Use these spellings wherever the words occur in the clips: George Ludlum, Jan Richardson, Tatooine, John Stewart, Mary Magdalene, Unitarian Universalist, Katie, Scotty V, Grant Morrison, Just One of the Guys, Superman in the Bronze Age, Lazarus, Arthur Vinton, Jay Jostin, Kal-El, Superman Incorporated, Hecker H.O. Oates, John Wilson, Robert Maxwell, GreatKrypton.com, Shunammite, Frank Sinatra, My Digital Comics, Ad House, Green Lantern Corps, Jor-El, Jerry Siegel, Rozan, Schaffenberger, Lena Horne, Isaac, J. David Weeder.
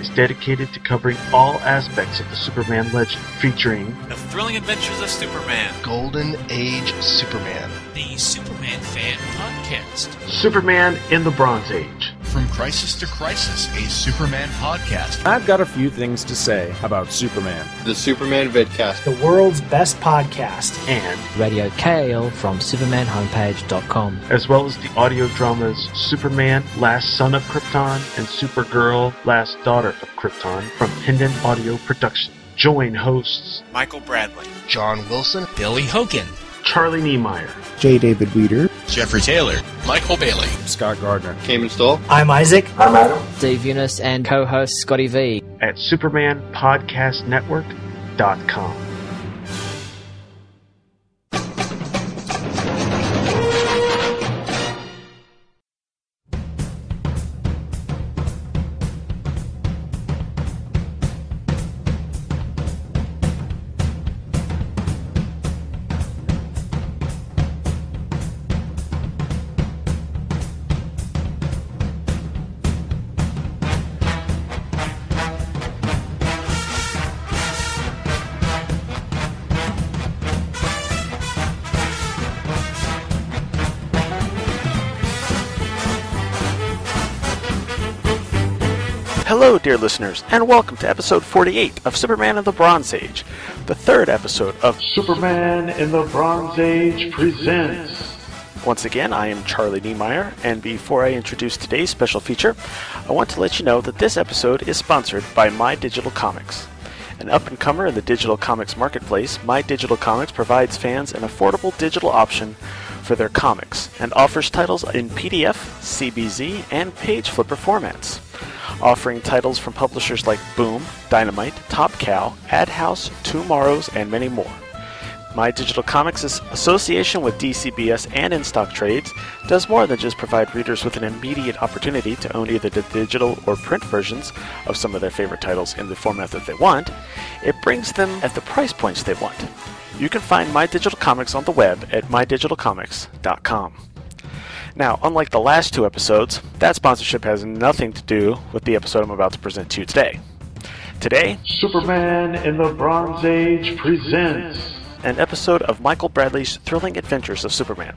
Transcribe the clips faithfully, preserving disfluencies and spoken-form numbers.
is dedicated to covering all aspects of the Superman legend, featuring The Thrilling Adventures of Superman, Golden Age Superman, the Superman Fan Podcast, Superman in the Bronze Age, From Crisis to Crisis, a Superman podcast. I've got a few things to say about Superman. The Superman Vidcast, the world's best podcast, and Radio K A L from Superman Homepage dot com, as well as the audio dramas Superman, Last Son of Krypton, and Supergirl, Last Daughter of Krypton, from Pendant Audio Productions. Join hosts Michael Bradley, John Wilson, Billy Hogan, Charlie Niemeyer, J. David Weeder, Jeffrey Taylor, Michael Bailey, Scott Gardner, Cayman Stoll, I'm Isaac, I'm Adam, Dave Eunice, and co-host Scotty V at Superman Podcast Network dot com. Hello, dear listeners, and welcome to episode forty-eight of Superman in the Bronze Age, the third episode of Superman in the Bronze Age Presents. Once again, I am Charlie Niemeyer, and before I introduce today's special feature, I want to let you know that this episode is sponsored by My Digital Comics. An up-and-comer in the digital comics marketplace, My Digital Comics provides fans an affordable digital option for their comics and offers titles in P D F, C B Z, and page flipper formats. Offering titles from publishers like Boom, Dynamite, Top Cow, Ad House, Tomorrow's, and many more. My Digital Comics' association with D C B S and in-stock trades does more than just provide readers with an immediate opportunity to own either the digital or print versions of some of their favorite titles in the format that they want. It brings them at the price points they want. You can find My Digital Comics on the web at my digital comics dot com. Now, unlike the last two episodes, that sponsorship has nothing to do with the episode I'm about to present to you today. Today, Superman in the Bronze Age presents an episode of Michael Bradley's Thrilling Adventures of Superman.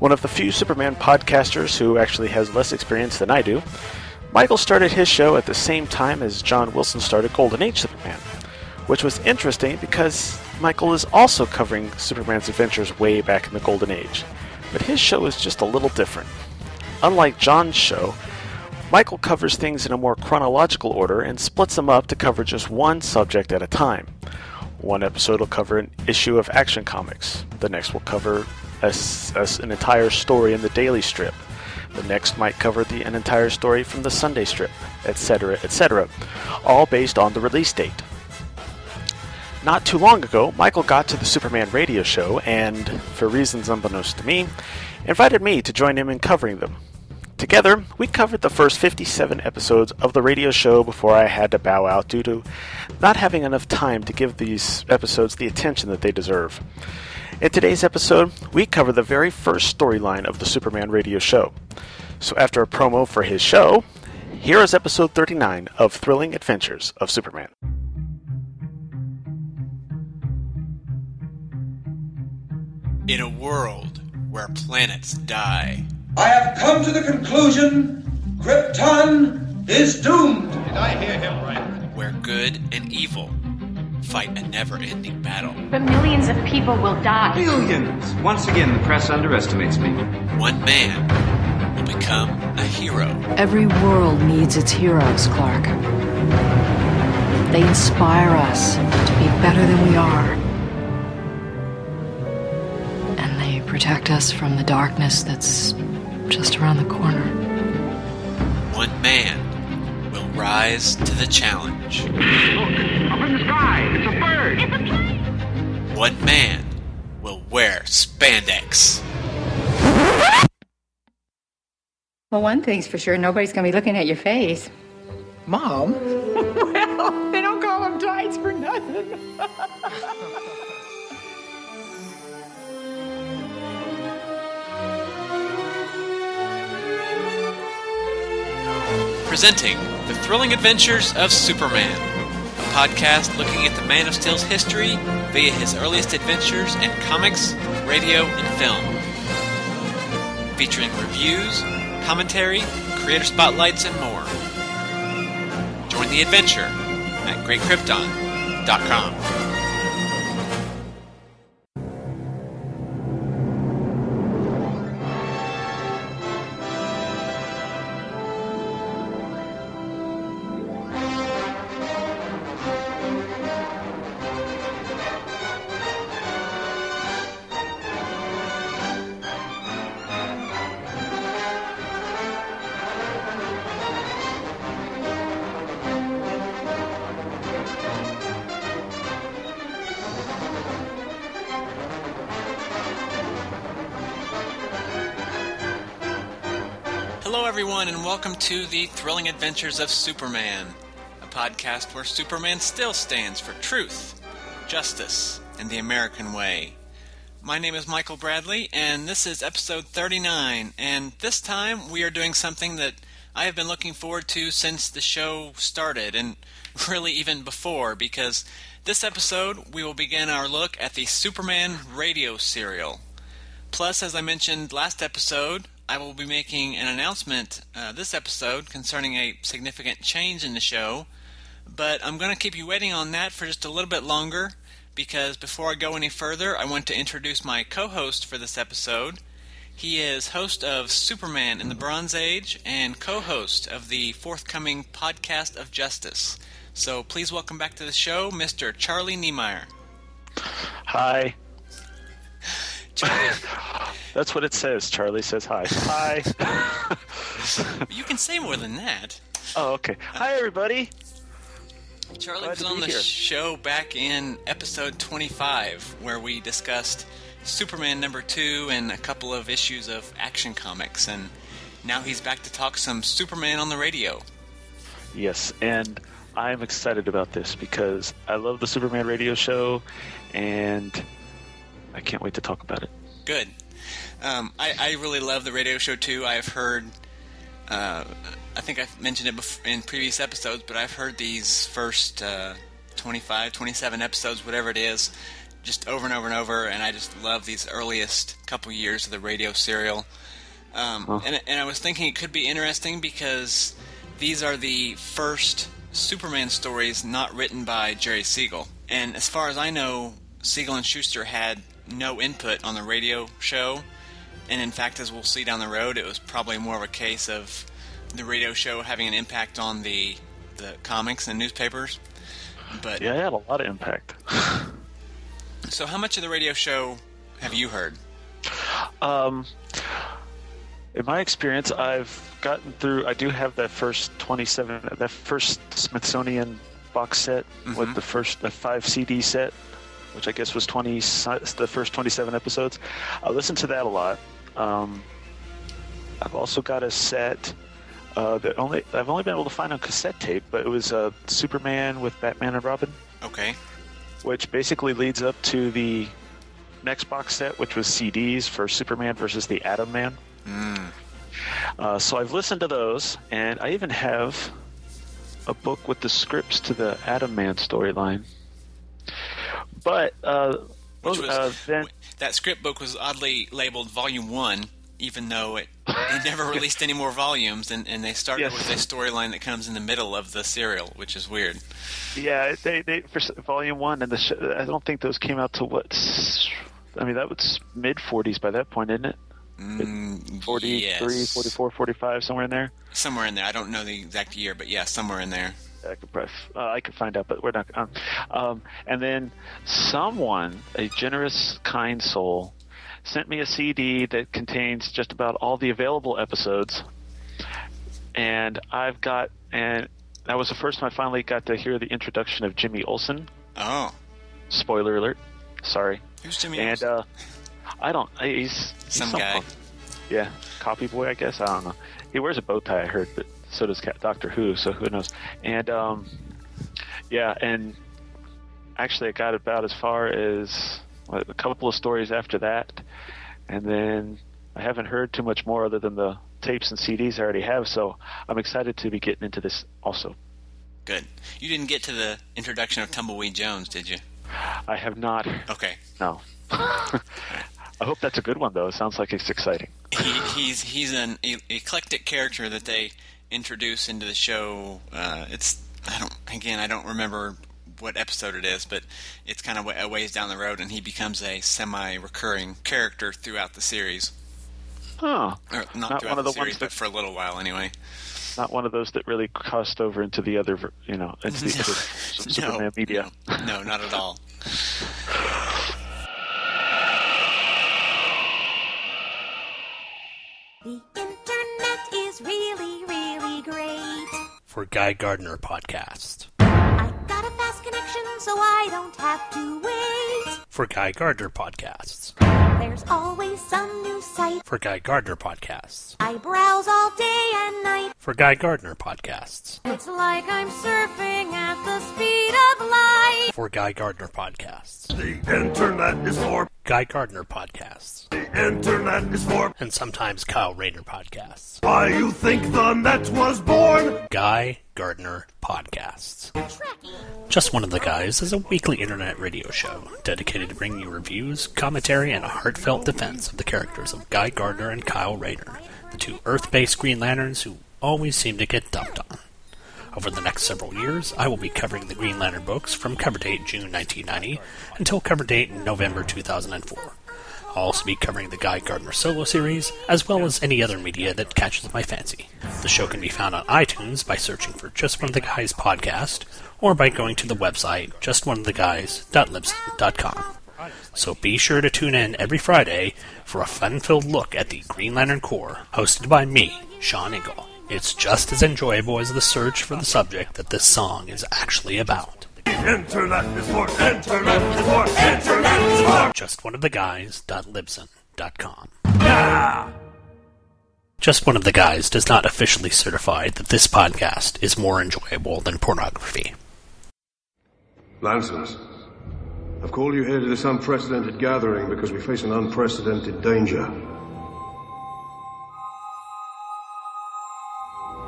One of the few Superman podcasters who actually has less experience than I do, Michael started his show at the same time as John Wilson started Golden Age Superman, which was interesting because Michael is also covering Superman's adventures way back in the Golden Age. But his show is just a little different. Unlike John's show, Michael covers things in a more chronological order and splits them up to cover just one subject at a time. One episode will cover an issue of Action Comics. The next will cover a, a, an entire story in the Daily Strip. The next might cover the, an entire story from the Sunday Strip, et cetera, et cetera, all based on the release date. Not too long ago, Michael got to the Superman radio show and, for reasons unbeknownst to me, invited me to join him in covering them. Together, we covered the first fifty-seven episodes of the radio show before I had to bow out due to not having enough time to give these episodes the attention that they deserve. In today's episode, we cover the very first storyline of the Superman radio show. So after a promo for his show, here is episode thirty-nine of Thrilling Adventures of Superman. In a world where planets die, I have come to the conclusion Krypton is doomed. Did I hear him right? Where good and evil fight a never-ending battle. But millions of people will die. Millions! Once again, the press underestimates me. One man will become a hero. Every world needs its heroes, Clark. They inspire us to be better than we are. Protect us from the darkness that's just around the corner. One man will rise to the challenge. Look, up in the sky, it's a bird. It's a plane. What man will wear spandex? Well, one thing's for sure, nobody's going to be looking at your face. Mom? Well, they don't call them tights for nothing. Presenting The Thrilling Adventures of Superman, a podcast looking at the Man of Steel's history via his earliest adventures in comics, radio, and film. Featuring reviews, commentary, creator spotlights, and more. Join the adventure at Great Krypton dot com. Welcome to The Thrilling Adventures of Superman, a podcast where Superman still stands for truth, justice, and the American way. My name is Michael Bradley, and this is episode thirty-nine, and this time we are doing something that I have been looking forward to since the show started, and really even before, because this episode we will begin our look at the Superman radio serial. Plus, as I mentioned last episode, I will be making an announcement uh, this episode concerning a significant change in the show, but I'm going to keep you waiting on that for just a little bit longer, because before I go any further, I want to introduce my co-host for this episode. He is host of Superman in the Bronze Age and co-host of the forthcoming Podcast of Justice. So please welcome back to the show, Mister Charlie Niemeyer. Hi. That's what it says. Charlie says hi. Hi. You can say more than that. Oh, okay. Hi, everybody. Charlie Glad was on the here. show back in episode twenty-five, where we discussed Superman number two and a couple of issues of Action Comics, and now he's back to talk some Superman on the radio. Yes, and I'm excited about this because I love the Superman radio show, and I can't wait to talk about it. Good. Um, I, I really love the radio show, too. I've heard, uh, I think I've mentioned it before in previous episodes, but I've heard these first uh, twenty-five, twenty-seven episodes, whatever it is, just over and over and over, and I just love these earliest couple years of the radio serial. Um, oh. and, and I was thinking it could be interesting because these are the first Superman stories not written by Jerry Siegel. And as far as I know, Siegel and Schuster had no input on the radio show, and in fact, as we'll see down the road, it was probably more of a case of the radio show having an impact on the the comics and newspapers. But yeah, it had a lot of impact. So how much of the radio show have you heard? Um, in my experience, I've gotten through, I do have that first twenty-seven, that first Smithsonian box set mm-hmm. with the first the five C D set, which I guess was twenty, the first twenty-seven episodes. I listened to that a lot. Um, I've also got a set uh, that only I've only been able to find on cassette tape, but it was uh, Superman with Batman and Robin. Okay. Which basically leads up to the next box set, which was C Ds for Superman versus the Atom Man. Mm. Uh, so I've listened to those, and I even have a book with the scripts to the Atom Man storyline. But uh, Which was, uh, then, that script book was oddly labeled Volume One, even though it they never released any more volumes, and, and they started yes. with a storyline that comes in the middle of the serial, which is weird. Yeah, they, they for Volume One, and the sh- I don't think those came out till what? I mean, that was mid forties by that point, isn't it? Mm, forty-three, yes. forty-four, forty-five, somewhere in there. Somewhere in there. I don't know the exact year, but yeah, somewhere in there. I could, uh, I could find out, but we're not. Um, um, and then someone, a generous, kind soul, sent me a C D that contains just about all the available episodes. And I've got an That was the first time I finally got to hear the introduction of Jimmy Olsen. Oh. Spoiler alert. Sorry. Who's Jimmy Olsen? And, uh, I don't... He's... he's some, some guy. Copy, yeah. Copy boy, I guess. I don't know. He wears a bow tie, I heard, but so does Doctor Who, so who knows. And, um... yeah, and... actually, I got about as far as a couple of stories after that. And then I haven't heard too much more other than the tapes and C Ds I already have, so I'm excited to be getting into this also. Good. You didn't get to the introduction of Tumbleweed Jones, did you? I have not. Okay. No. I hope that's a good one, though. It sounds like it's exciting. He, he's he's an e- eclectic character that they introduce into the show. Uh, it's I don't again I don't remember what episode it is, but it's kind of a ways down the road, and he becomes a semi-recurring character throughout the series. Huh. Or not, not throughout one of the, the series, ones that, but for a little while anyway. Not one of those that really crossed over into the other, you know, into the other Superman no, media. No, no, not at all. The internet is really, really great. For Guy Gardner Podcast. I got a fast connection, so I don't have to wait. For Guy Gardner Podcasts. There's always some new site. For Guy Gardner Podcasts. I browse all day and night. For Guy Gardner Podcasts. It's like I'm surfing at the speed of light. For Guy Gardner Podcasts. The internet is for Guy Gardner Podcasts. The internet is for and sometimes Kyle Rayner Podcasts. Why you think the net was born? Guy Gardner Podcasts. Just One of the Guys is a weekly internet radio show dedicated to bringing you reviews, commentary, and a heartfelt defense of the characters of Guy Gardner and Kyle Rayner, the two Earth-based Green Lanterns who always seem to get dumped on. Over the next several years, I will be covering the Green Lantern books from cover date June nineteen ninety until cover date November two thousand four. I'll also be covering the Guy Gardner solo series, as well as any other media that catches my fancy. The show can be found on iTunes by searching for Just One of the Guys podcast, or by going to the website just one of the guys dot libsyn dot com. So be sure to tune in every Friday for a fun-filled look at the Green Lantern Corps, hosted by me, Sean Engel. It's just as enjoyable as the search for the subject that this song is actually about. Internet is for internet is for internet is for Just One of the Guys dot libsyn dot com. Yeah. Just One of the Guys does not officially certify that this podcast is more enjoyable than pornography. Lancers, I've called you here to this unprecedented gathering because we face an unprecedented danger.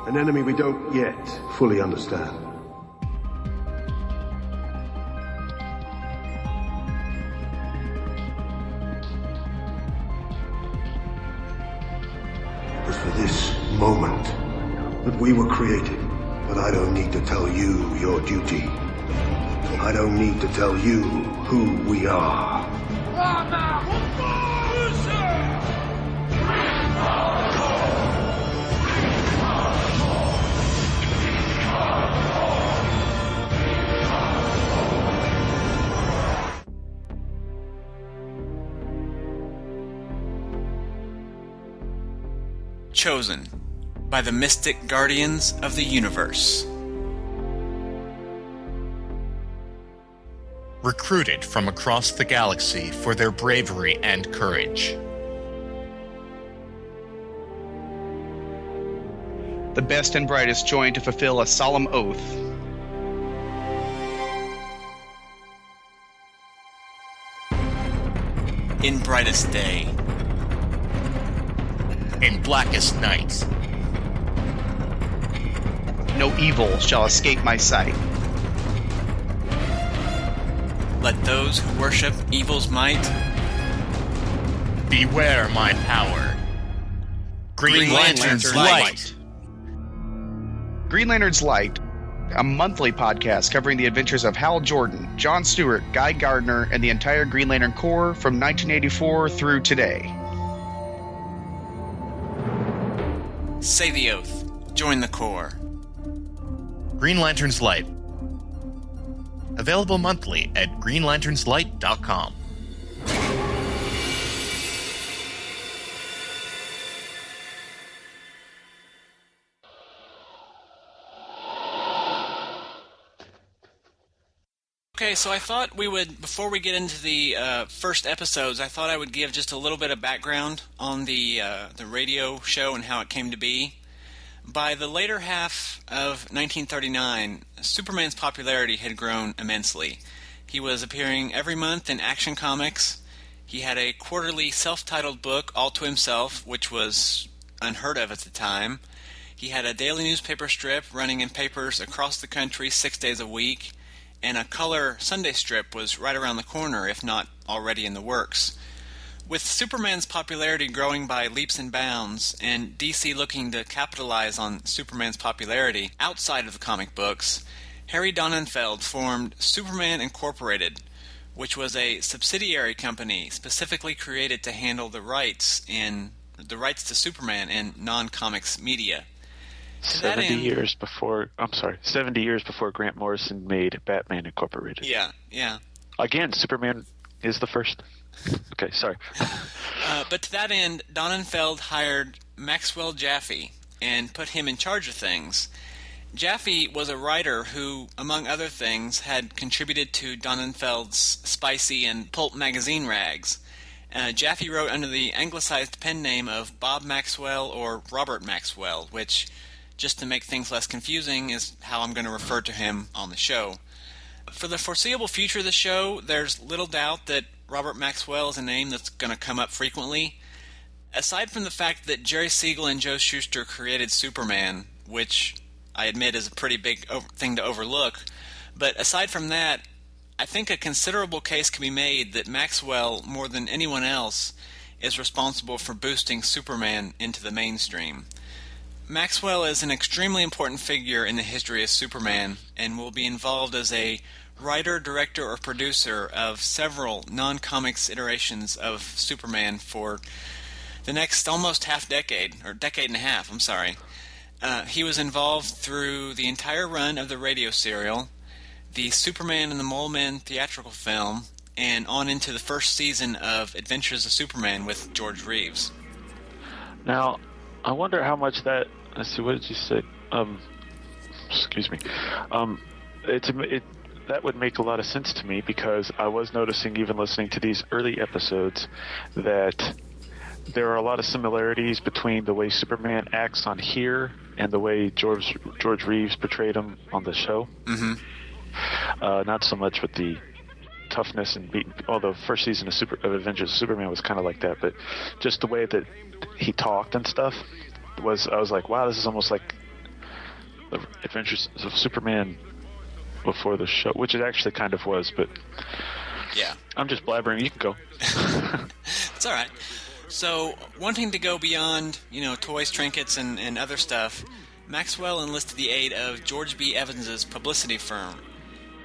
An enemy we don't yet fully understand. For this moment that we were created, but I don't need to tell you your duty. I don't need to tell you who we are. Chosen by the mystic guardians of the universe. Recruited from across the galaxy for their bravery and courage. The best and brightest joined to fulfill a solemn oath. In brightest day. In blackest night. No evil shall escape my sight. Let those who worship evil's might beware my power. Green, Green Lantern's, Lantern's Light. Light. Green Lantern's Light, a monthly podcast covering the adventures of Hal Jordan, John Stewart, Guy Gardner, and the entire Green Lantern Corps from nineteen eighty-four through today. Say the oath. Join the Corps. Green Lantern's Light. Available monthly at green lanterns light dot com. Okay, so I thought we would, before we get into the uh, first episodes, I thought I would give just a little bit of background on the uh, the radio show and how it came to be. By the later half of nineteen thirty-nine, Superman's popularity had grown immensely. He was appearing every month in Action Comics. He had a quarterly self-titled book all to himself, which was unheard of at the time. He had a daily newspaper strip running in papers across the country six days a week, and a color Sunday strip was right around the corner, if not already in the works. With Superman's popularity growing by leaps and bounds, and D C looking to capitalize on Superman's popularity outside of the comic books, Harry Donenfeld formed Superman Incorporated, which was a subsidiary company specifically created to handle the rights in the rights to Superman in non-comics media. Seventy years before, I'm sorry, seventy years before Grant Morrison made Batman Incorporated. Yeah, yeah. Again, Superman is the first. Okay, sorry. uh, but to that end, Donenfeld hired Maxwell Jaffe and put him in charge of things. Jaffe was a writer who, among other things, had contributed to Donenfeld's spicy and pulp magazine rags. Uh, Jaffe wrote under the anglicized pen name of Bob Maxwell or Robert Maxwell, which, just to make things less confusing, is how I'm going to refer to him on the show. For the foreseeable future of the show, there's little doubt that Robert Maxwell is a name that's going to come up frequently. Aside from the fact that Jerry Siegel and Joe Shuster created Superman, which I admit is a pretty big thing to overlook, but aside from that, I think a considerable case can be made that Maxwell, more than anyone else, is responsible for boosting Superman into the mainstream. Maxwell is an extremely important figure in the history of Superman and will be involved as a writer, director, or producer of several non-comics iterations of Superman for the next almost half decade, or decade and a half, I'm sorry. Uh, he was involved through the entire run of the radio serial, the Superman and the Mole Men theatrical film, and on into the first season of Adventures of Superman with George Reeves. Now, I wonder how much that, let's see, what did you say? Um, excuse me. Um, it's, it, that would make a lot of sense to me, because I was noticing, even listening to these early episodes, that there are a lot of similarities between the way Superman acts on here and the way George George Reeves portrayed him on the show. Mm-hmm. Uh, not so much with the toughness and beating, although first season of, Super, of Adventures of Superman was kind of like that, but just the way that he talked and stuff was, I was like, wow, this is almost like the Adventures of Superman before the show, which it actually kind of was, but yeah, I'm just blabbering. You can go. It's all right. So, wanting to go beyond, you know, toys, trinkets, and, and other stuff, Maxwell enlisted the aid of George B. Evans's publicity firm.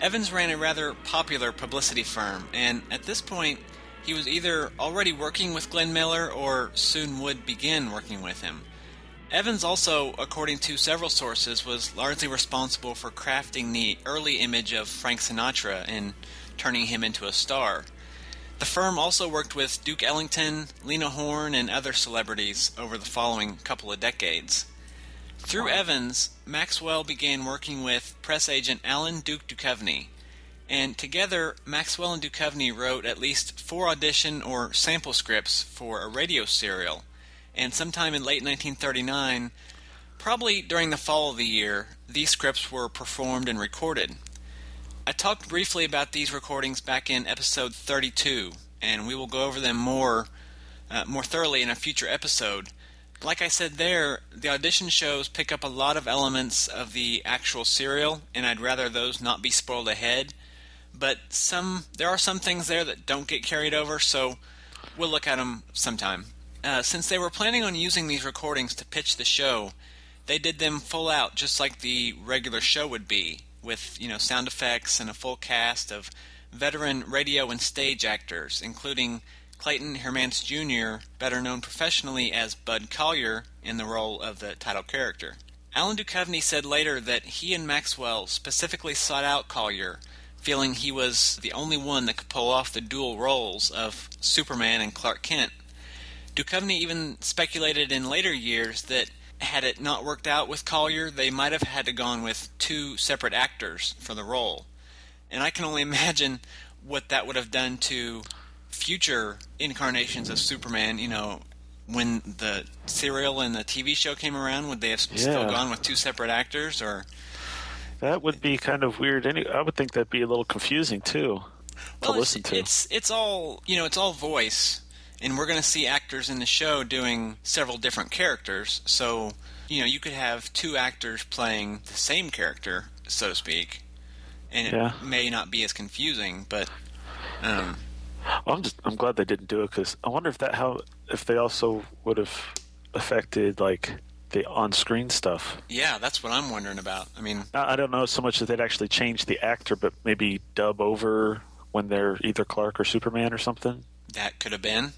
Evans ran a rather popular publicity firm, and at this point, he was either already working with Glenn Miller or soon would begin working with him. Evans also, according to several sources, was largely responsible for crafting the early image of Frank Sinatra and turning him into a star. The firm also worked with Duke Ellington, Lena Horne, and other celebrities over the following couple of decades. Through Evans, Maxwell began working with press agent Alan Duke Duchovny, and together Maxwell and Duchovny wrote at least four audition or sample scripts for a radio serial. And sometime in late nineteen thirty-nine, probably during the fall of the year, these scripts were performed and recorded. I talked briefly about these recordings back in episode thirty-two, and we will go over them more, uh, more thoroughly in a future episode. Like I said there, the audition shows pick up a lot of elements of the actual serial, and I'd rather those not be spoiled ahead. But some there are some things there that don't get carried over, so we'll look at them sometime. Uh, since they were planning on using these recordings to pitch the show, they did them full out just like the regular show would be, with, you know, sound effects and a full cast of veteran radio and stage actors, including Clayton Hermance Junior, better known professionally as Bud Collyer, in the role of the title character. Alan Duchovny said later that he and Maxwell specifically sought out Collyer, feeling he was the only one that could pull off the dual roles of Superman and Clark Kent. Duchovny even speculated in later years that had it not worked out with Collyer, they might have had to gone with two separate actors for the role. And I can only imagine what that would have done to future incarnations of Superman. You know, when the serial and the T V show came around, would they have yeah. still gone with two separate actors? Or that would be kind of weird. Any, I would think that'd be a little confusing too well, to listen to. It's it's all you know. It's all voice, and we're going to see actors in the show doing several different characters. So you know, you could have two actors playing the same character, so to speak. And it yeah. may not be as confusing, but um, I'm just I'm glad they didn't do it, because I wonder if that how if they also would have affected like the on-screen stuff. Yeah, that's what I'm wondering about. I mean, I, I don't know so much that they'd actually change the actor, but maybe dub over when they're either Clark or Superman or something. That could have been.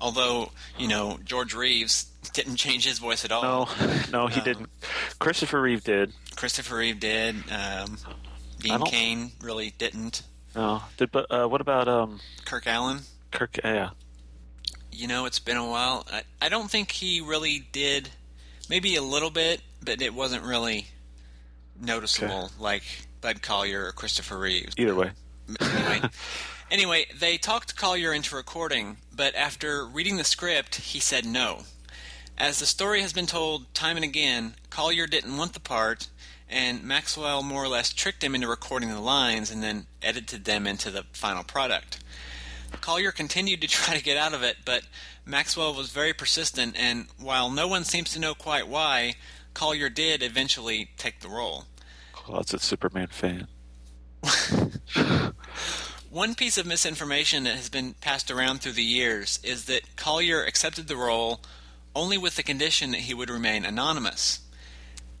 Although, you know, George Reeves didn't change his voice at all. No, no, he um, didn't. Christopher Reeve did. Christopher Reeve did. Um, Dean Cain really didn't. No, did but uh, what about um, Kirk Allen? Kirk, yeah. You know, it's been a while. I, I don't think he really did. Maybe a little bit, but it wasn't really noticeable, okay. like Bud Collyer or Christopher Reeves. Either way. Anyway, anyway, they talked Collyer into recording, but after reading the script, he said no. As the story has been told time and again, Collyer didn't want the part. And Maxwell more or less tricked him into recording the lines and then edited them into the final product. Collyer continued to try to get out of it, but Maxwell was very persistent, and while no one seems to know quite why, Collyer did eventually take the role. Closet Superman fan. One piece of misinformation that has been passed around through the years is that Collyer accepted the role only with the condition that he would remain anonymous.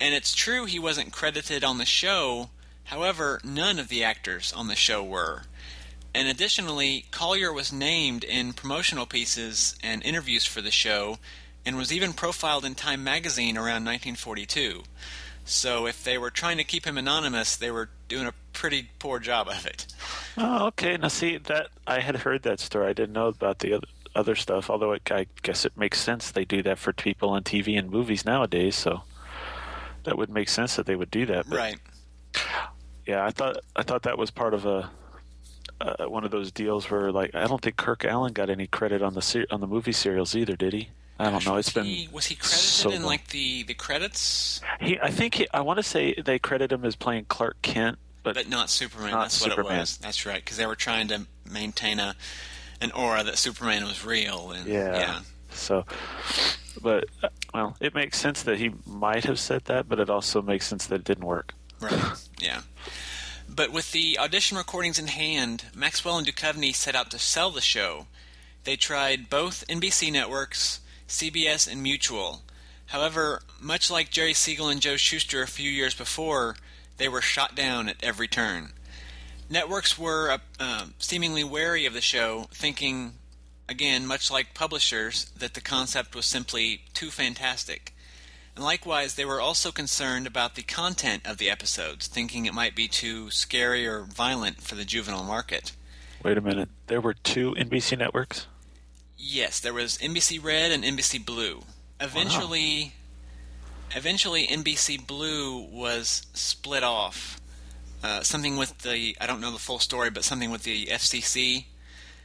And it's true he wasn't credited on the show, however, none of the actors on the show were. And additionally, Collyer was named in promotional pieces and interviews for the show, and was even profiled in Time magazine around nineteen forty-two. So if they were trying to keep him anonymous, they were doing a pretty poor job of it. Oh, okay. Now see, that I had heard that story. I didn't know about the other, other stuff, although it, I guess it makes sense they do that for people on T V and movies nowadays, so... That would make sense that they would do that, but, right? Yeah, I thought I thought that was part of a uh, one of those deals where, like, I don't think Kirk Allen got any credit on the ser- on the movie serials either, did he? I don't Gosh, know. It's was been he, was he credited so in long. like the, the credits? He, I think he, I want to say they credit him as playing Clark Kent, but, but not Superman. Not That's Superman. What it was. That's right, because they were trying to maintain a an aura that Superman was real, and yeah. yeah. So, but well, it makes sense that he might have said that, but it also makes sense that it didn't work. Right. Yeah. But with the audition recordings in hand, Maxwell and Duchovny set out to sell the show. They tried both N B C networks, C B S, and Mutual. However, much like Jerry Siegel and Joe Shuster a few years before, they were shot down at every turn. Networks were uh, uh, seemingly wary of the show, thinking, again, much like publishers, that the concept was simply too fantastic. And likewise, they were also concerned about the content of the episodes, thinking it might be too scary or violent for the juvenile market. Wait a minute. There were two N B C networks? Yes, there was N B C Red and N B C Blue. Eventually, wow. eventually N B C Blue was split off. Uh, something with the, I don't know the full story, but something with the F C C.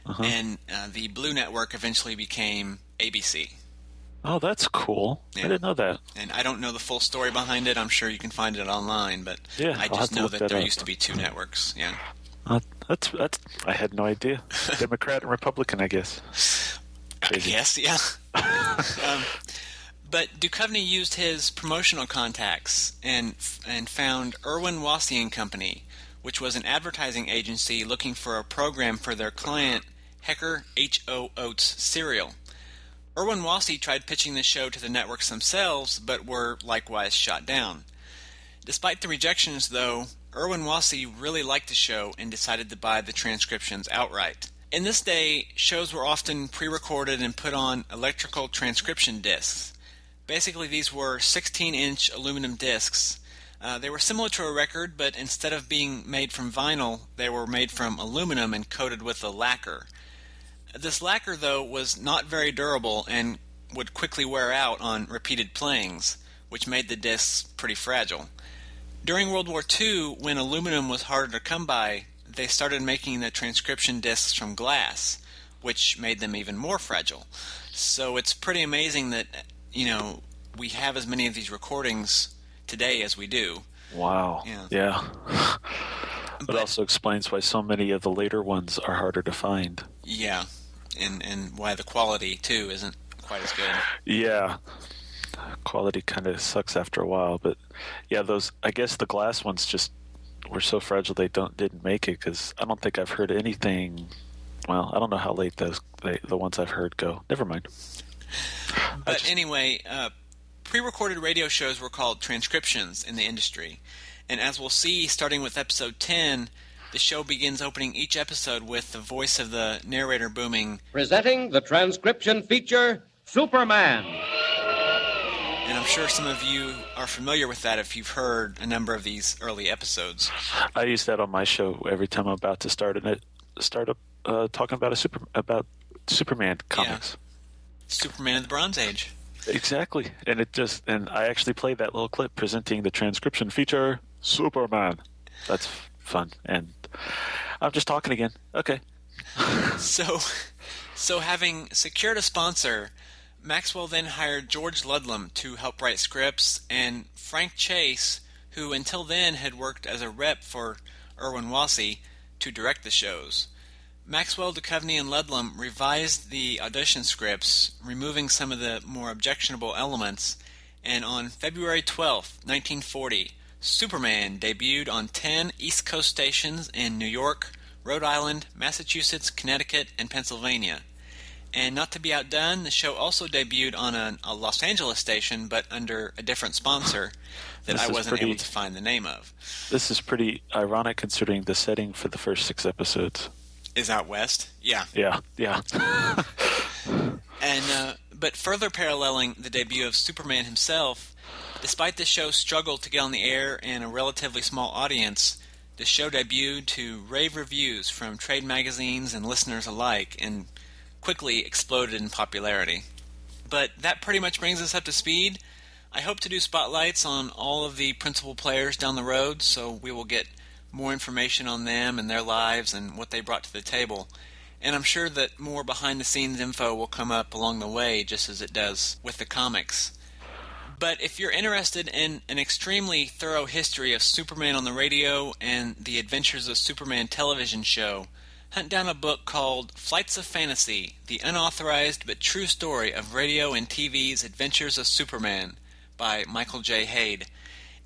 Uh-huh. And uh, the Blue Network eventually became A B C. Oh, that's cool. Yeah. I didn't know that. And I don't know the full story behind it. I'm sure you can find it online, but yeah, I just know that, that there up. used to be two networks. Yeah, uh, that's that's. I had no idea. Democrat and Republican, I guess. Crazy. I guess, yeah. um, but Duchovny used his promotional contacts and and found Irwin Wassey and Company, which was an advertising agency looking for a program for their client, Hecker H O. Oates Cereal. Irwin Wassey tried pitching the show to the networks themselves, but were likewise shot down. Despite the rejections, though, Irwin Wassey really liked the show and decided to buy the transcriptions outright. In this day, shows were often pre-recorded and put on electrical transcription discs. Basically, these were sixteen-inch aluminum discs. Uh, they were similar to a record, but instead of being made from vinyl, they were made from aluminum and coated with a lacquer. This lacquer, though, was not very durable and would quickly wear out on repeated playings, which made the discs pretty fragile. During World War Two, when aluminum was harder to come by, they started making the transcription discs from glass, which made them even more fragile. So it's pretty amazing that, you know, we have as many of these recordings today as we do. Wow. Yeah. yeah. It but, also explains why so many of the later ones are harder to find. Yeah, and and why the quality, too, isn't quite as good. Yeah. Quality kind of sucks after a while, but yeah, those, I guess the glass ones just were so fragile they don't didn't make it, because I don't think I've heard anything. Well, I don't know how late those they, the ones I've heard go. Never mind. But just, anyway, uh, pre-recorded radio shows were called transcriptions in the industry, and as we'll see, starting with episode ten, the show begins opening each episode with the voice of the narrator booming, "Presenting the transcription feature, Superman." And I'm sure some of you are familiar with that if you've heard a number of these early episodes. I use that on my show every time I'm about to start a start up uh, talking about a super about Superman comics. Yeah. Superman in the Bronze Age. Exactly, and it just and I actually played that little clip presenting the transcription feature, Superman. That's fun, and I'm just talking again. Okay. so, so having secured a sponsor, Maxwell then hired George Ludlum to help write scripts, and Frank Chase, who until then had worked as a rep for Irwin Wassey, to direct the shows. Maxwell, Duchovny, and Ludlum revised the audition scripts, removing some of the more objectionable elements, and on February twelfth, nineteen forty, Superman debuted on ten East Coast stations in New York, Rhode Island, Massachusetts, Connecticut, and Pennsylvania. And not to be outdone, the show also debuted on a, a Los Angeles station, but under a different sponsor that I wasn't pretty, able to find the name of. This is pretty ironic considering the setting for the first six episodes is out west. Yeah. Yeah. Yeah. and uh, but further paralleling the debut of Superman himself, despite the show's struggle to get on the air and a relatively small audience, the show debuted to rave reviews from trade magazines and listeners alike, and quickly exploded in popularity. But that pretty much brings us up to speed. I hope to do spotlights on all of the principal players down the road, so we will get more information on them and their lives and what they brought to the table. And I'm sure that more behind-the-scenes info will come up along the way, just as it does with the comics. But if you're interested in an extremely thorough history of Superman on the radio and the Adventures of Superman television show, hunt down a book called Flights of Fantasy, The Unauthorized but True Story of Radio and T V's Adventures of Superman by Michael J. Hade.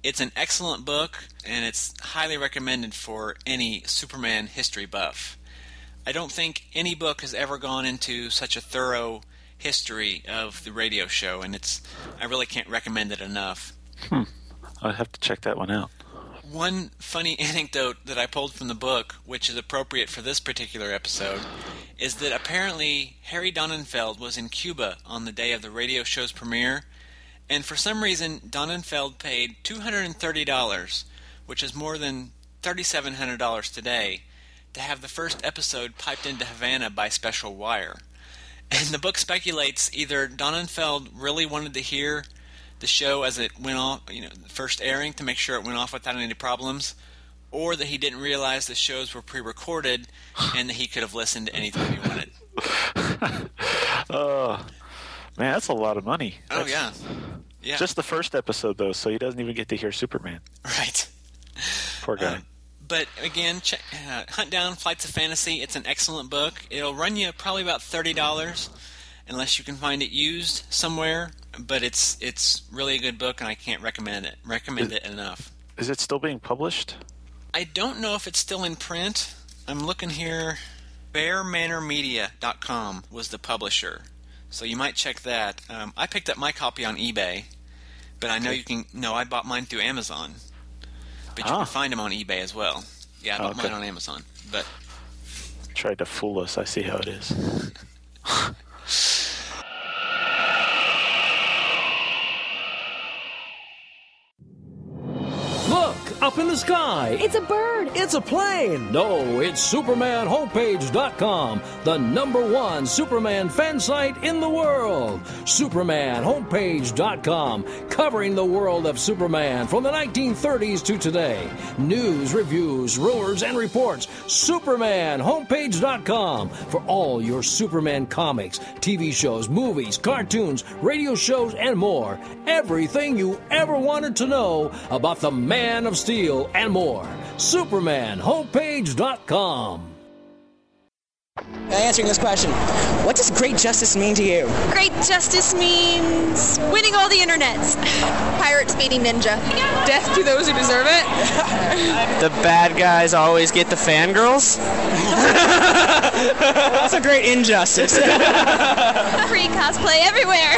It's an excellent book, and it's highly recommended for any Superman history buff. I don't think any book has ever gone into such a thorough history of the radio show, and it's I really can't recommend it enough. Hmm. I'll have to check that one out. One funny anecdote that I pulled from the book, which is appropriate for this particular episode, is that apparently Harry Donenfeld was in Cuba on the day of the radio show's premiere, and for some reason Donenfeld paid two hundred thirty dollars, which is more than three thousand seven hundred dollars today, to have the first episode piped into Havana by special wire. And the book speculates either Donenfeld really wanted to hear the show as it went off, you know, the first airing, to make sure it went off without any problems, or that he didn't realize the shows were pre-recorded and that he could have listened to anything he wanted. Oh, man, that's a lot of money. That's, oh, yeah. yeah. Just the first episode, though, so he doesn't even get to hear Superman. Right. Poor guy. Uh, but, again, check, uh, hunt down Flights of Fantasy. It's an excellent book. It'll run you probably about thirty dollars, unless you can find it used somewhere. But it's it's really a good book, and I can't recommend it recommend it enough. Is it still being published? I don't know if it's still in print. I'm looking here. bear manor media dot com was the publisher, so you might check that. Um, I picked up my copy on eBay, but I know you can. No, I bought mine through Amazon, but you ah. can find them on eBay as well. Yeah, I bought okay. mine on Amazon. But tried to fool us. I see how it is. Up in the sky. It's a bird. It's a plane. No, it's Superman Homepage dot com, the number one Superman fan site in the world. Superman Homepage dot com, covering the world of Superman from the nineteen thirties to today. News, reviews, rumors, and reports. Superman Homepage dot com for all your Superman comics, T V shows, movies, cartoons, radio shows, and more. Everything you ever wanted to know about the Man of Steel and more. Superman Homepage dot com. Answering this question, what does great justice mean to you? Great justice means winning all the internets. Pirates beating ninja. Death to those who deserve it. The bad guys always get the fangirls. That's a great injustice. Free cosplay everywhere.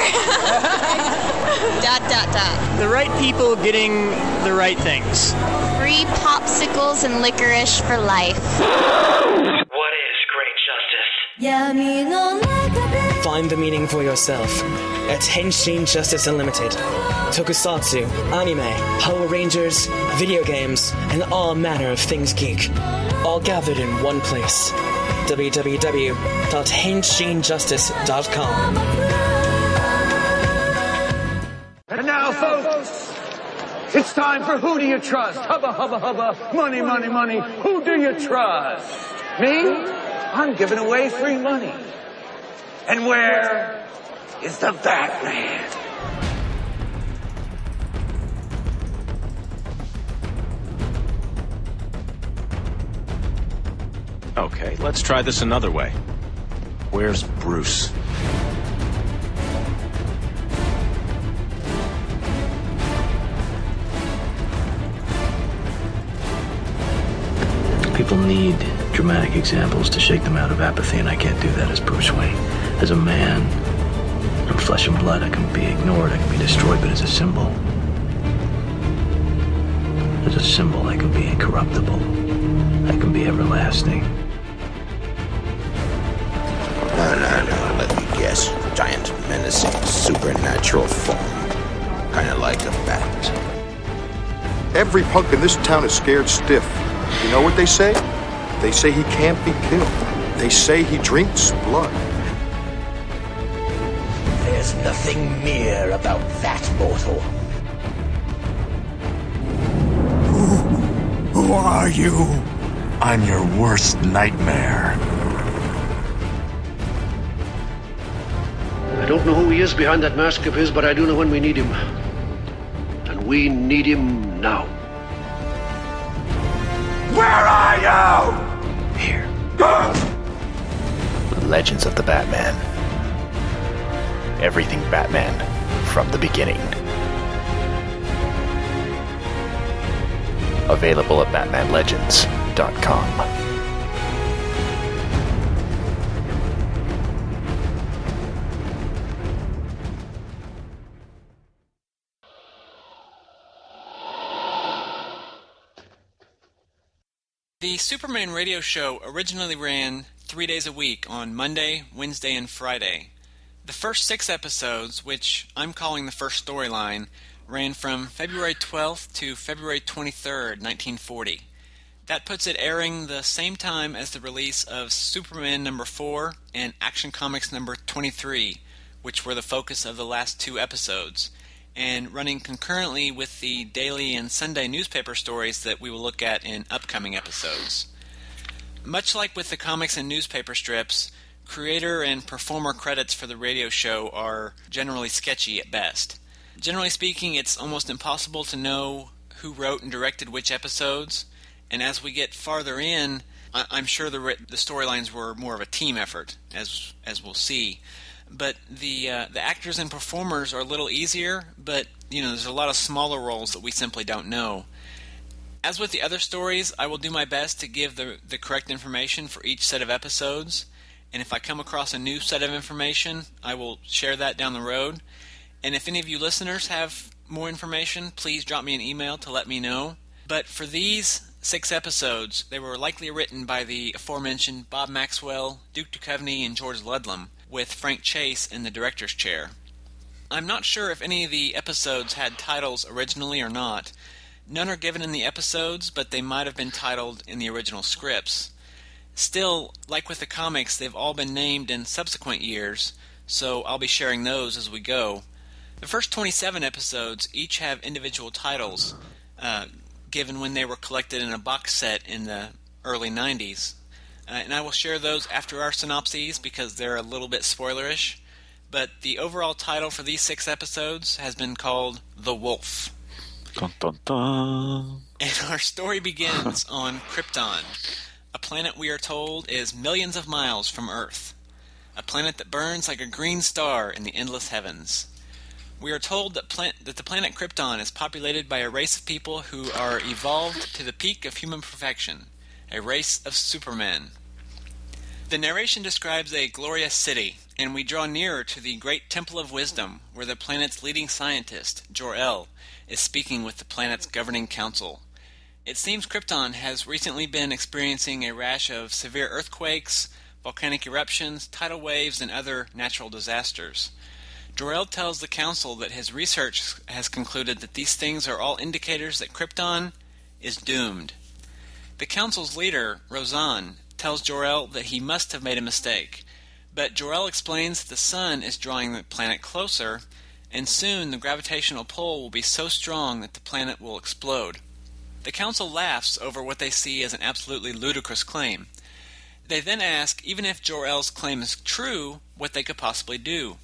Dot, dot, dot. The right people getting the right things. Free popsicles and licorice for life. Find the meaning for yourself at Henshin Justice Unlimited. Tokusatsu, anime, Power Rangers, video games, and all manner of things geek. All gathered in one place. w w w dot henshin justice dot com. And now, folks, it's time for Who Do You Trust? Hubba, hubba, hubba. Money, money, money. Who do you trust? Me? I'm giving away free money. And where is the Batman? Okay, let's try this another way. Where's Bruce? People need dramatic examples to shake them out of apathy, and I can't do that as Bruce Wayne. As a man, I'm flesh and blood. I can be ignored, I can be destroyed, but as a symbol, as a symbol, I can be incorruptible. I can be everlasting. No, no, no, let me guess. Giant, menacing, supernatural form. Kind of like a bat. Every punk in this town is scared stiff. You know what they say? They say he can't be killed. They say he drinks blood. There's nothing mere about that mortal. Who, who are you? I'm your worst nightmare. I don't know who he is behind that mask of his, but I do know when we need him. And we need him now. Where are you? Here. The Legends of the Batman. Everything Batman from the beginning. Available at batman legends dot com. The Superman radio show originally ran three days a week on Monday, Wednesday, and Friday. The first six episodes, which I'm calling the first storyline, ran from February twelfth to February twenty-third, nineteen forty. That puts it airing the same time as the release of Superman number four and Action Comics number twenty-three, which were the focus of the last two episodes, and running concurrently with the daily and Sunday newspaper stories that we will look at in upcoming episodes. Much like with the comics and newspaper strips, creator and performer credits for the radio show are generally sketchy at best. Generally speaking, it's almost impossible to know who wrote and directed which episodes, and as we get farther in, I- I'm sure the, re- the storylines were more of a team effort, as as we'll see. But the uh, the actors and performers are a little easier, but you know, there's a lot of smaller roles that we simply don't know. As with the other stories, I will do my best to give the, the correct information for each set of episodes, and if I come across a new set of information, I will share that down the road. And if any of you listeners have more information, please drop me an email to let me know. But for these six episodes, they were likely written by the aforementioned Bob Maxwell, Duke Duchovny, and George Ludlum, with Frank Chase in the director's chair. I'm not sure if any of the episodes had titles originally or not, None are given in the episodes, but they might have been titled in the original scripts. Still, like with the comics, they've all been named in subsequent years, so I'll be sharing those as we go. The first twenty-seven episodes each have individual titles, uh, given when they were collected in a box set in the early nineties. Uh, and I will share those after our synopses because they're a little bit spoilerish. But the overall title for these six episodes has been called The Wolf. Dun, dun, dun. And our story begins on Krypton, a planet we are told is millions of miles from Earth, a planet that burns like a green star in the endless heavens. We are told that, plant, that the planet Krypton is populated by a race of people who are evolved to the peak of human perfection, a race of supermen. The narration describes a glorious city, and we draw nearer to the great Temple of Wisdom, where the planet's leading scientist, Jor-El, is speaking with the planet's governing council. It seems Krypton has recently been experiencing a rash of severe earthquakes, volcanic eruptions, tidal waves, and other natural disasters. Jor-El tells the council that his research has concluded that these things are all indicators that Krypton is doomed. The council's leader, Rozan, tells Jor-El that he must have made a mistake, but Jor-El explains that the sun is drawing the planet closer, and soon the gravitational pull will be so strong that the planet will explode. The council laughs over what they see as an absolutely ludicrous claim. They then ask, even if Jor-El's claim is true, what they could possibly do.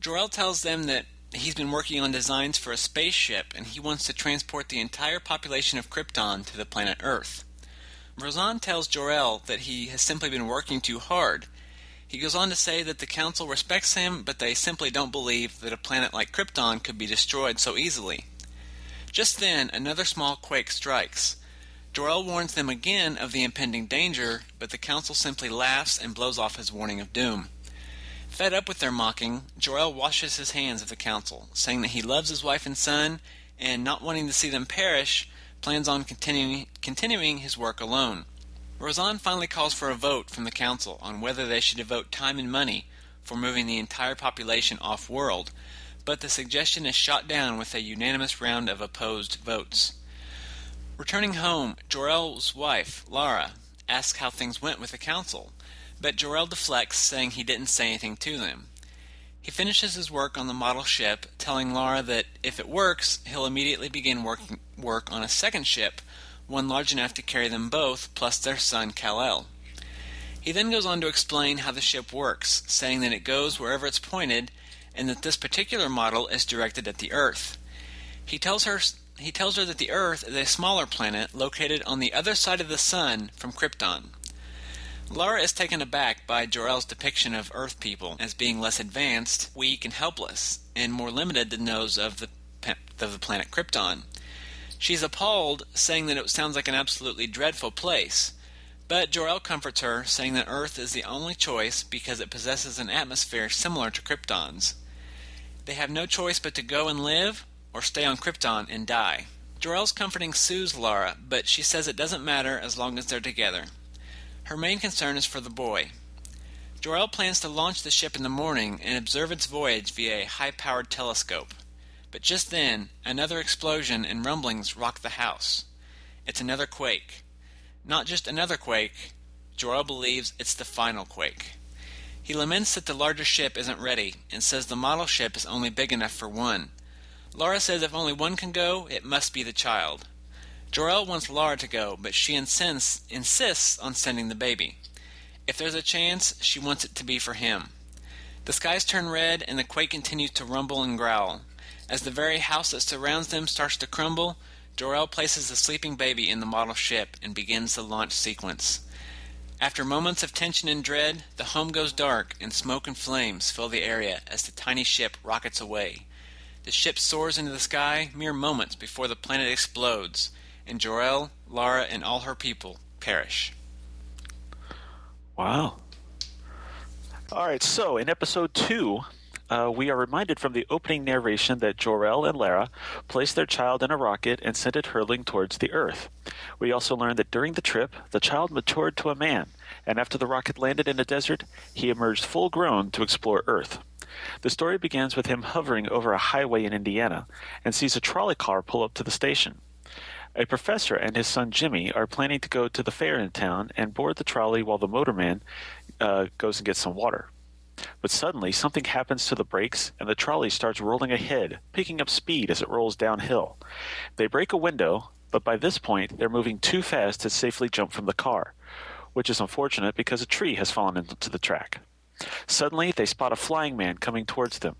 Jor-El tells them that he's been working on designs for a spaceship, and he wants to transport the entire population of Krypton to the planet Earth. Rozan tells Jor-El that he has simply been working too hard. He goes on to say that the council respects him, but they simply don't believe that a planet like Krypton could be destroyed so easily. Just then, another small quake strikes. Jor-El warns them again of the impending danger, but the council simply laughs and blows off his warning of doom. Fed up with their mocking, Jor-El washes his hands of the council, saying that he loves his wife and son, and not wanting to see them perish, plans on continuing, continuing his work alone. Rozan finally calls for a vote from the council on whether they should devote time and money for moving the entire population off-world, but the suggestion is shot down with a unanimous round of opposed votes. Returning home, Jor-El's wife, Lara, asks how things went with the council, but Jor-El deflects, saying he didn't say anything to them. He finishes his work on the model ship, telling Lara that if it works, he'll immediately begin work, work on a second ship, one large enough to carry them both, plus their son Kal-El. He then goes on to explain how the ship works, saying that it goes wherever it's pointed, and that this particular model is directed at the Earth. He tells her he tells her that the Earth is a smaller planet located on the other side of the sun from Krypton. Lara is taken aback by Jor-El's depiction of Earth people as being less advanced, weak, and helpless, and more limited than those of the, of the planet Krypton. She's appalled, saying that it sounds like an absolutely dreadful place, but Jor-El comforts her, saying that Earth is the only choice because it possesses an atmosphere similar to Krypton's. They have no choice but to go and live, or stay on Krypton and die. Jor-El's comforting soothes Lara, but she says it doesn't matter as long as they're together. Her main concern is for the boy. Jor-El plans to launch the ship in the morning and observe its voyage via a high-powered telescope. But just then, another explosion and rumblings rock the house. It's another quake. Not just another quake, Jor-El believes it's the final quake. He laments that the larger ship isn't ready, and says the model ship is only big enough for one. Lara says if only one can go, it must be the child. Jor-El wants Lara to go, but she insists, insists on sending the baby. If there's a chance, she wants it to be for him. The skies turn red, and the quake continues to rumble and growl. As the very house that surrounds them starts to crumble, Jor-El places the sleeping baby in the model ship and begins the launch sequence. After moments of tension and dread, the home goes dark, and smoke and flames fill the area as the tiny ship rockets away. The ship soars into the sky mere moments before the planet explodes, and Jor-El, Lara, and all her people perish. Wow. All right, so in episode two, uh, we are reminded from the opening narration that Jor-El and Lara placed their child in a rocket and sent it hurtling towards the Earth. We also learn that during the trip, the child matured to a man, and after the rocket landed in the desert, he emerged full-grown to explore Earth. The story begins with him hovering over a highway in Indiana and sees a trolley car pull up to the station. A professor and his son Jimmy are planning to go to the fair in town and board the trolley while the motorman uh, goes and gets some water. But suddenly, something happens to the brakes, and the trolley starts rolling ahead, picking up speed as it rolls downhill. They break a window, but by this point, they're moving too fast to safely jump from the car, which is unfortunate because a tree has fallen into the track. Suddenly, they spot a flying man coming towards them.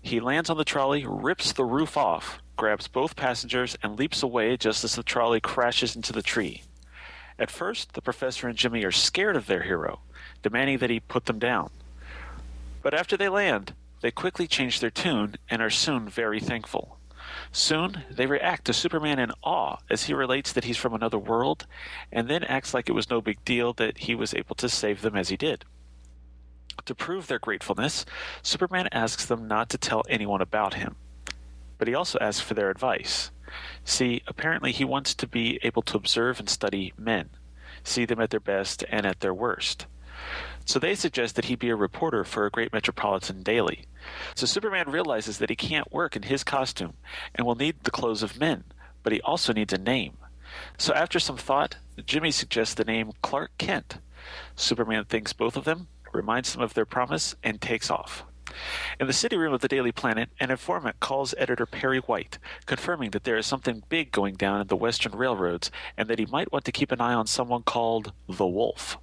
He lands on the trolley, rips the roof off, grabs both passengers, and leaps away just as the trolley crashes into the tree. At first, the professor and Jimmy are scared of their hero, demanding that he put them down. But after they land, they quickly change their tune and are soon very thankful. Soon, they react to Superman in awe as he relates that he's from another world, and then acts like it was no big deal that he was able to save them as he did. To prove their gratefulness, Superman asks them not to tell anyone about him. But he also asks for their advice. See, apparently he wants to be able to observe and study men, see them at their best and at their worst. So they suggest that he be a reporter for a great metropolitan daily. So Superman realizes that he can't work in his costume and will need the clothes of men, but he also needs a name. So after some thought, Jimmy suggests the name Clark Kent. Superman thanks both of them, reminds them of their promise, and takes off. In the city room of the Daily Planet, an informant calls editor Perry White, confirming that there is something big going down at the Western Railroads and that he might want to keep an eye on someone called the Wolf.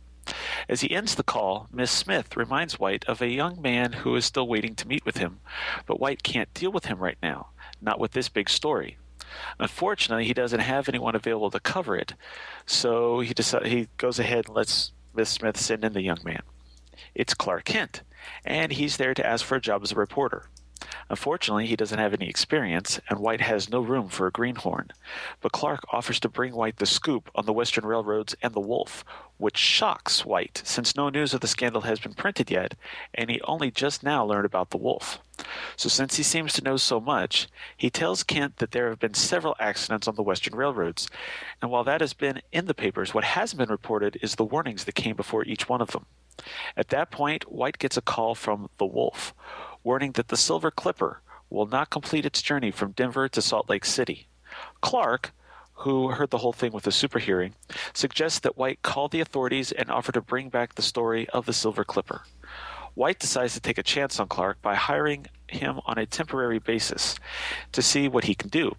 As he ends the call, Miss Smith reminds White of a young man who is still waiting to meet with him, but White can't deal with him right now, not with this big story. Unfortunately, he doesn't have anyone available to cover it, so he decides, he goes ahead and lets Miss Smith send in the young man. It's Clark Kent, and he's there to ask for a job as a reporter. Unfortunately, he doesn't have any experience, and White has no room for a greenhorn. But Clark offers to bring White the scoop on the Western Railroads and the Wolf, which shocks White since no news of the scandal has been printed yet, and he only just now learned about the Wolf. So since he seems to know so much, he tells Kent that there have been several accidents on the Western Railroads, and while that has been in the papers, what hasn't been reported is the warnings that came before each one of them. At that point, White gets a call from the Wolf, warning that the Silver Clipper will not complete its journey from Denver to Salt Lake City. Clark, who heard the whole thing with a super hearing, suggests that White call the authorities and offer to bring back the story of the Silver Clipper. White decides to take a chance on Clark by hiring him on a temporary basis to see what he can do.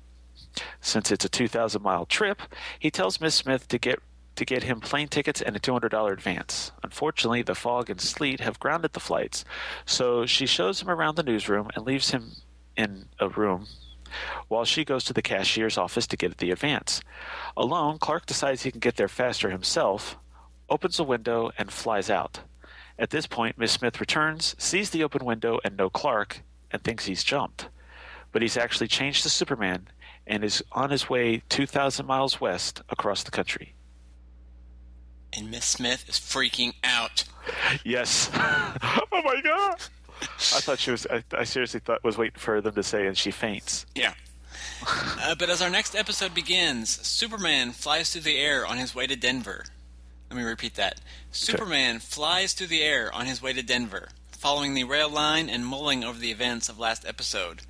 Since it's a two thousand mile trip, he tells Miss Smith to get to get him plane tickets and a two hundred dollars advance. Unfortunately, the fog and sleet have grounded the flights, so she shows him around the newsroom and leaves him in a room while she goes to the cashier's office to get the advance. Alone, Clark decides he can get there faster himself, opens a window, and flies out. At this point, Miss Smith returns, sees the open window and no Clark, and thinks he's jumped. But he's actually changed to Superman and is on his way two thousand miles west across the country. And Miss Smith is freaking out. Yes. Oh, my God. I thought she was – I seriously thought was waiting for them to say, and she faints. Yeah. Uh, but as our next episode begins, Superman flies through the air on his way to Denver. Let me repeat that. Superman okay. flies through the air on his way to Denver, following the rail line and mulling over the events of last episode.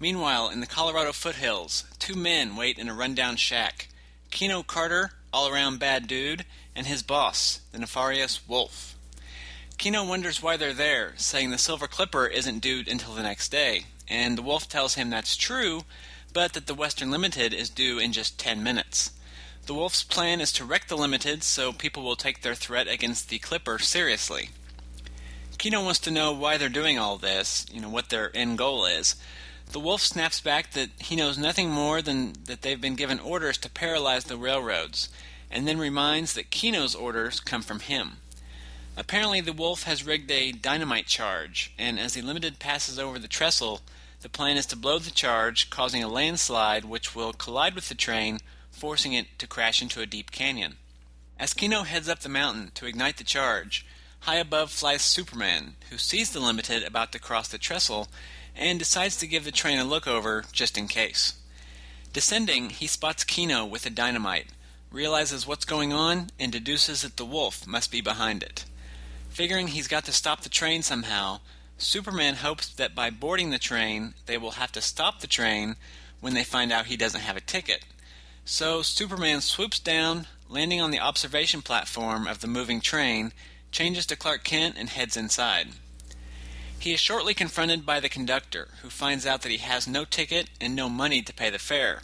Meanwhile, in the Colorado foothills, two men wait in a rundown shack. Keno Carter, all-around bad dude, and his boss, the nefarious Wolf. Keno wonders why they're there, saying the Silver Clipper isn't due until the next day, and the Wolf tells him that's true, but that the Western Limited is due in just ten minutes. The Wolf's plan is to wreck the Limited so people will take their threat against the Clipper seriously. Keno wants to know why they're doing all this, you know, what their end goal is. The Wolf snaps back that he knows nothing more than that they've been given orders to paralyze the railroads, and then reminds that Keno's orders come from him. Apparently, the Wolf has rigged a dynamite charge, and as the Limited passes over the trestle, the plan is to blow the charge, causing a landslide which will collide with the train, forcing it to crash into a deep canyon. As Keno heads up the mountain to ignite the charge, high above flies Superman, who sees the Limited about to cross the trestle, and decides to give the train a look over, just in case. Descending, he spots Keno with a dynamite, realizes what's going on, and deduces that the Wolf must be behind it. Figuring he's got to stop the train somehow, Superman hopes that by boarding the train, they will have to stop the train when they find out he doesn't have a ticket. So Superman swoops down, landing on the observation platform of the moving train, changes to Clark Kent, and heads inside. He is shortly confronted by the conductor, who finds out that he has no ticket and no money to pay the fare.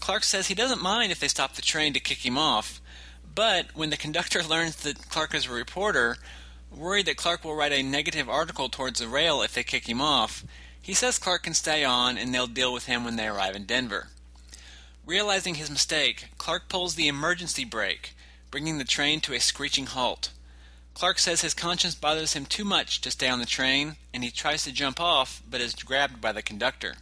Clark says he doesn't mind if they stop the train to kick him off, but when the conductor learns that Clark is a reporter, worried that Clark will write a negative article towards the rail if they kick him off, he says Clark can stay on and they'll deal with him when they arrive in Denver. Realizing his mistake, Clark pulls the emergency brake, bringing the train to a screeching halt. Clark says his conscience bothers him too much to stay on the train, and he tries to jump off, but is grabbed by the conductor.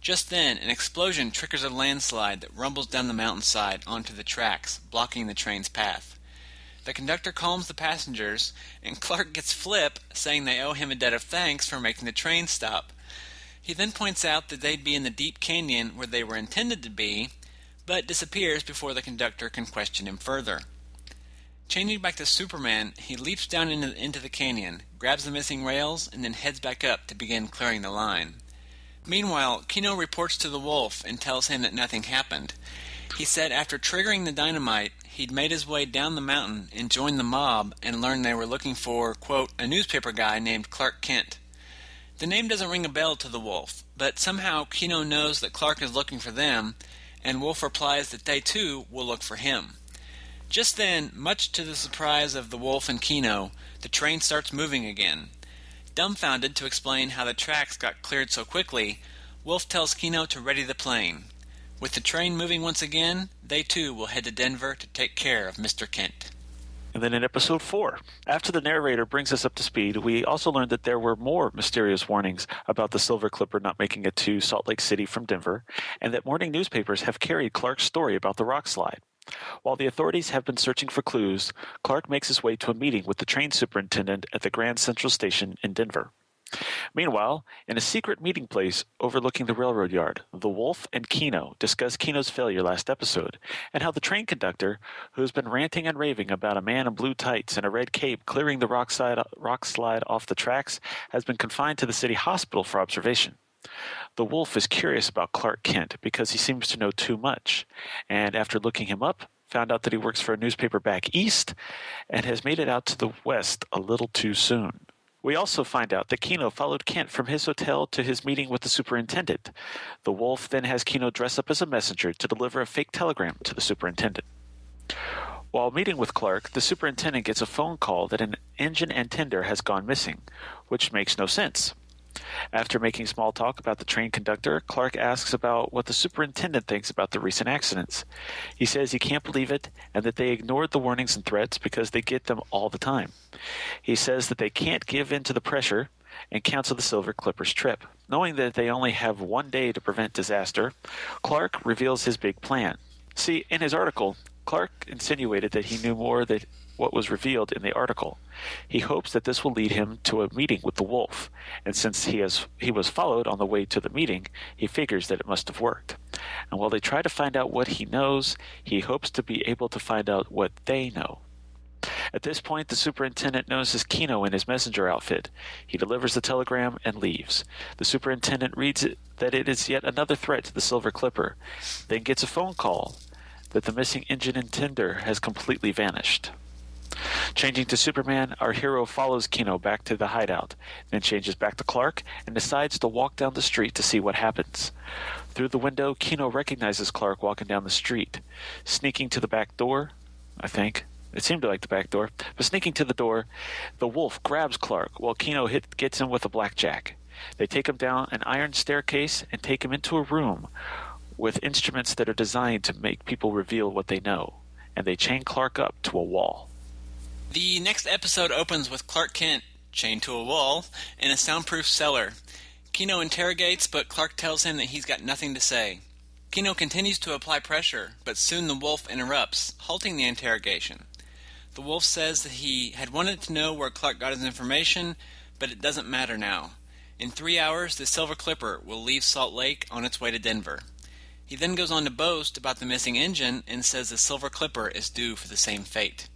Just then, an explosion triggers a landslide that rumbles down the mountainside onto the tracks, blocking the train's path. The conductor calms the passengers, and Clark gets flip, saying they owe him a debt of thanks for making the train stop. He then points out that they'd be in the deep canyon where they were intended to be, but disappears before the conductor can question him further. Changing back to Superman, he leaps down into, into the canyon, grabs the missing rails, and then heads back up to begin clearing the line. Meanwhile, Kino reports to the Wolf and tells him that nothing happened. He said after triggering the dynamite, he'd made his way down the mountain and joined the mob and learned they were looking for, quote, a newspaper guy named Clark Kent. The name doesn't ring a bell to the Wolf, but somehow Kino knows that Clark is looking for them, and Wolf replies that they too will look for him. Just then, much to the surprise of the Wolf and Kino, the train starts moving again. Dumbfounded to explain how the tracks got cleared so quickly, Wolf tells Kino to ready the plane. With the train moving once again, they too will head to Denver to take care of Mister Kent. And then in episode four, after the narrator brings us up to speed, we also learned that there were more mysterious warnings about the Silver Clipper not making it to Salt Lake City from Denver, and that morning newspapers have carried Clark's story about the rock slide. While the authorities have been searching for clues, Clark makes his way to a meeting with the train superintendent at the Grand Central Station in Denver. Meanwhile, in a secret meeting place overlooking the railroad yard, the Wolf and Kino discuss Kino's failure last episode and how the train conductor, who has been ranting and raving about a man in blue tights and a red cape clearing the rock slide, rock slide off the tracks, has been confined to the city hospital for observation. The Wolf is curious about Clark Kent because he seems to know too much, and after looking him up, found out that he works for a newspaper back east and has made it out to the west a little too soon. We also find out that Kino followed Kent from his hotel to his meeting with the superintendent. The Wolf then has Kino dress up as a messenger to deliver a fake telegram to the superintendent. While meeting with Clark, the superintendent gets a phone call that an engine and tender has gone missing, which makes no sense. After making small talk about the train conductor, Clark asks about what the superintendent thinks about the recent accidents. He says he can't believe it and that they ignored the warnings and threats because they get them all the time. He says that they can't give in to the pressure and cancel the Silver Clipper's trip. Knowing that they only have one day to prevent disaster, Clark reveals his big plan. See, in his article, Clark insinuated that he knew more than what was revealed in the article. He hopes that this will lead him to a meeting with the Wolf, and since he has he was followed on the way to the meeting, he figures that it must have worked. And while they try to find out what he knows, he hopes to be able to find out what they know. At this point, the superintendent notices Kino in his messenger outfit. He delivers the telegram and leaves. The superintendent reads it, that it is yet another threat to the Silver Clipper, then gets a phone call that the missing engine and tender has completely vanished. Changing to Superman, our hero follows Kino back to the hideout, then changes back to Clark and decides to walk down the street to see what happens. Through the window, Kino recognizes Clark walking down the street. Sneaking to the back door, I think. It seemed like the back door. But sneaking to the door, the Wolf grabs Clark while Kino hit, gets him with a blackjack. They take him down an iron staircase and take him into a room with instruments that are designed to make people reveal what they know, and they chain Clark up to a wall. The next episode opens with Clark Kent, chained to a wall, in a soundproof cellar. Kino interrogates, but Clark tells him that he's got nothing to say. Kino continues to apply pressure, but soon the Wolf interrupts, halting the interrogation. The Wolf says that he had wanted to know where Clark got his information, but it doesn't matter now. In three hours, the Silver Clipper will leave Salt Lake on its way to Denver. He then goes on to boast about the missing engine and says the Silver Clipper is due for the same fate.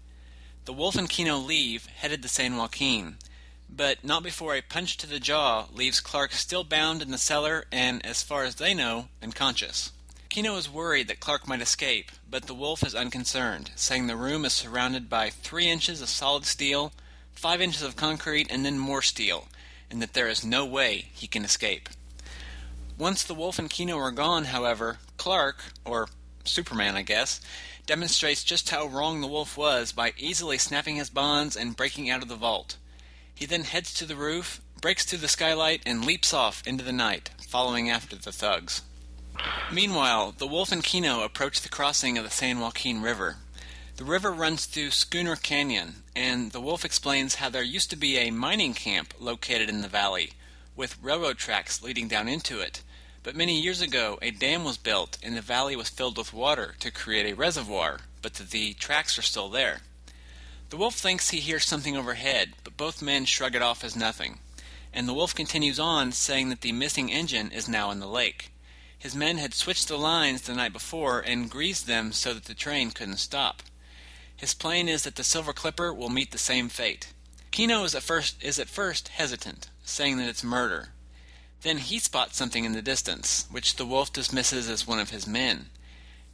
The Wolf and Kino leave, headed to San Joaquin, but not before a punch to the jaw leaves Clark still bound in the cellar and, as far as they know, unconscious. Kino is worried that Clark might escape, but the Wolf is unconcerned, saying the room is surrounded by three inches of solid steel, five inches of concrete, and then more steel, and that there is no way he can escape. Once the Wolf and Kino are gone, however, Clark, or Superman, I guess, demonstrates just how wrong the Wolf was by easily snapping his bonds and breaking out of the vault. He then heads to the roof, breaks through the skylight, and leaps off into the night, following after the thugs. Meanwhile, the Wolf and Kino approach the crossing of the San Joaquin River. The river runs through Schooner Canyon, and the Wolf explains how there used to be a mining camp located in the valley, with railroad tracks leading down into it. But many years ago, a dam was built, and the valley was filled with water to create a reservoir, but that the tracks are still there. The Wolf thinks he hears something overhead, but both men shrug it off as nothing. And the Wolf continues on, saying that the missing engine is now in the lake. His men had switched the lines the night before and greased them so that the train couldn't stop. His plan is that the Silver Clipper will meet the same fate. Kino is at first, is at first hesitant, saying that it's murder. Then he spots something in the distance, which the Wolf dismisses as one of his men.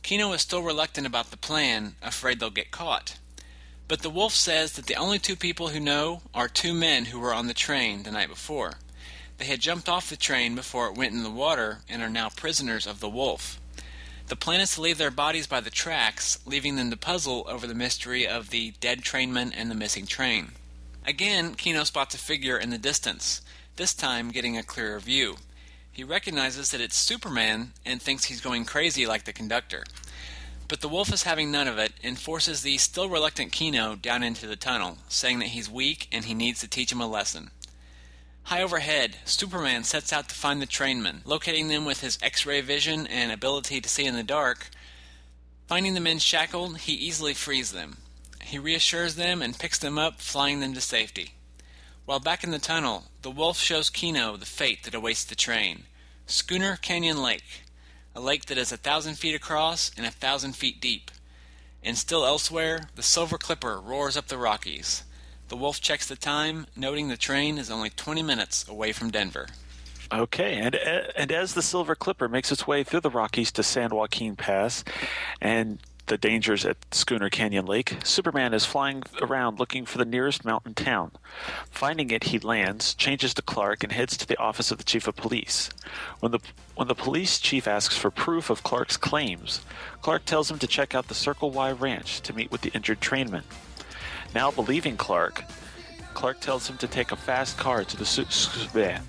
Kino is still reluctant about the plan, afraid they'll get caught. But the Wolf says that the only two people who know are two men who were on the train the night before. They had jumped off the train before it went in the water and are now prisoners of the Wolf. The plan is to leave their bodies by the tracks, leaving them to puzzle over the mystery of the dead trainman and the missing train. Again, Kino spots a figure in the distance, this time getting a clearer view. He recognizes that it's Superman and thinks he's going crazy like the conductor. But the Wolf is having none of it and forces the still reluctant Kino down into the tunnel, saying that he's weak and he needs to teach him a lesson. High overhead, Superman sets out to find the trainmen, locating them with his X-ray vision and ability to see in the dark. Finding the men shackled, he easily frees them. He reassures them and picks them up, flying them to safety. While back in the tunnel, the Wolf shows Kino the fate that awaits the train. Schooner Canyon Lake, a lake that is a thousand feet across and a thousand feet deep. And still elsewhere, the Silver Clipper roars up the Rockies. The Wolf checks the time, noting the train is only twenty minutes away from Denver. Okay, and and as the Silver Clipper makes its way through the Rockies to San Joaquin Pass and the dangers at Schooner Canyon Lake, Superman is flying around looking for the nearest mountain town. Finding it, he lands, changes to Clark, and heads to the office of the chief of police. When the when the police chief asks for proof of Clark's claims, Clark tells him to check out the Circle Y Ranch to meet with the injured trainman. Now believing Clark, Clark tells him to take a fast car to the su- su- to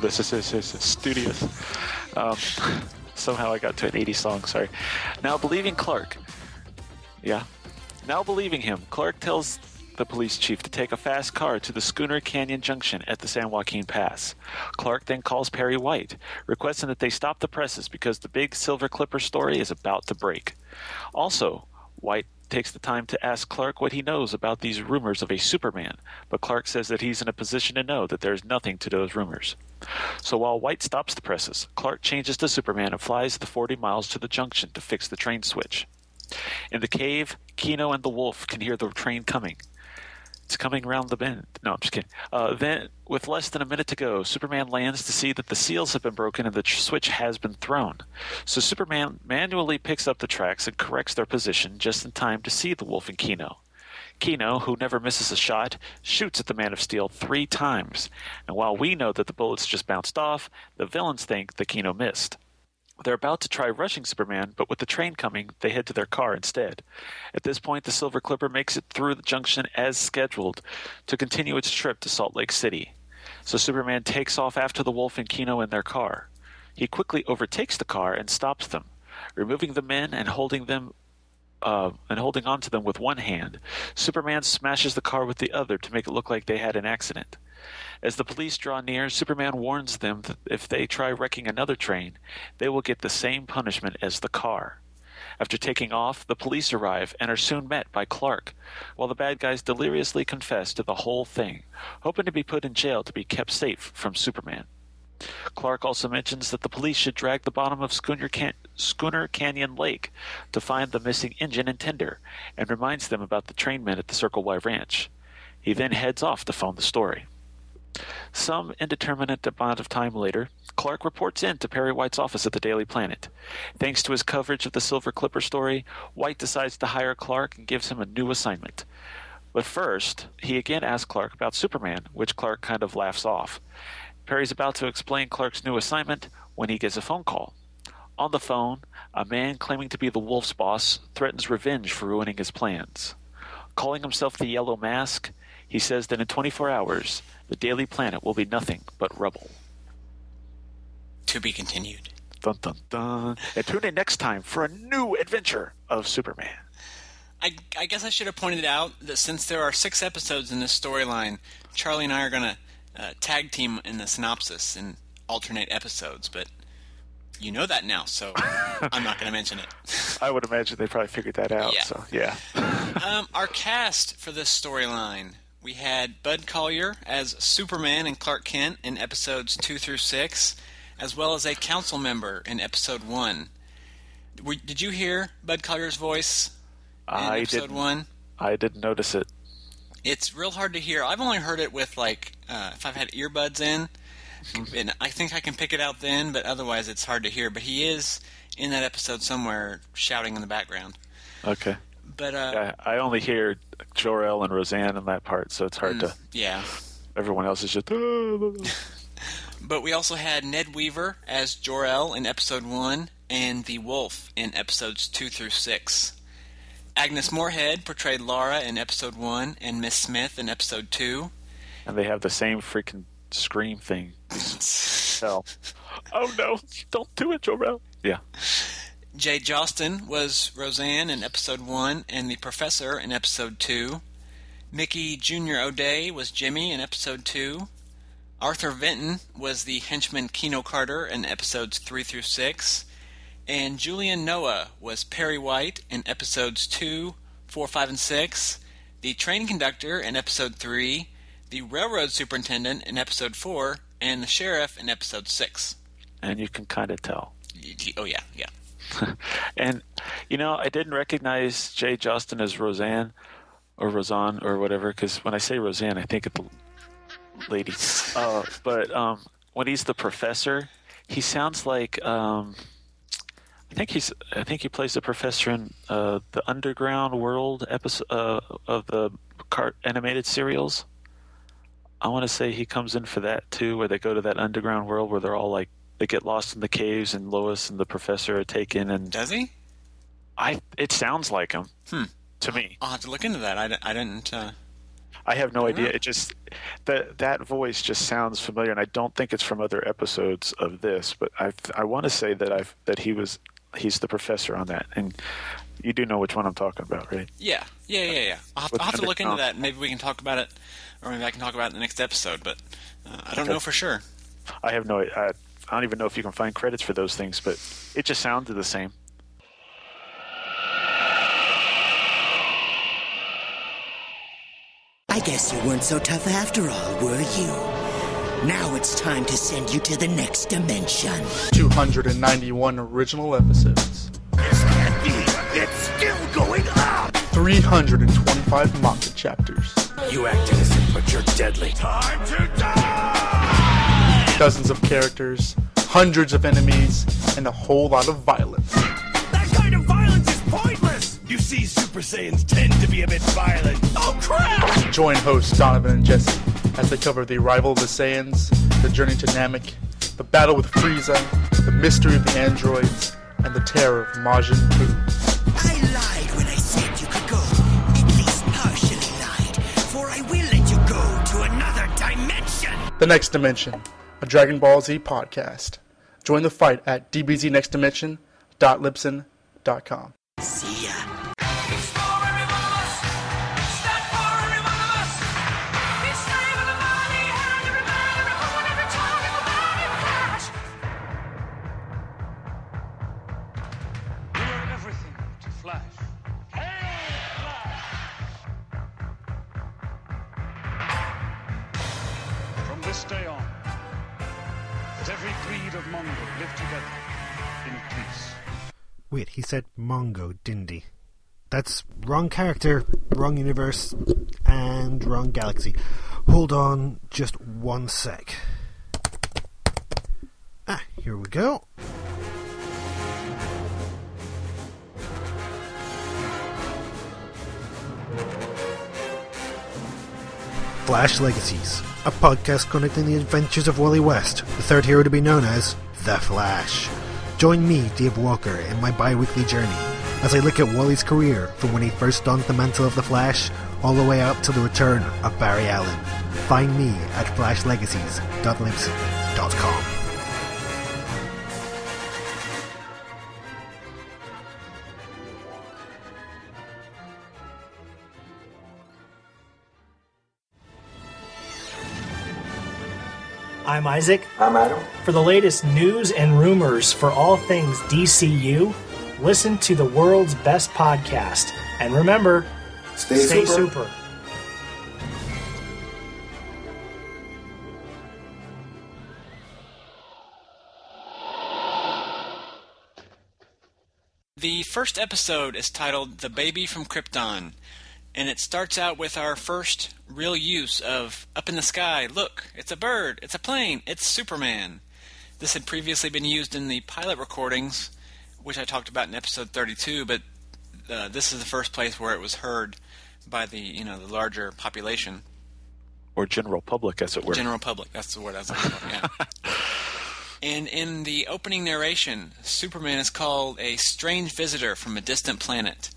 the su- su- su- studios. Um, somehow I got to an eighties song. Sorry. Now believing Clark, yeah. Now believing him, Clark tells the police chief to take a fast car to the Schooner Canyon Junction at the San Joaquin Pass. Clark then calls Perry White, requesting that they stop the presses because the big Silver Clipper story is about to break. Also, White takes the time to ask Clark what he knows about these rumors of a Superman, but Clark says that he's in a position to know that there's nothing to those rumors. So while White stops the presses, Clark changes to Superman and flies the forty miles to the junction to fix the train switch. In the cave, Kino and the Wolf can hear the train coming. It's coming round the bend. No, I'm just kidding. Uh, then, with less than a minute to go, Superman lands to see that the seals have been broken and the tr- switch has been thrown. So Superman manually picks up the tracks and corrects their position just in time to see the Wolf and Kino. Kino, who never misses a shot, shoots at the Man of Steel three times. And while we know that the bullets just bounced off, the villains think that Kino missed. They're about to try rushing Superman, but with the train coming, they head to their car instead. At this point, the Silver Clipper makes it through the junction as scheduled to continue its trip to Salt Lake City. So Superman takes off after the Wolf and Kino in their car. He quickly overtakes the car and stops them, removing the men and holding them uh, and holding onto them with one hand. Superman smashes the car with the other to make it look like they had an accident. As the police draw near, Superman warns them that if they try wrecking another train, they will get the same punishment as the car. After taking off, the police arrive and are soon met by Clark, while the bad guys deliriously confess to the whole thing, hoping to be put in jail to be kept safe from Superman. Clark also mentions that the police should drag the bottom of Schooner, Can- Schooner Canyon Lake to find the missing engine and tender, and reminds them about the trainmen at the Circle Y Ranch. He then heads off to phone the story. Some indeterminate amount of time later, Clark reports in to Perry White's office at the Daily Planet. Thanks to his coverage of the Silver Clipper story, White decides to hire Clark and gives him a new assignment. But first, he again asks Clark about Superman, which Clark kind of laughs off. Perry's about to explain Clark's new assignment when he gets a phone call. On the phone, a man claiming to be the Wolf's boss threatens revenge for ruining his plans. Calling himself the Yellow Mask, he says that in twenty-four hours, the Daily Planet will be nothing but rubble. To be continued. Dun, dun, dun. And tune in next time for a new adventure of Superman. I, I guess I should have pointed out that since there are six episodes in this storyline, Charlie and I are going to uh, tag team in the synopsis and alternate episodes, but you know that now, so I'm not going to mention it. I would imagine they probably figured that out, yeah. so yeah. um, our cast for this storyline, we had Bud Collyer as Superman and Clark Kent in episodes two through six, as well as a council member in episode one. We, did you hear Bud Collier's voice? In I episode didn't, one, I didn't notice it. It's real hard to hear. I've only heard it with like uh, if I've had earbuds in, and I think I can pick it out then. But otherwise, it's hard to hear. But he is in that episode somewhere, shouting in the background. Okay. But uh, yeah, I only hear Jor-El and Roseanne in that part, so it's hard mm, to. Yeah. Everyone else is just. But we also had Ned Weaver as Jor-El in episode one, and the Wolf in episodes two through six. Agnes Moorehead portrayed Laura in episode one and Miss Smith in episode two. And they have the same freaking scream thing. Hell. Oh, no. Don't do it, Jor-El. Yeah. Jay Jostin was Roseanne in episode one and the Professor in episode two. Mickey Junior O'Day was Jimmy in episode two. Arthur Vinton was the henchman Keno Carter in episodes three through six. And Julian Noah was Perry White in episodes two, four, five, and six, the train conductor in episode three, the railroad superintendent in episode four, and the sheriff in episode six. And you can kind of tell. Oh, yeah, yeah. And, you know, I didn't recognize Jay Jostin as Roseanne or Roseanne or whatever, because when I say Roseanne, I think of the lady. uh, but um, when he's the professor, he sounds like... Um, I think he's. I think he plays the professor in uh, the Underground World episode uh, of the cart animated serials. I want to say he comes in for that too, where they go to that underground world where they're all like they get lost in the caves, and Lois and the professor are taken. And does he? I. It sounds like him hmm. to me. I'll have to look into that. I, I didn't. Uh, I have no I idea. Know. It just that that voice just sounds familiar, and I don't think it's from other episodes of this. But I I want to say that I've that he was. He's the professor on that, and you do know which one I'm talking about, right? Yeah, yeah, yeah, yeah. I'll have, I'll have to look into that. Maybe we can talk about it, or maybe I can talk about it in the next episode. But uh, I don't know for sure. I have no. I, I don't even know if you can find credits for those things, but it just sounded the same. I guess you weren't so tough after all, were you? Now it's time to send you to the next dimension. two hundred ninety-one original episodes. This can't be. It's still going up. three hundred twenty-five manga chapters. You act innocent, but you're deadly. Time to die! Dozens of characters, hundreds of enemies, and a whole lot of violence. That kind of violence is pointless. You see, Super Saiyans tend to be a bit violent. Oh, crap! Join hosts Donovan and Jesse as they cover the arrival of the Saiyans, the journey to Namek, the battle with Frieza, the mystery of the androids, and the terror of Majin Buu. I lied when I said you could go, at least partially lied, for I will let you go to another dimension! The Next Dimension, a Dragon Ball Z podcast. Join the fight at d b z next dimension dot libsyn dot com. See ya. Wait, he said Mongo, didn't he? That's wrong character, wrong universe, and wrong galaxy. Hold on just one sec. Ah, here we go. Flash Legacies, a podcast connecting the adventures of Wally West, the third hero to be known as The Flash. Join me, Dave Walker, in my bi-weekly journey as I look at Wally's career from when he first donned the mantle of The Flash all the way up to the return of Barry Allen. Find me at flash legacies dot libsyn dot com. I'm Isaac. I'm Adam. For the latest news and rumors for all things D C U, listen to the world's best podcast. And remember, stay, stay super. super. The first episode is titled The Baby from Krypton, and it starts out with our first real use of, up in the sky, look, it's a bird, it's a plane, it's Superman. This had previously been used in the pilot recordings, which I talked about in episode thirty-two, but uh, this is the first place where it was heard by the, you know, the larger population. Or general public, as it were. General public, that's the word I was looking for, yeah. And in the opening narration, Superman is called a strange visitor from a distant planet,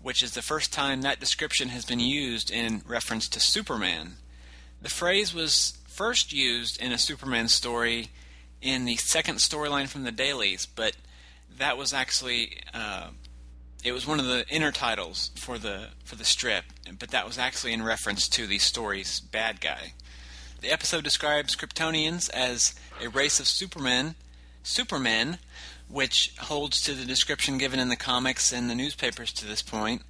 which is the first time that description has been used in reference to Superman. The phrase was first used in a Superman story in the second storyline from the dailies, but that was actually uh, it was one of the inner titles for the for the strip, but that was actually in reference to the story's bad guy. The episode describes Kryptonians as a race of Supermen, Supermen, which holds to the description given in the comics and the newspapers to this point.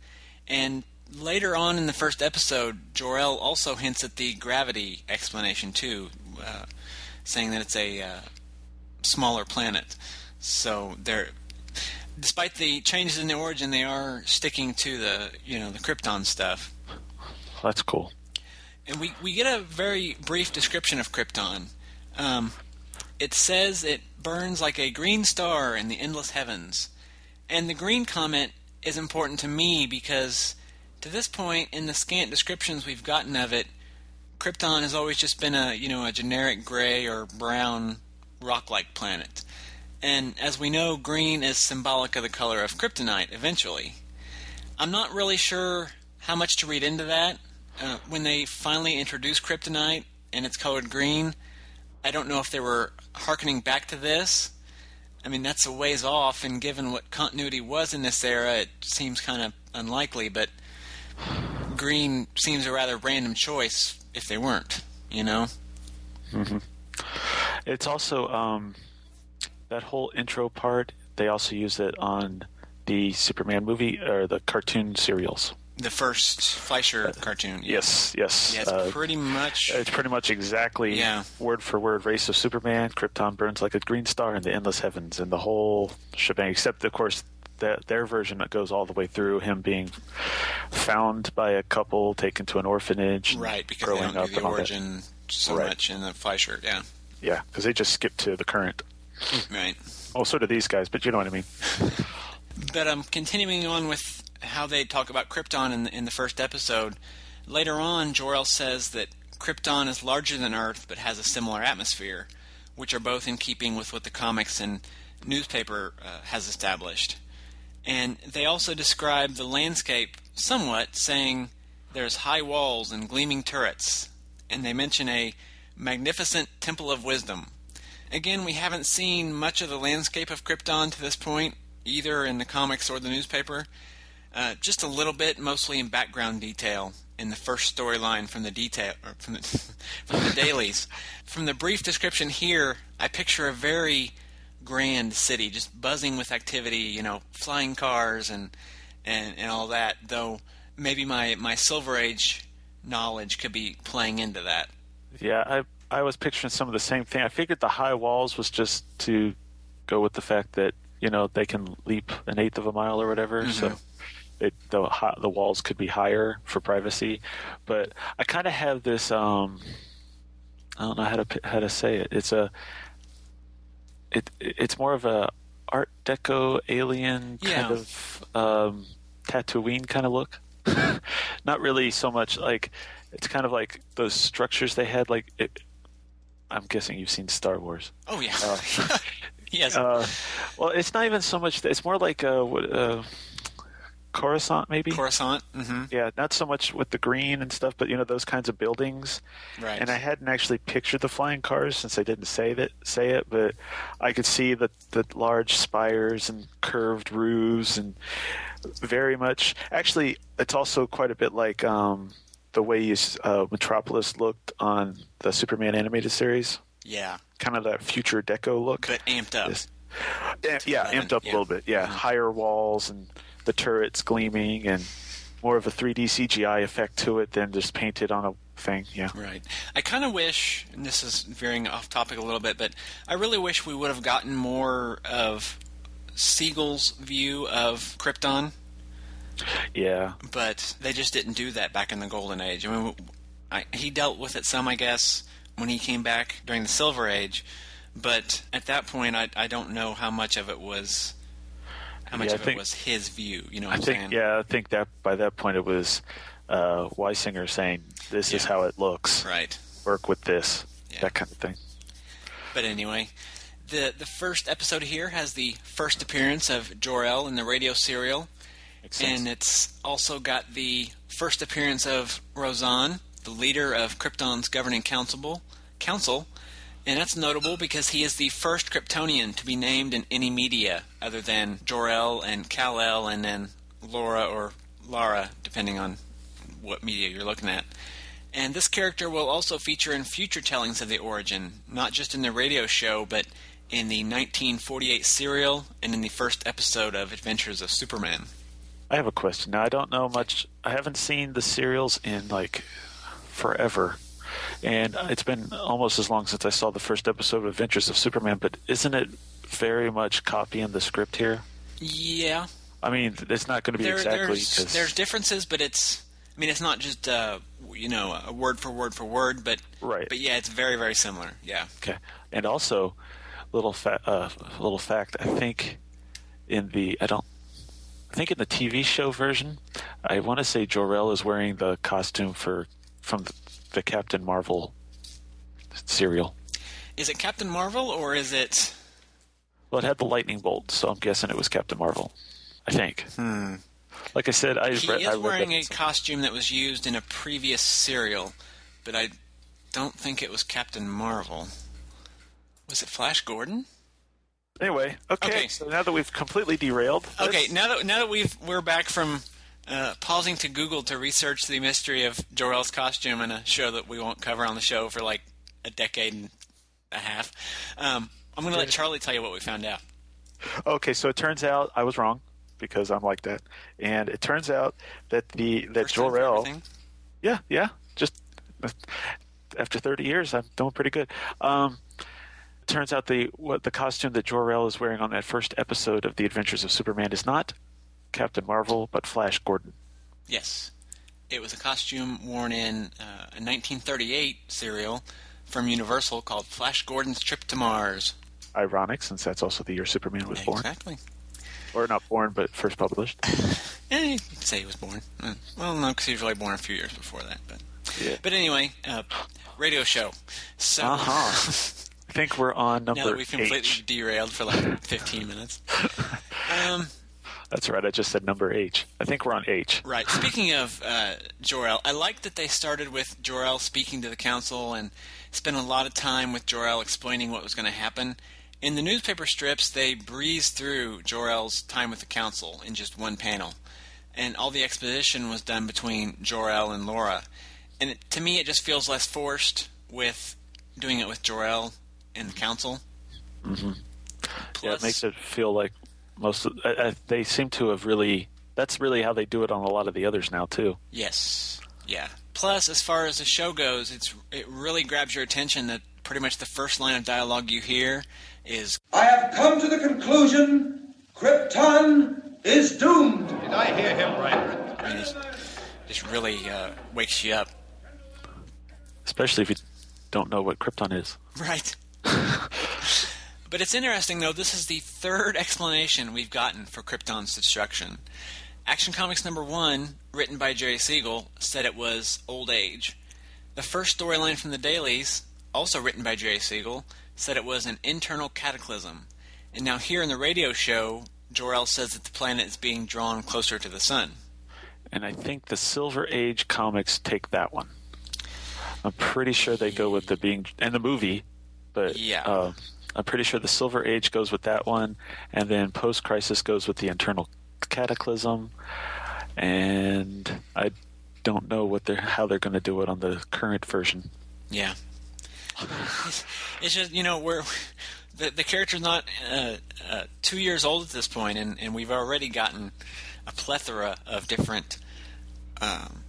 And later on in the first episode, Jor-El also hints at the gravity explanation too, uh, saying that it's a uh, smaller planet. So they're, despite the changes in the origin, they are sticking to the, you know, the Krypton stuff. That's cool. And we, we get a very brief description of Krypton. Um, it says it burns like a green star in the endless heavens. And the green comment is important to me because to this point in the scant descriptions we've gotten of it, Krypton has always just been a, you know, a generic gray or brown rock-like planet. And as we know, green is symbolic of the color of kryptonite eventually. I'm not really sure how much to read into that. Uh, when they finally introduced kryptonite and it's colored green, I don't know if they were hearkening back to this. I mean, that's a ways off, and given what continuity was in this era, it seems kind of unlikely, but green seems a rather random choice if they weren't, you know? Mm-hmm. It's also, um, that whole intro part, they also use it on the Superman movie, or the cartoon serials. The first Fleischer cartoon. Yeah. Yes, yes. Yeah, it's uh, pretty much... It's pretty much exactly yeah. word for word. Race of Superman, Krypton burns like a green star in the endless heavens, and the whole shebang, except, of course, the, their version that goes all the way through him being found by a couple, taken to an orphanage. Right, because they don't do the origin so right. much in the Fleischer, yeah. Yeah, because they just skip to the current. Right. Well, so do these guys, but you know what I mean. But I'm um, continuing on with how they talk about Krypton in the, in the first episode. Later on, Jor-El says that Krypton is larger than Earth but has a similar atmosphere, which are both in keeping with what the comics and newspaper uh, has established. And they also describe the landscape somewhat, saying there's high walls and gleaming turrets, and they mention a magnificent temple of wisdom. Again, we haven't seen much of the landscape of Krypton to this point, either in the comics or the newspaper. Uh, just a little bit, mostly in background detail, in the first storyline from the detail or from the, from the dailies. From the brief description here, I picture a very grand city, just buzzing with activity, you know, flying cars and and, and all that. Though maybe my, my Silver Age knowledge could be playing into that. Yeah, I I was picturing some of the same thing. I figured the high walls was just to go with the fact that, you know, they can leap an eighth of a mile or whatever. Mm-hmm. So. it, the the walls could be higher for privacy. But I kind of have this um, I don't know how to how to say it. It's a it it's more of a Art Deco alien yeah. kind of um, Tatooine kind of look. Not really so much like it's kind of like those structures they had. Like it, I'm guessing you've seen Star Wars. Oh yeah. Uh, yes. Uh, well, it's not even so much. It's more like a. Uh, Coruscant, maybe? Coruscant, mm-hmm. Yeah, not so much with the green and stuff, but, you know, those kinds of buildings. Right. And I hadn't actually pictured the flying cars since I didn't say it, say it but I could see the, the large spires and curved roofs and very much... Actually, it's also quite a bit like um, the way you, uh, Metropolis looked on the Superman animated series. Yeah. Kind of that future deco look. But amped up. It's, yeah, yeah amped up yeah. a little bit, yeah. Mm-hmm. Higher walls and... the turrets gleaming and more of a three D C G I effect to it than just painted on a thing. Yeah, right. I kind of wish, and this is veering off topic a little bit, but I really wish we would have gotten more of Siegel's view of Krypton. Yeah. But they just didn't do that back in the Golden Age. I mean, I, he dealt with it some, I guess, when he came back during the Silver Age. But at that point, I, I don't know how much of it was... How much yeah, of think, it was his view, you know what I I'm think, saying? Yeah, I think that by that point it was uh, Weisinger saying, this yeah. is how it looks. Right. Work with this, yeah. that kind of thing. But anyway, the the first episode here has the first appearance of Jor-El in the radio serial. And it's also got the first appearance of Rozan, the leader of Krypton's governing council. council. And that's notable because he is the first Kryptonian to be named in any media other than Jor-El and Kal-El and then Laura or Lara, depending on what media you're looking at. And this character will also feature in future tellings of the origin, not just in the radio show, but in the nineteen forty-eight serial and in the first episode of Adventures of Superman. I have a question. Now, I don't know much. I haven't seen the serials in, like, forever. And it's been almost as long since I saw the first episode of Adventures of Superman, but isn't it very much copying the script here? Yeah. I mean, it's not going to be there, exactly... There's, cause... there's differences, but it's... I mean, it's not just, uh, you know, a word for word for word, but... Right. But yeah, it's very, very similar, yeah. Okay. And also, little fa- uh, little fact, I think in the... I don't... I think in the T V show version, I want to say Jor-El is wearing the costume for... from the, the Captain Marvel serial. Is it Captain Marvel or is it... Well, it had the lightning bolt, so I'm guessing it was Captain Marvel. I think. Hmm. Like I said, I... He re- is I wearing a costume that was used in a previous serial, but I don't think it was Captain Marvel. Was it Flash Gordon? Anyway, okay. okay. So now that we've completely derailed... Let's... Okay, now that now that we've we're back from... Uh, pausing to Google to research the mystery of Jor-El's costume in a show that we won't cover on the show for like a decade and a half. Um, I'm going to let Charlie tell you what we found out. Okay, so it turns out I was wrong because I'm like that, and it turns out that the that Jor-El, yeah, yeah, just after thirty years, I'm doing pretty good. Um, turns out the what the costume that Jor-El is wearing on that first episode of The Adventures of Superman is not Captain Marvel, but Flash Gordon. Yes. It was a costume worn in uh, a nineteen thirty-eight serial from Universal called Flash Gordon's Trip to Mars. Ironic, since that's also the year Superman was exactly. born. Exactly. Or not born, but first published. Yeah, you could say he was born. Well, no, because he was really born a few years before that. But, yeah. but anyway, uh, radio show. So, uh-huh. I think we're on number eight. Now that we've completely H. derailed for like fifteen minutes. Um... That's right. I just said number H. I think we're on H. Right. Speaking of uh, Jor-El, I like that they started with Jor-El speaking to the council and spent a lot of time with Jor-El explaining what was going to happen. In the newspaper strips, they breezed through Jor-El's time with the council in just one panel. And all the exposition was done between Jor-El and Laura. And it, to me, it just feels less forced with doing it with Jor-El and the council. Mm-hmm. Plus, yeah, it makes it feel like... Most of, uh, they seem to have really – that's really how they do it on a lot of the others now too. Yes. Yeah. Plus, as far as the show goes, it's it really grabs your attention that pretty much the first line of dialogue you hear is, I have come to the conclusion Krypton is doomed. Did I hear him right? I mean, this, this really uh, wakes you up. Especially if you don't know what Krypton is. Right. But it's interesting, though, this is the third explanation we've gotten for Krypton's destruction. Action Comics number one, written by Jerry Siegel, said it was old age. The first storyline from the dailies, also written by Jerry Siegel, said it was an internal cataclysm. And now here in the radio show, Jor-El says that the planet is being drawn closer to the sun. And I think the Silver Age comics take that one. I'm pretty sure they go with the being – and the movie, but yeah. uh, I'm pretty sure the Silver Age goes with that one, and then Post-Crisis goes with the internal cataclysm, and I don't know what they're how they're going to do it on the current version. Yeah, it's, it's just, you know, we're the the character's not uh, uh, two years old at this point, and, and we've already gotten a plethora of different um,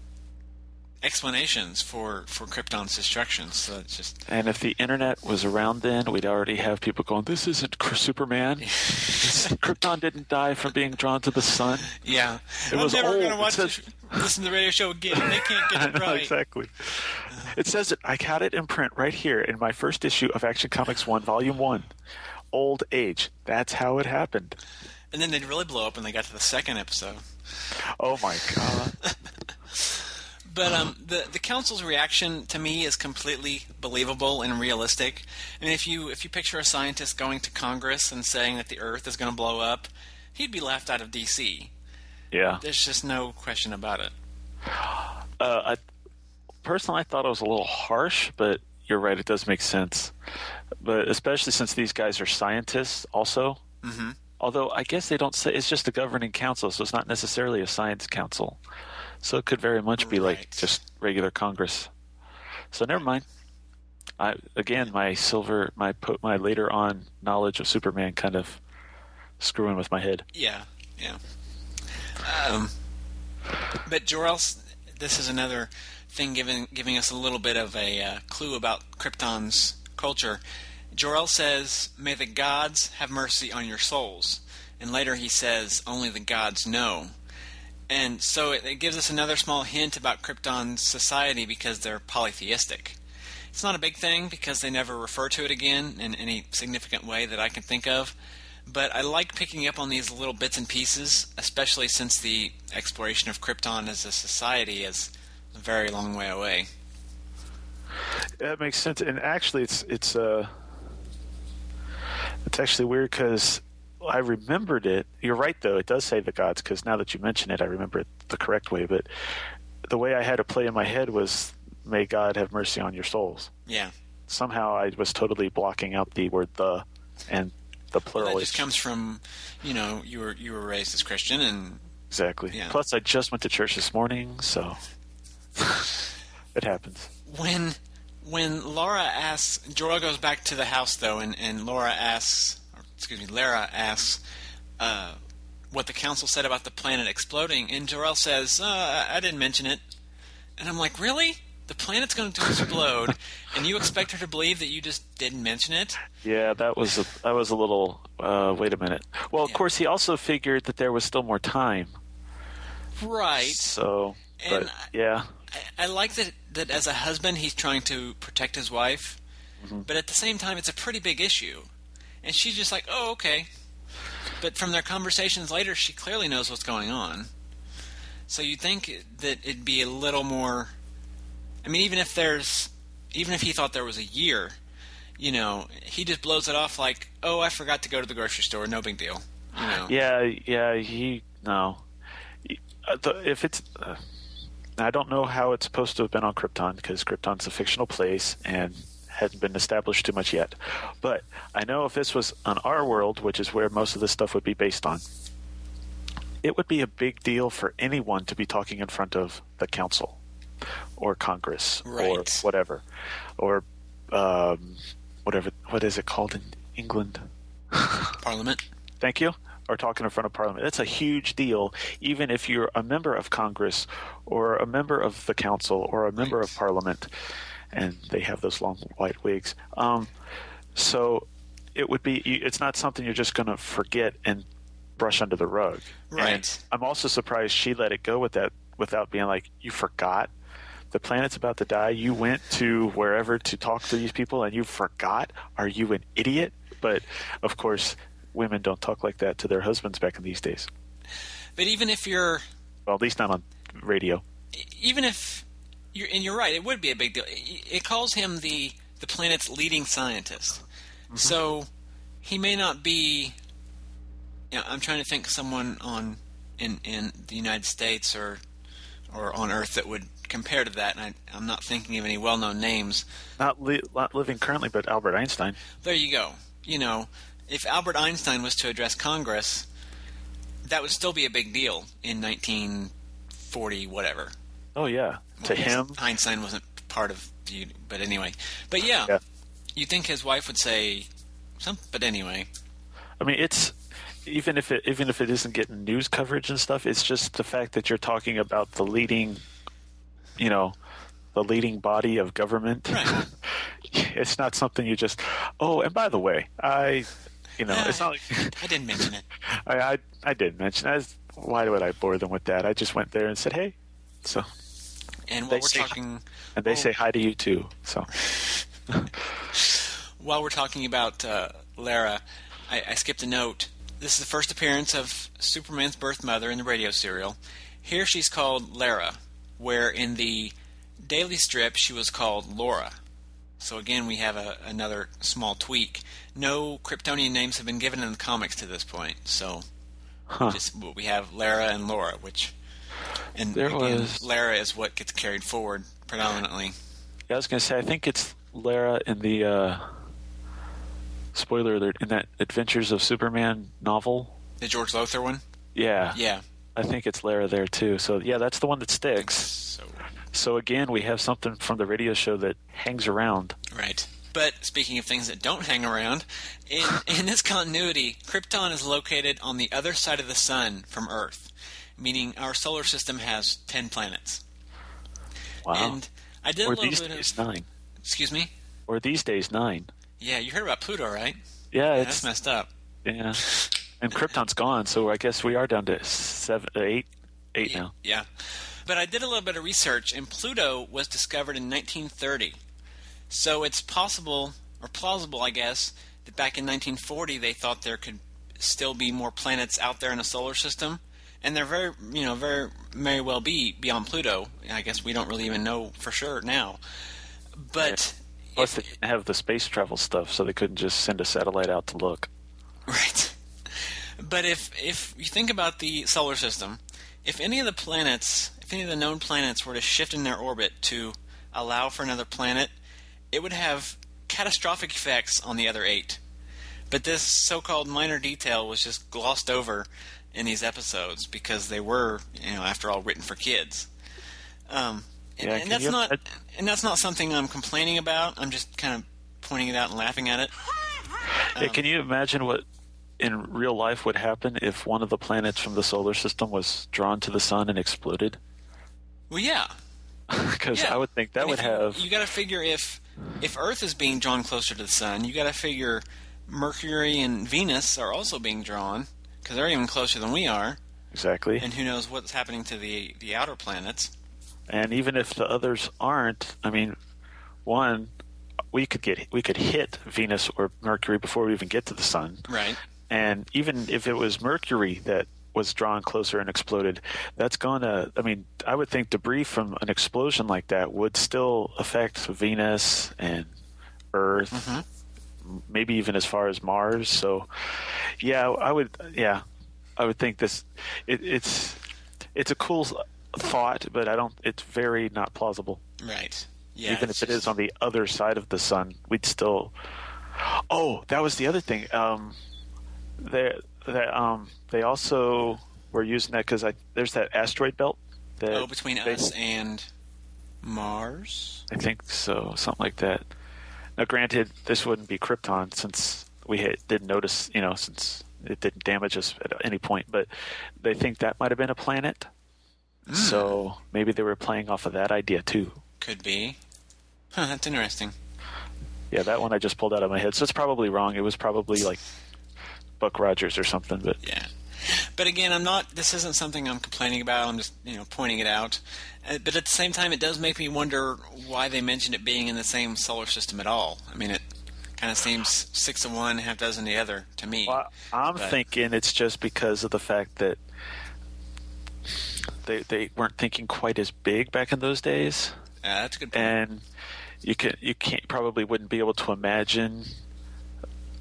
explanations for, for Krypton's destruction. So it's just, and if the internet was around then, we'd already have people going, "This isn't Superman. Krypton didn't die from being drawn to the sun." Yeah, it I'm was never going to watch this. Listen to the radio show again. They can't get it I know, right. Exactly. Uh, it says it. I got it in print right here in my first issue of Action Comics one, Volume one. Old age. That's how it happened. And then they'd really blow up when they got to the second episode. Oh, my God. But um, the the council's reaction to me is completely believable and realistic. I mean, if you if you picture a scientist going to Congress and saying that the Earth is going to blow up, he'd be laughed out of D C Yeah. There's just no question about it. Uh, I, personally, I thought it was a little harsh, but you're right. It does make sense. But especially since these guys are scientists also. Mm-hmm. Although I guess they don't say – it's just a governing council, so it's not necessarily a science council. So it could very much be right. Like just regular Congress. So never mind. I Again, my silver – my my later on knowledge of Superman kind of screwing with my head. Yeah, yeah. Um, but Jor-El, this is another thing giving giving us a little bit of a uh, clue about Krypton's culture. Jor-El says, "May the gods have mercy on your souls." And later he says, "Only the gods know." And so it, it gives us another small hint about Krypton's society because they're polytheistic. It's not a big thing because they never refer to it again in any significant way that I can think of. But I like picking up on these little bits and pieces, especially since the exploration of Krypton as a society is a very long way away. That makes sense, and actually, it's it's uh, it's actually weird because I remembered it. You're right, though; it does say the gods. Because now that you mention it, I remember it the correct way. But the way I had it play in my head was, "May God have mercy on your souls." Yeah. Somehow, I was totally blocking out the word "the" and. The plural well, just comes from, you know, you were you were raised as Christian, and exactly. Yeah. Plus, I just went to church this morning, so it happens. When when Laura asks, Jor-El goes back to the house though, and, and Laura asks, or, excuse me, Lara asks, uh, what the council said about the planet exploding, and Jor-El says, uh, "I didn't mention it," and I'm like, really? The planet's going to explode, and you expect her to believe that you just didn't mention it? Yeah, that was a, that was a little, uh, wait a minute. Well, of yeah. course, he also figured that there was still more time. Right. So, and but, yeah. I, I like that, that as a husband, he's trying to protect his wife, mm-hmm. but at the same time, it's a pretty big issue. And she's just like, oh, okay. But from their conversations later, she clearly knows what's going on. So you'd think that it'd be a little more... I mean, even if there's, even if he thought there was a year, you know, he just blows it off like, "Oh, I forgot to go to the grocery store. No big deal." You know? Yeah, yeah. He no. If it's, uh, I don't know how it's supposed to have been on Krypton because Krypton's a fictional place and hasn't been established too much yet. But I know if this was on our world, which is where most of this stuff would be based on, it would be a big deal for anyone to be talking in front of the council. Or Congress, right. or whatever, or um, whatever. What is it called in England? Parliament. Thank you. Or talking in front of Parliament. That's a huge deal, even if you're a member of Congress or a member of the Council or a member right. of Parliament, and they have those long white wigs. Um, so it would be. It's not something you're just going to forget and brush under the rug. Right. And I'm also surprised she let it go with that without being like, you forgot the planet's about to die. You went to wherever to talk to these people and you forgot. Are you an idiot? But of course, women don't talk like that to their husbands back in these days. But even if you're – well, at least not on radio. Even if – you're and you're right. It would be a big deal. It calls him the, the planet's leading scientist. Mm-hmm. So he may not be you – know, I'm trying to think someone on in, in the United States or or on Earth that would compare to that, and I, I'm not thinking of any well-known names. Not, li- not living currently, but Albert Einstein. There you go. You know, if Albert Einstein was to address Congress – that would still be a big deal in nineteen forty, whatever. Oh, yeah. Well, to him. Einstein wasn't part of the – but anyway. But, yeah, yeah, you'd think his wife would say something, but anyway. I mean, it's – even if it even if it isn't getting news coverage and stuff, it's just the fact that you're talking about the leading – you know, the leading body of government. Right. It's not something you just – oh, and by the way, I – You know, it's not like I didn't mention it. I, I I didn't mention it. I was, why would I bore them with that? I just went there and said, "Hey," so. And while we're say, talking, and they well, say hi to you too. So, while we're talking about uh, Lara, I, I skipped a note. This is the first appearance of Superman's birth mother in the radio serial. Here she's called Lara, where in the daily strip she was called Laura. So again, we have a, another small tweak. No Kryptonian names have been given in the comics to this point, so huh. just we have Lara and Laura, which and there again, was... Lara is what gets carried forward predominantly. Yeah, I was going to say, I think it's Lara in the uh, spoiler alert in that Adventures of Superman novel, the George Lothar one. Yeah, yeah, I think it's Lara there too. So yeah, that's the one that sticks. So. So again, we have something from the radio show that hangs around. Right. But speaking of things that don't hang around, in, in this continuity, Krypton is located on the other side of the sun from Earth, meaning our solar system has ten planets. Wow. And I did or a little these bit days of nine. Excuse me? Or these days nine. Yeah, you heard about Pluto, right? Yeah, yeah, it's that's messed up. Yeah. And Krypton's gone, so I guess we are down to seven, eight, eight yeah, now. Yeah. But I did a little bit of research, and Pluto was discovered in nineteen thirty. So it's possible, or plausible, I guess, that back in nineteen forty they thought there could still be more planets out there in the solar system, and there very, you know, very may well be beyond Pluto. I guess we don't really even know for sure now. But yeah. Plus, if, they didn't have the space travel stuff, so they couldn't just send a satellite out to look. Right. But if if you think about the solar system, if any of the planets, if any of the known planets were to shift in their orbit to allow for another planet, it would have catastrophic effects on the other eight. But this so-called minor detail was just glossed over in these episodes because they were, you know, after all, written for kids. Um, and, yeah, and that's you... not and that's not something I'm complaining about. I'm just kind of pointing it out and laughing at it. Um, yeah, can you imagine what in real life would happen if one of the planets from the solar system was drawn to the sun and exploded? Well, yeah. Because yeah. I would think that and would have... you got to figure if... if Earth is being drawn closer to the sun, you got to figure Mercury and Venus are also being drawn because they're even closer than we are. Exactly. And who knows what's happening to the the outer planets. And even if the others aren't, I mean, one, we could get we could hit Venus or Mercury before we even get to the sun. Right. And even if it was Mercury that was drawn closer and exploded, that's going to – I mean, I would think debris from an explosion like that would still affect Venus and Earth, mm-hmm. maybe even as far as Mars. So, yeah, I would – yeah, I would think this it, – it's it's a cool thought, but I don't – it's very not plausible. Right. Yeah. Even if just... it is on the other side of the sun, we'd still – oh, that was the other thing. Um, there – That um, they also were using that because there's that asteroid belt. That oh, between they, us and Mars? I think so, something like that. Now, granted, this wouldn't be Krypton since we had, didn't notice, you know, since it didn't damage us at any point. But they think that might have been a planet. Mm. So maybe they were playing off of that idea too. Could be. Huh, that's interesting. Yeah, that one I just pulled out of my head. So it's probably wrong. It was probably like Buck Rogers or something, but yeah. But again, I'm not, this isn't something I'm complaining about. I'm just, you know, pointing it out. Uh, but at the same time, it does make me wonder why they mentioned it being in the same solar system at all. I mean, it kind of seems six of one, half dozen the other to me. Well, I'm but. thinking it's just because of the fact that they they weren't thinking quite as big back in those days. Uh, that's a good point. And you can you can't probably wouldn't be able to imagine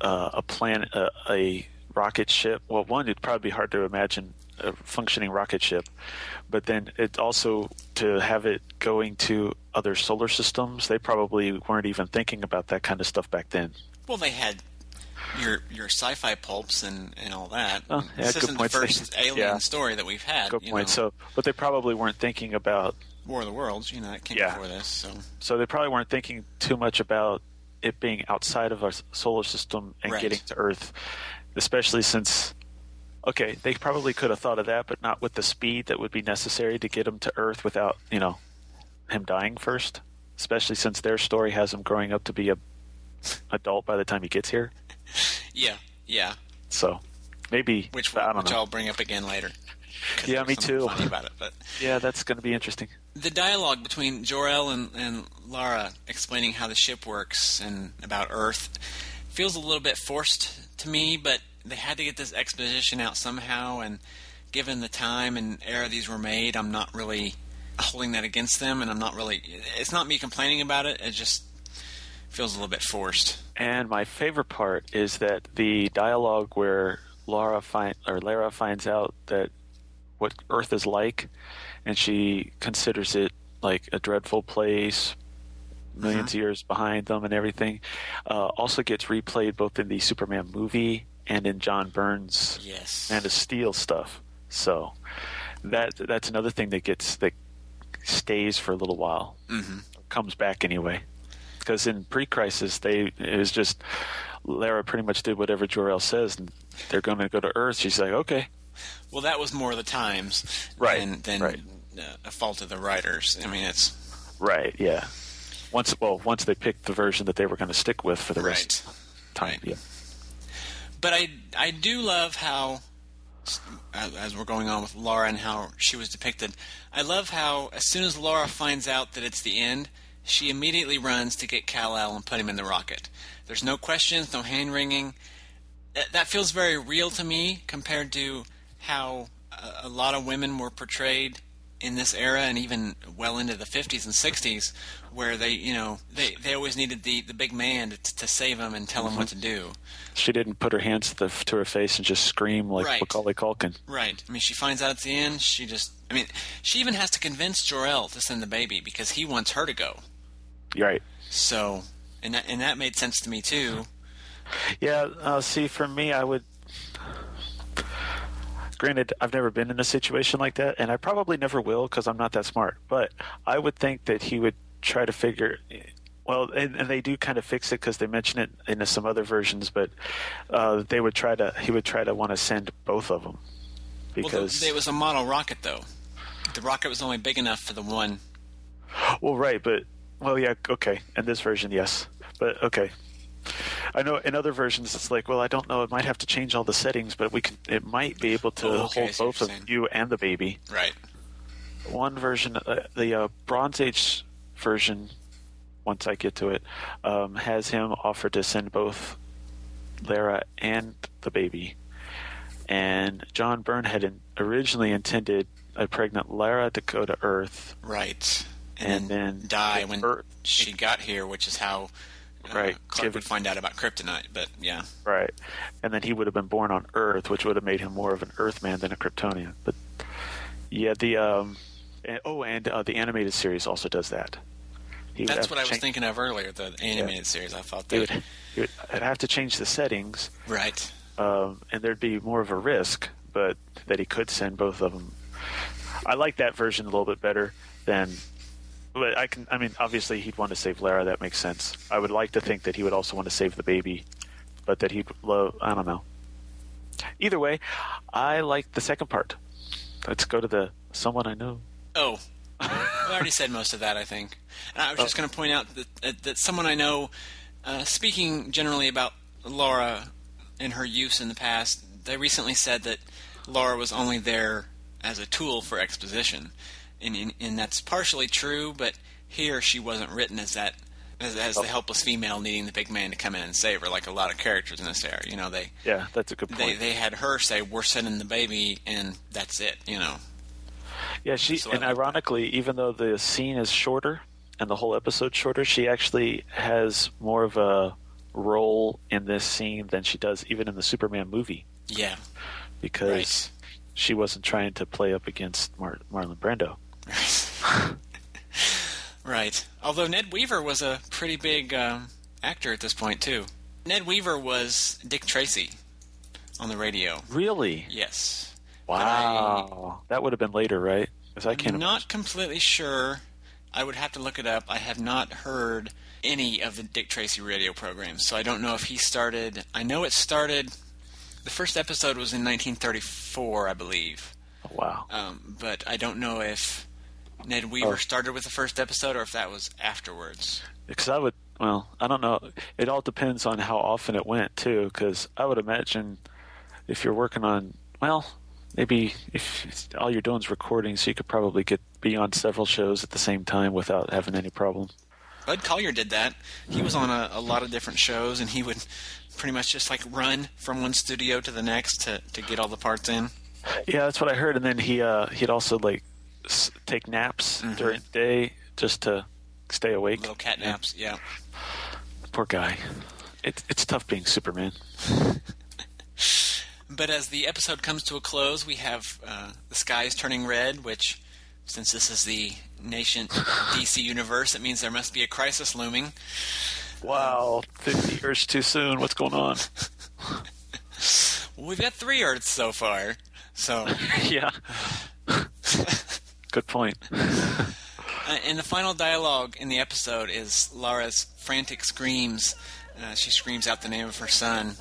uh, a planet uh, a rocket ship. Well, one, it'd probably be hard to imagine a functioning rocket ship, but then it also to have it going to other solar systems. They probably weren't even thinking about that kind of stuff back then. Well, they had your your sci-fi pulps and, and all that. Oh, yeah, this isn't point. the first alien yeah. story that we've had. Good you point. Know. So, but they probably weren't thinking about War of the Worlds. You know, that came yeah. before this. So, so they probably weren't thinking too much about it being outside of our solar system and right. getting to Earth, especially since. Okay, they probably could have thought of that, but not with the speed that would be necessary to get him to Earth without, you know, him dying first. Especially since their story has him growing up to be a adult by the time he gets here. Yeah, yeah. So maybe which I don't which know. I'll bring up again later. Yeah, me too. Funny about it, but yeah, that's going to be interesting. The dialogue between Jor-El and, and Lara explaining how the ship works and about Earth feels a little bit forced to me, but. They had to get this exposition out somehow, and given the time and era these were made, I'm not really holding that against them, and I'm not really – it's not me complaining about it. It just feels a little bit forced. And my favorite part is that the dialogue where Lara find, or Lara finds out that what Earth is like, and she considers it like a dreadful place – millions uh-huh. of years behind them and everything, uh, also gets replayed both in the Superman movie and in John Byrne's yes. Man of Steel stuff. So that that's another thing that gets that stays for a little while, mm-hmm. comes back anyway. Because in pre-Crisis, they it was just Lara pretty much did whatever Jor-El says, and they're going to go to Earth. She's like, okay. Well, that was more of the times right. than, than right. a fault of the writers. I mean, it's right, yeah. Once, well, once they picked the version that they were going to stick with for the right. rest of the time. Right. Yeah. But I, I do love how, as we're going on with Lara and how she was depicted, I love how as soon as Lara finds out that it's the end, she immediately runs to get Kal-El and put him in the rocket. There's no questions, no hand-wringing. That, that feels very real to me compared to how a, a lot of women were portrayed in this era and even well into the fifties and sixties, where they, you know, they, they always needed the, the big man to, to save them and tell mm-hmm. them what to do. She didn't put her hands to, the, to her face and just scream like right. Macaulay Culkin. Right. I mean, she finds out at the end, she just, I mean, she even has to convince Jor-El to send the baby because he wants her to go. Right. So, and that, and that made sense to me too. Yeah. Uh, see, for me, I would... Granted, I've never been in a situation like that, and I probably never will because I'm not that smart. But I would think that he would try to figure – well, and, and they do kind of fix it because they mention it in some other versions, but uh, they would try to – he would try to want to send both of them because – Well, it was a model rocket though. The rocket was only big enough for the one. Well, right, but – well, yeah, okay. In this version, yes. But okay. I know in other versions it's like, well, I don't know. It might have to change all the settings, but we can. It might be able to oh, okay, hold both of saying. you and the baby. Right. One version, uh, the uh, Bronze Age version, once I get to it, um, has him offer to send both Lara and the baby. And John Byrne had in, originally intended a pregnant Lara to go to Earth. Right. And, and then, then die when Earth, she got here, which is how... Right, uh, Clark would find out about kryptonite, but yeah. Right, and then he would have been born on Earth, which would have made him more of an Earthman than a Kryptonian. But yeah, the um, and, oh, and uh, the animated series also does that. He That's what I was change- thinking of earlier. The animated yeah. series, I thought they would. He would I'd have to change the settings, right? Um, and there'd be more of a risk, but that he could send both of them. I like that version a little bit better than. But I can. I mean, obviously, he'd want to save Lara. That makes sense. I would like to think that he would also want to save the baby, but that he'd love. I don't know. Either way, I like the second part. Let's go to the someone I know. Oh, I already said most of that, I think. And I was oh. just going to point out that that someone I know, uh, speaking generally about Lara and her use in the past, they recently said that Laura was only there as a tool for exposition, and and, and that's partially true. But here, she wasn't written as that as, as the helpless female needing the big man to come in and save her, like a lot of characters in this era. You know, they yeah, that's a good point. They they had her say, "We're sending the baby," and that's it. You know. Yeah, she so and ironically, even though the scene is shorter and the whole episode's shorter, she actually has more of a role in this scene than she does even in the Superman movie. Yeah, because right. she wasn't trying to play up against Mar- Marlon Brando. Right. Although Ned Weaver was a pretty big um, actor at this point too. Ned Weaver was Dick Tracy on the radio. Really? Yes. Wow. I, that would have been later, right? Because I can't. I'm not imagine. completely sure. I would have to look it up. I have not heard any of the Dick Tracy radio programs, so I don't know if he started. I know it started. The first episode was in nineteen thirty-four, I believe. Oh, wow. Um, but I don't know if Ned Weaver oh. started with the first episode or if that was afterwards. Because I would. Well, I don't know. It all depends on how often it went, too. Because I would imagine if you're working on, well, maybe if all you're doing is recording, so you could probably get be on several shows at the same time without having any problem. Bud Collyer did that. He was on a, a lot of different shows, and he would pretty much just like run from one studio to the next to, to get all the parts in. Yeah, that's what I heard. And then he uh, he'd also like s- take naps mm-hmm. during the day just to stay awake. Little cat naps, yeah. Poor guy. It, it's tough being Superman. But as the episode comes to a close, we have uh, the sky is turning red, which, since this is the nascent D C universe, it means there must be a crisis looming. Wow, fifty Earths too soon. What's going on? Well, we've got three Earths so far. So yeah, good point. uh, and the final dialogue in the episode is Lara's frantic screams. Uh, she screams out the name of her son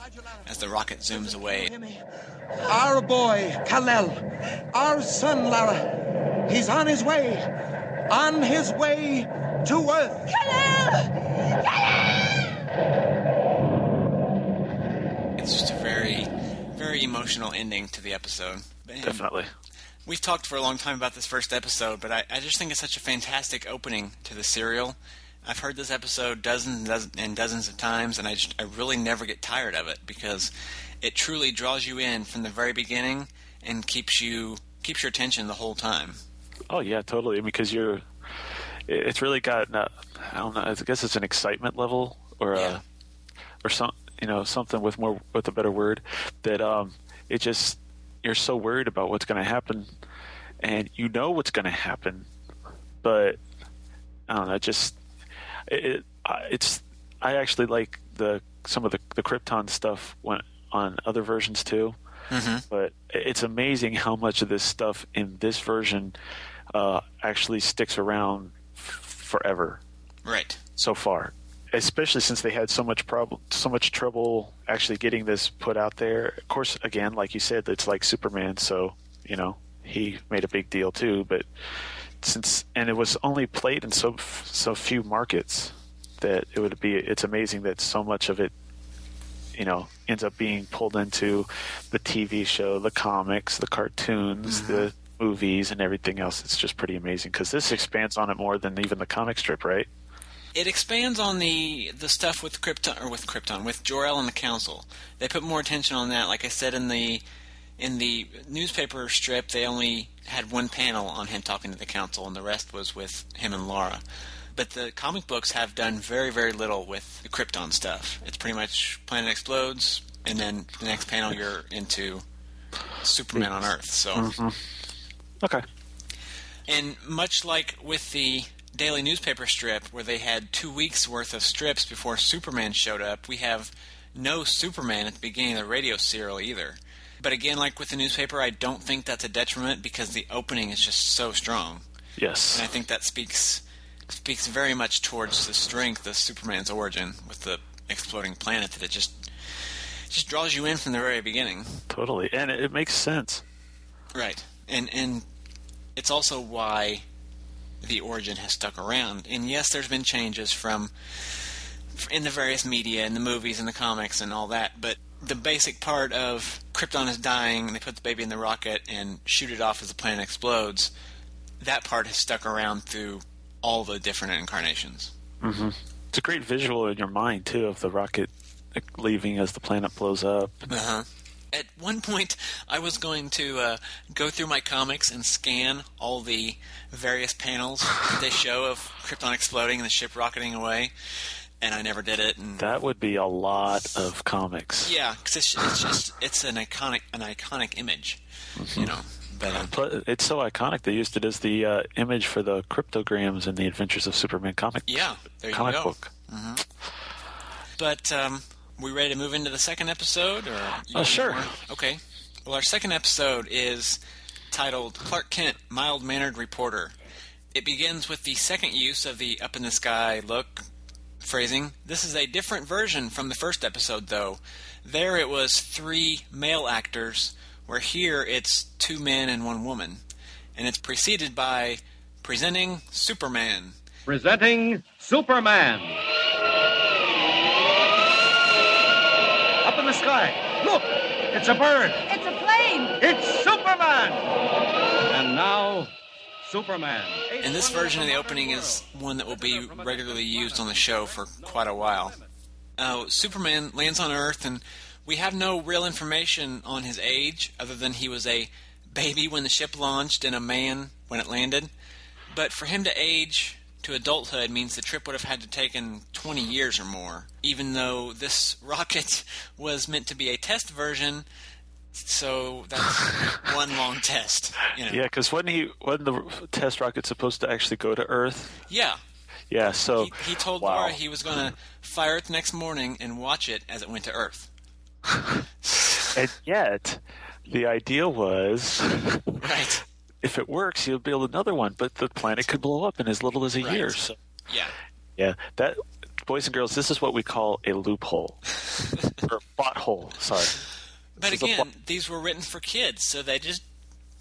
as the rocket zooms away. Our boy, Kal-El, our son, Lara, he's on his way, on his way to Earth. Kal-El! Kal-El! It's just a very, very emotional ending to the episode. And definitely. We've talked for a long time about this first episode, but I, I just think it's such a fantastic opening to the serial. I've heard this episode dozens and dozens of times, and I, just, I really never get tired of it because it truly draws you in from the very beginning and keeps you keeps your attention the whole time. Oh yeah, totally. Because you're, it's really got I don't know. I guess it's an excitement level or yeah. a, or some you know something with more with a better word that um it just you're so worried about what's going to happen, and you know what's going to happen, but I don't know just. It, it's I actually like the some of the, the Krypton stuff went on other versions too, mm-hmm. but it's amazing how much of this stuff in this version uh, actually sticks around f- forever. Right. So far, especially since they had so much problem, so much trouble actually getting this put out there. Of course, again, like you said, it's like Superman, so you know he made a big deal too, but. Since and it was only played in so so few markets that it would be. It's amazing that so much of it, you know, ends up being pulled into the T V show, the comics, the cartoons, mm-hmm. the movies, and everything else. It's just pretty amazing because this expands on it more than even the comic strip, right? It expands on the the stuff with Krypton or with Krypton with Jor-El and the Council. They put more attention on that. Like I said in the. In the newspaper strip, they only had one panel on him talking to the council, and the rest was with him and Lara. But the comic books have done very, very little with the Krypton stuff. It's pretty much planet explodes, and then the next panel you're into Superman on Earth. So, mm-hmm. Okay. And much like with the daily newspaper strip, where they had two weeks' worth of strips before Superman showed up, we have no Superman at the beginning of the radio serial either. But again, like with the newspaper, I don't think that's a detriment because the opening is just so strong. Yes. And I think that speaks speaks very much towards the strength of Superman's origin with the exploding planet that it just just draws you in from the very beginning. Totally. And it, it makes sense. Right. And and it's also why the origin has stuck around. And yes, there's been changes from in the various media and the movies and the comics and all that, but the basic part of Krypton is dying, and they put the baby in the rocket and shoot it off as the planet explodes, that part has stuck around through all the different incarnations. Mm-hmm. It's a great visual in your mind, too, of the rocket leaving as the planet blows up. Uh-huh. At one point, I was going to uh, go through my comics and scan all the various panels that they show of Krypton exploding and the ship rocketing away, and I never did it. And that would be a lot of comics. Yeah, because it's, it's just it's an iconic an iconic image, mm-hmm. you know. But, um, it's so iconic they used it as the uh, image for the cryptograms in the Adventures of Superman comic. Yeah, there you comic go. Book. Mm-hmm. But. Um, We ready to move into the second episode? Or oh, sure. More? Okay. Well, our second episode is titled Clark Kent, Mild-Mannered Reporter. It begins with the second use of the up-in-the-sky look phrasing. This is a different version from the first episode, though. There it was three male actors, where here it's two men and one woman. And it's preceded by presenting Superman. Presenting Superman. The sky. Look, it's a bird. It's a plane. It's Superman. And now, Superman. And this version of the opening is one that will be regularly used on the show for quite a while. Uh, Superman lands on Earth, and we have no real information on his age, other than he was a baby when the ship launched and a man when it landed. But for him to age to adulthood means the trip would have had to taken twenty years or more, even though this rocket was meant to be a test version, so that's one long test. You know. Yeah, because wasn't he wasn't the test rocket supposed to actually go to Earth? Yeah. Yeah, so... He, he told wow. Laura he was going to fire it the next morning and watch it as it went to Earth. And yet, the idea was... Right. If it works, he'll build another one, but the planet could blow up in as little as a right. year. So. Yeah. Yeah. That, boys and girls, this is what we call a loophole. Or butthole, sorry. But this again, bot- these were written for kids, so they just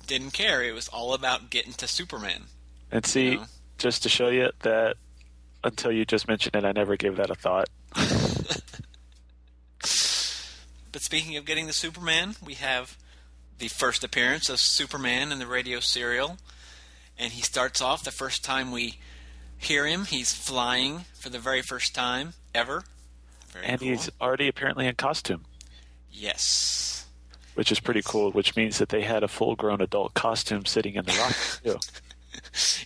didn't care. It was all about getting to Superman. And see, you know? Just to show you that until you just mentioned it, I never gave that a thought. But speaking of getting to Superman, we have... the first appearance of Superman in the radio serial. And he starts off the first time we hear him. He's flying for the very first time ever. Very and cool. He's already apparently in costume. Yes. Which is pretty cool, which means that they had a full-grown adult costume sitting in the rocket, too.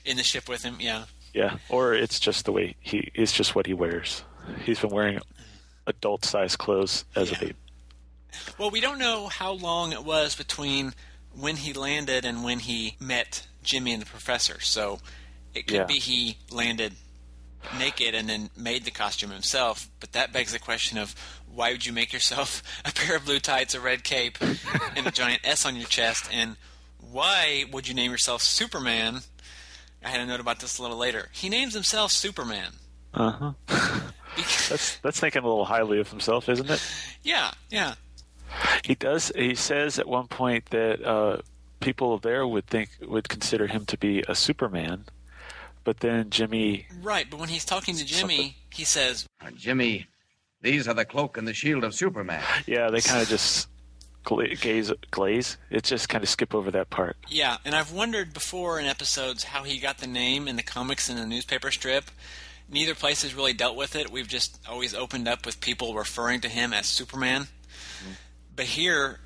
In the ship with him, yeah. Yeah, or it's just the way he – it's just what he wears. He's been wearing adult-sized clothes as yeah. a baby. Well, we don't know how long it was between when he landed and when he met Jimmy and the professor. So it could yeah. be he landed naked and then made the costume himself. But that begs the question of why would you make yourself a pair of blue tights, a red cape, and a giant S on your chest? And why would you name yourself Superman? I had a note about this a little later. He names himself Superman. Uh-huh. Because... That's, that's thinking a little highly of himself, isn't it? Yeah, yeah. He does. He says at one point that uh, people there would think would consider him to be a Superman, but then Jimmy. Right, but when he's talking to Jimmy, something. He says, "Jimmy, these are the cloak and the shield of Superman." Yeah, they kind of just glaze. glaze. It's just kind of skip over that part. Yeah, and I've wondered before in episodes how he got the name in the comics and the newspaper strip. Neither place has really dealt with it. We've just always opened up with people referring to him as Superman. Mm-hmm. But here,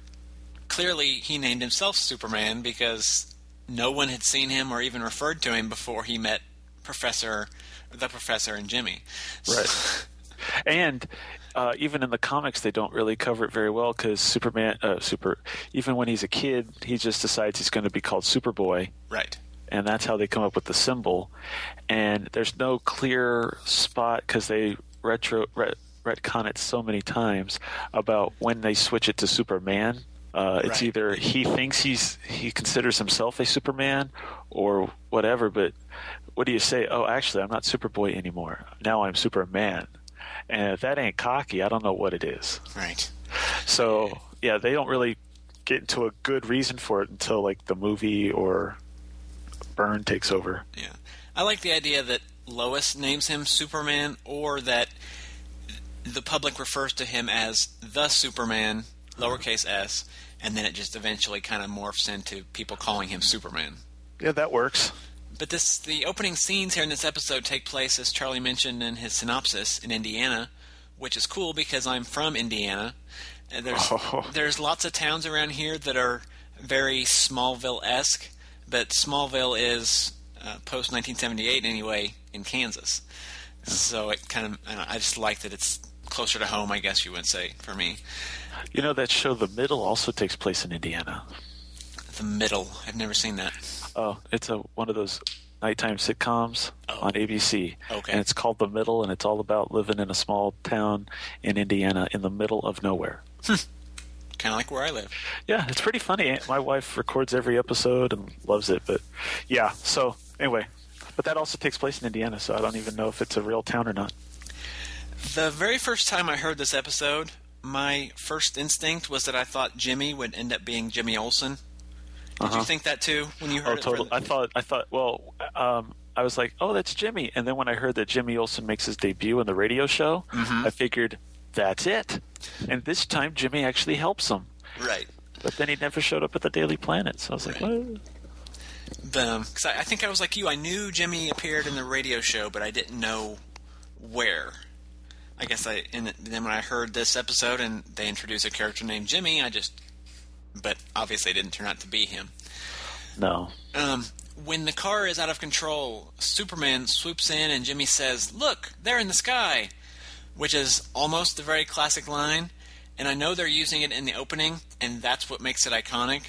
clearly he named himself Superman because no one had seen him or even referred to him before he met Professor, the Professor and Jimmy. Right. So. And uh, even in the comics, they don't really cover it very well because Superman, uh, super, even when he's a kid, he just decides he's going to be called Superboy. Right. And that's how they come up with the symbol. And there's no clear spot because they retro. Ret- retcon it so many times about when they switch it to Superman. Uh, right. It's either he thinks he's he considers himself a Superman or whatever, but what do you say? Oh, actually, I'm not Superboy anymore. Now I'm Superman. And if that ain't cocky, I don't know what it is. Right. So, yeah, they don't really get into a good reason for it until, like, the movie or Byrne takes over. Yeah. I like the idea that Lois names him Superman or that the public refers to him as the Superman, lowercase s, and then it just eventually kind of morphs into people calling him Superman. Yeah, that works. But this, the opening scenes here in this episode take place, as Charlie mentioned in his synopsis, in Indiana, which is cool because I'm from Indiana. There's oh. there's lots of towns around here that are very Smallville-esque, but Smallville is uh, post nineteen seventy-eight anyway in Kansas. Yeah. So it kind of I, don't know, I just like that it's closer to home, I guess you would say, for me. You know, that show The Middle also takes place in Indiana. The Middle. I've never seen that. Oh, it's a one of those nighttime sitcoms oh. on A B C. Okay. And it's called The Middle, and it's all about living in a small town in Indiana in the middle of nowhere. Hmm. Kind of like where I live. Yeah, it's pretty funny. My wife records every episode and loves it. But yeah, so anyway. But that also takes place in Indiana, so I don't even know if it's a real town or not. The very first time I heard this episode, my first instinct was that I thought Jimmy would end up being Jimmy Olsen. Did uh-huh. you think that too when you heard? Oh, totally. The- I thought. I thought. Well, um, I was like, "Oh, that's Jimmy." And then when I heard that Jimmy Olsen makes his debut in the radio show, mm-hmm. I figured that's it. And this time, Jimmy actually helps him. Right. But then he never showed up at the Daily Planet, so I was right. like, "What?" But um, cause I, I think I was like you. I knew Jimmy appeared in the radio show, but I didn't know where. I guess I. And then when I heard this episode and they introduced a character named Jimmy, I just. But obviously it didn't turn out to be him. No. Um, when the car is out of control, Superman swoops in and Jimmy says, "Look, they're in the sky," which is almost the very classic line. And I know they're using it in the opening, and that's what makes it iconic.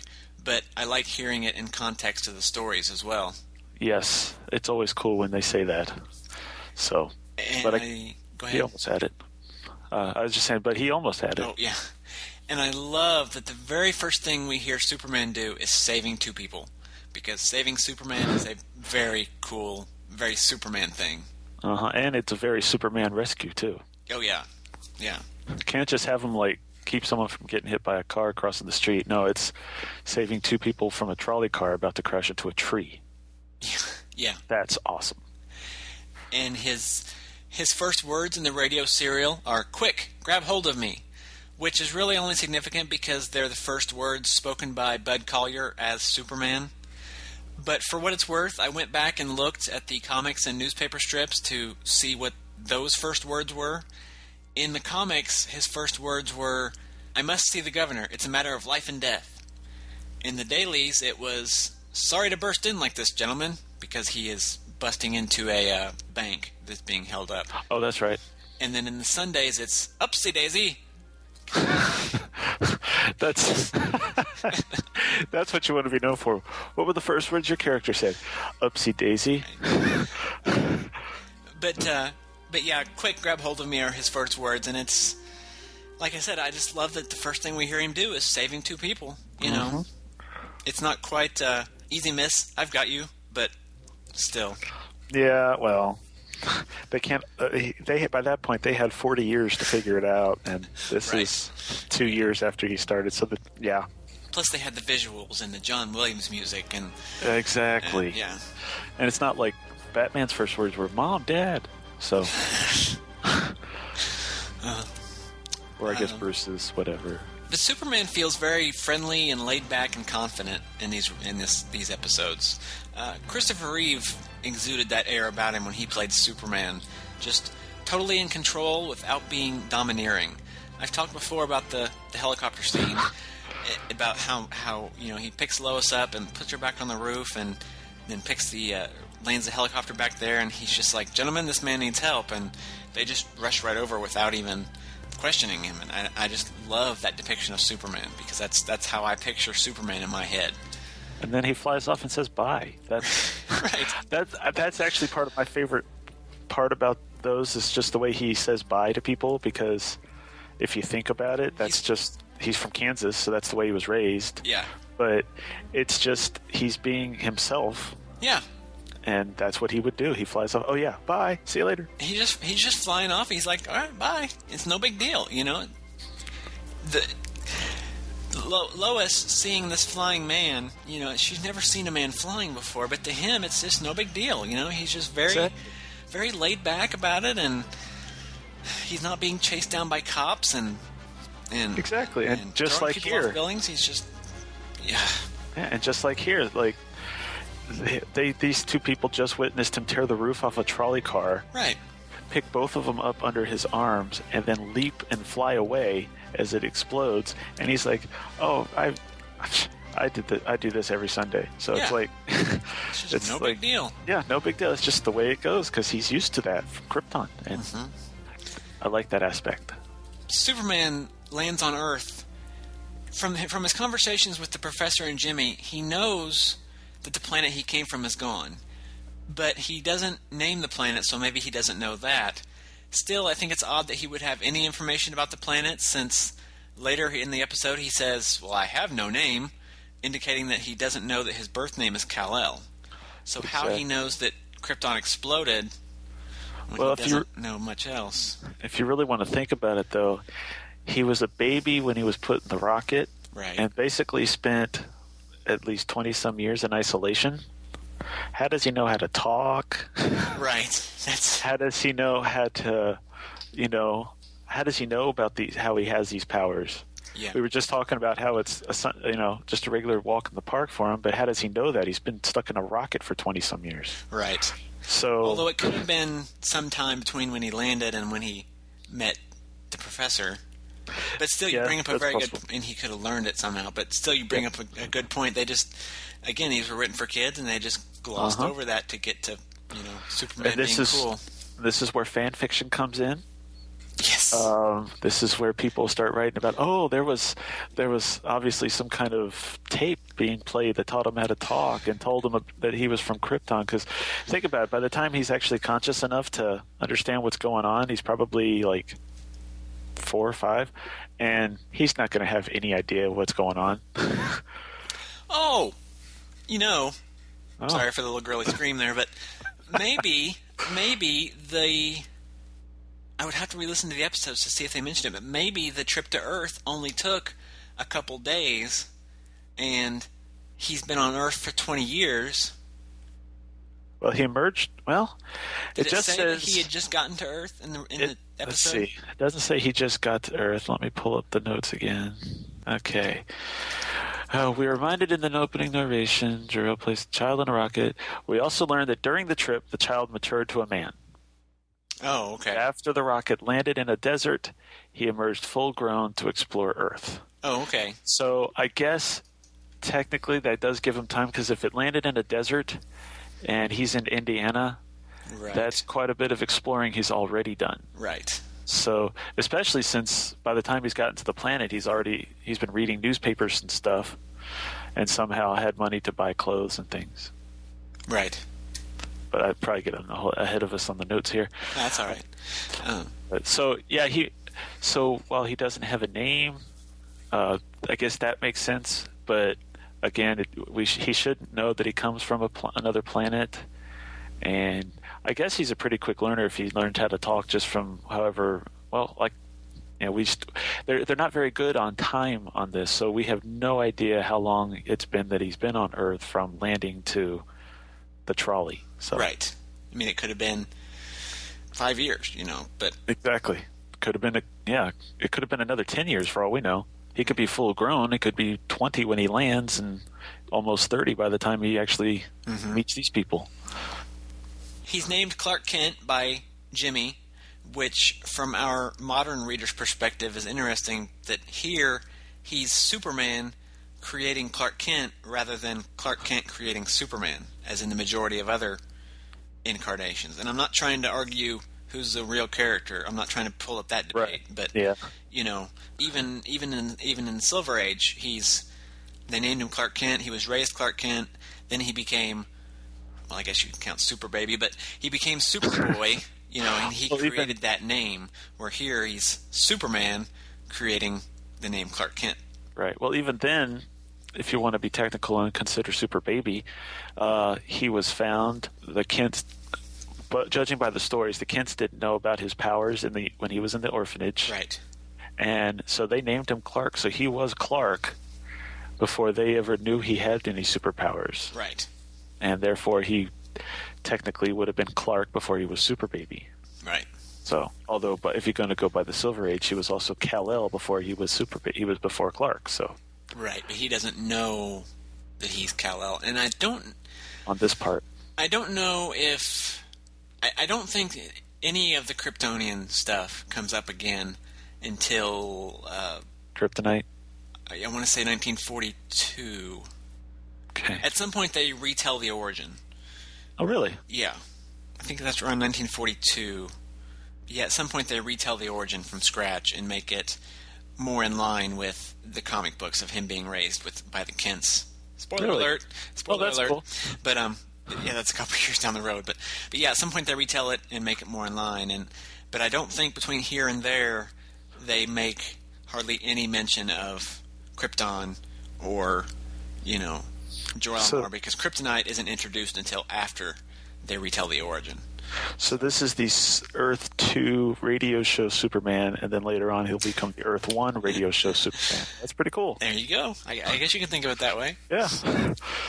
But I like hearing it in context of the stories as well. Yes, it's always cool when they say that. So, and but I, I, go ahead. He almost had it. Uh, I was just saying, but he almost had it. Oh, yeah. And I love that the very first thing we hear Superman do is saving two people, because saving Superman is a very cool, very Superman thing. Uh-huh, and it's a very Superman rescue, too. Oh, yeah, yeah. You can't just have him, like, keep someone from getting hit by a car crossing the street. No, it's saving two people from a trolley car about to crash into a tree. Yeah. That's awesome. And his his first words in the radio serial are, "Quick, grab hold of me," which is really only significant because they're the first words spoken by Bud Collyer as Superman. But for what it's worth, I went back and looked at the comics and newspaper strips to see what those first words were. In the comics, his first words were, "I must see the governor. It's a matter of life and death." In the dailies, it was, "Sorry to burst in like this, gentlemen," because he is busting into a uh, bank that's being held up. Oh, that's right. And then in the Sundays, it's, "Upsy daisy." that's that's what you want to be known for. What were the first words your character said? Upsy daisy. but uh, but yeah, "Quick, grab hold of me" are his first words, and it's like I said, I just love that the first thing we hear him do is saving two people. You know, mm-hmm. It's not quite uh, easy miss. I've got you, but still. Yeah, well. They can't. Uh, they by that point they had forty years to figure it out, and this right. is two years after he started. So the, yeah. Plus, they had the visuals and the John Williams music, and exactly. And, yeah. And it's not like Batman's first words were "Mom, Dad," so. uh, or I guess um, Bruce's, whatever. But Superman feels very friendly and laid back and confident in these in this these episodes. Uh, Christopher Reeve exuded that air about him when he played Superman, just totally in control without being domineering. I've talked before about the, the helicopter scene, about how, how you know he picks Lois up and puts her back on the roof, and then picks the uh, lands the helicopter back there, and he's just like, "Gentlemen, this man needs help," and they just rush right over without even questioning him. And I, I just love that depiction of Superman, because that's that's how I picture Superman in my head. And then he flies off and says bye. That's right. That's that's actually part of my favorite part about those is just the way he says bye to people, because if you think about it, that's he's, just he's from Kansas, so that's the way he was raised. Yeah. But it's just he's being himself. Yeah. And that's what he would do. He flies off. Oh yeah, bye. See you later. He just he's just flying off. He's like, all right, bye. It's no big deal, you know. The. Lo- Lois, seeing this flying man, you know, she's never seen a man flying before, but to him, it's just no big deal. You know, he's just very, very laid back about it, and he's not being chased down by cops, and And, exactly, and, and just like here, Billings, he's just yeah. yeah, and just like here, like they, they these two people just witnessed him tear the roof off a trolley car, right? Pick both of them up under his arms, and then leap and fly away as it explodes. And he's like, "Oh, I, I did that. I do this every Sunday." So yeah. it's like, it's, just it's no like, big deal. Yeah, no big deal. It's just the way it goes because he's used to that from Krypton, and mm-hmm. I like that aspect. Superman lands on Earth. From from his conversations with the professor and Jimmy, he knows that the planet he came from is gone. But he doesn't name the planet, so maybe he doesn't know that. Still, I think it's odd that he would have any information about the planet, since later in the episode he says, well, I have no name, indicating that he doesn't know that his birth name is Kal-El. So exactly. How he knows that Krypton exploded when well, he if doesn't know much else. If you really want to think about it, though, he was a baby when he was put in the rocket, right. and basically spent at least twenty-some years in isolation. How does he know how to talk? Right. That's... How does he know how to, you know, how does he know about these? How he has these powers? Yeah. We were just talking about how it's, a, you know, just a regular walk in the park for him, but how does he know that? He's been stuck in a rocket for twenty-some years. Right. So, although it could have been some time between when he landed and when he met the professor. But still, you yeah, bring up a very possible. good – and he could have learned it somehow. But still, you bring yeah. up a, a good point. They just – again, these were written for kids, and they just glossed uh-huh. over that to get to, you know, Superman and this being is, cool. This is where fan fiction comes in. Yes. Um, this is where people start writing about, oh, there was there was obviously some kind of tape being played that taught him how to talk and told him that he was from Krypton. Because think about it. By the time he's actually conscious enough to understand what's going on, he's probably like – four or five, and he's not going to have any idea what's going on. oh, you know, oh. Sorry for the little girly scream there, but maybe, maybe the, I would have to re-listen to the episodes to see if they mentioned it, but maybe the trip to Earth only took a couple days, and he's been on Earth for twenty years. Well, he emerged. Well, Did it, it just say says that he had just gotten to Earth in the in it, the episode. Let's see. It doesn't say he just got to Earth. Let me pull up the notes again. Okay. Uh, we were reminded in the opening narration, Jarrell placed a child in a rocket. We also learned that during the trip, the child matured to a man. Oh, okay. After the rocket landed in a desert, he emerged full-grown to explore Earth. Oh, okay. So I guess technically that does give him time because if it landed in a desert – and he's in Indiana. Right. That's quite a bit of exploring he's already done. Right. So, especially since by the time he's gotten to the planet, he's already he's been reading newspapers and stuff, and somehow had money to buy clothes and things. Right. But I'd probably get ahead of us on the notes here. That's all right. Um, so yeah, he. So while he doesn't have a name, uh, I guess that makes sense, but. Again, it, we sh- he should know that he comes from a pl- another planet, and I guess he's a pretty quick learner if he learned how to talk just from however well. Like, you know, we st- they're they're not very good on time on this, so we have no idea how long it's been that he's been on Earth from landing to the trolley. So right, I mean, it could have been five years, you know, but exactly could have been a yeah, it could have been another ten years for all we know. He could be full grown. It could be twenty when he lands and almost thirty by the time he actually mm-hmm. meets these people. He's named Clark Kent by Jimmy, which from our modern reader's perspective is interesting that here he's Superman creating Clark Kent rather than Clark Kent creating Superman, as in the majority of other incarnations. And I'm not trying to argue who's the real character. I'm not trying to pull up that debate, right. but yeah. you know, even even in even in the Silver Age, he's they named him Clark Kent. He was raised Clark Kent. Then he became, well, I guess you can count Super Baby, but he became Superboy. you know, and he well, created even, that name. Where here he's Superman, creating the name Clark Kent. Right. Well, even then, if you want to be technical and consider Super Baby, uh, he was found the Kent. But judging by the stories, the Kents didn't know about his powers in the when he was in the orphanage. Right. And so they named him Clark. So he was Clark before they ever knew he had any superpowers. Right. And therefore he technically would have been Clark before he was Super Baby. Right. So, although, but if you're going to go by the Silver Age, he was also Kal-El before he was Super. He was before Clark. So, right, but he doesn't know that he's Kal-El, and I don't. On this part, I don't know if I, I don't think any of the Kryptonian stuff comes up again until uh, Kryptonite. I, I want to say nineteen forty-two. Okay. At some point, they retell the origin. Oh, really? Yeah, I think that's around nineteen forty-two. Yeah, at some point they retell the origin from scratch and make it more in line with the comic books of him being raised with by the Kents. Spoiler really? alert! Spoiler well, that's alert! Cool. But um, yeah, that's a couple years down the road. But but yeah, at some point they retell it and make it more in line. And but I don't think between here and there they make hardly any mention of Krypton or you know Jor-El so, Moore, because Kryptonite isn't introduced until after they retell the origin. So this is the Earth two radio show Superman, and then later on he'll become the Earth one radio show Superman. That's pretty cool. There you go. I, I guess you can think of it that way. Yeah.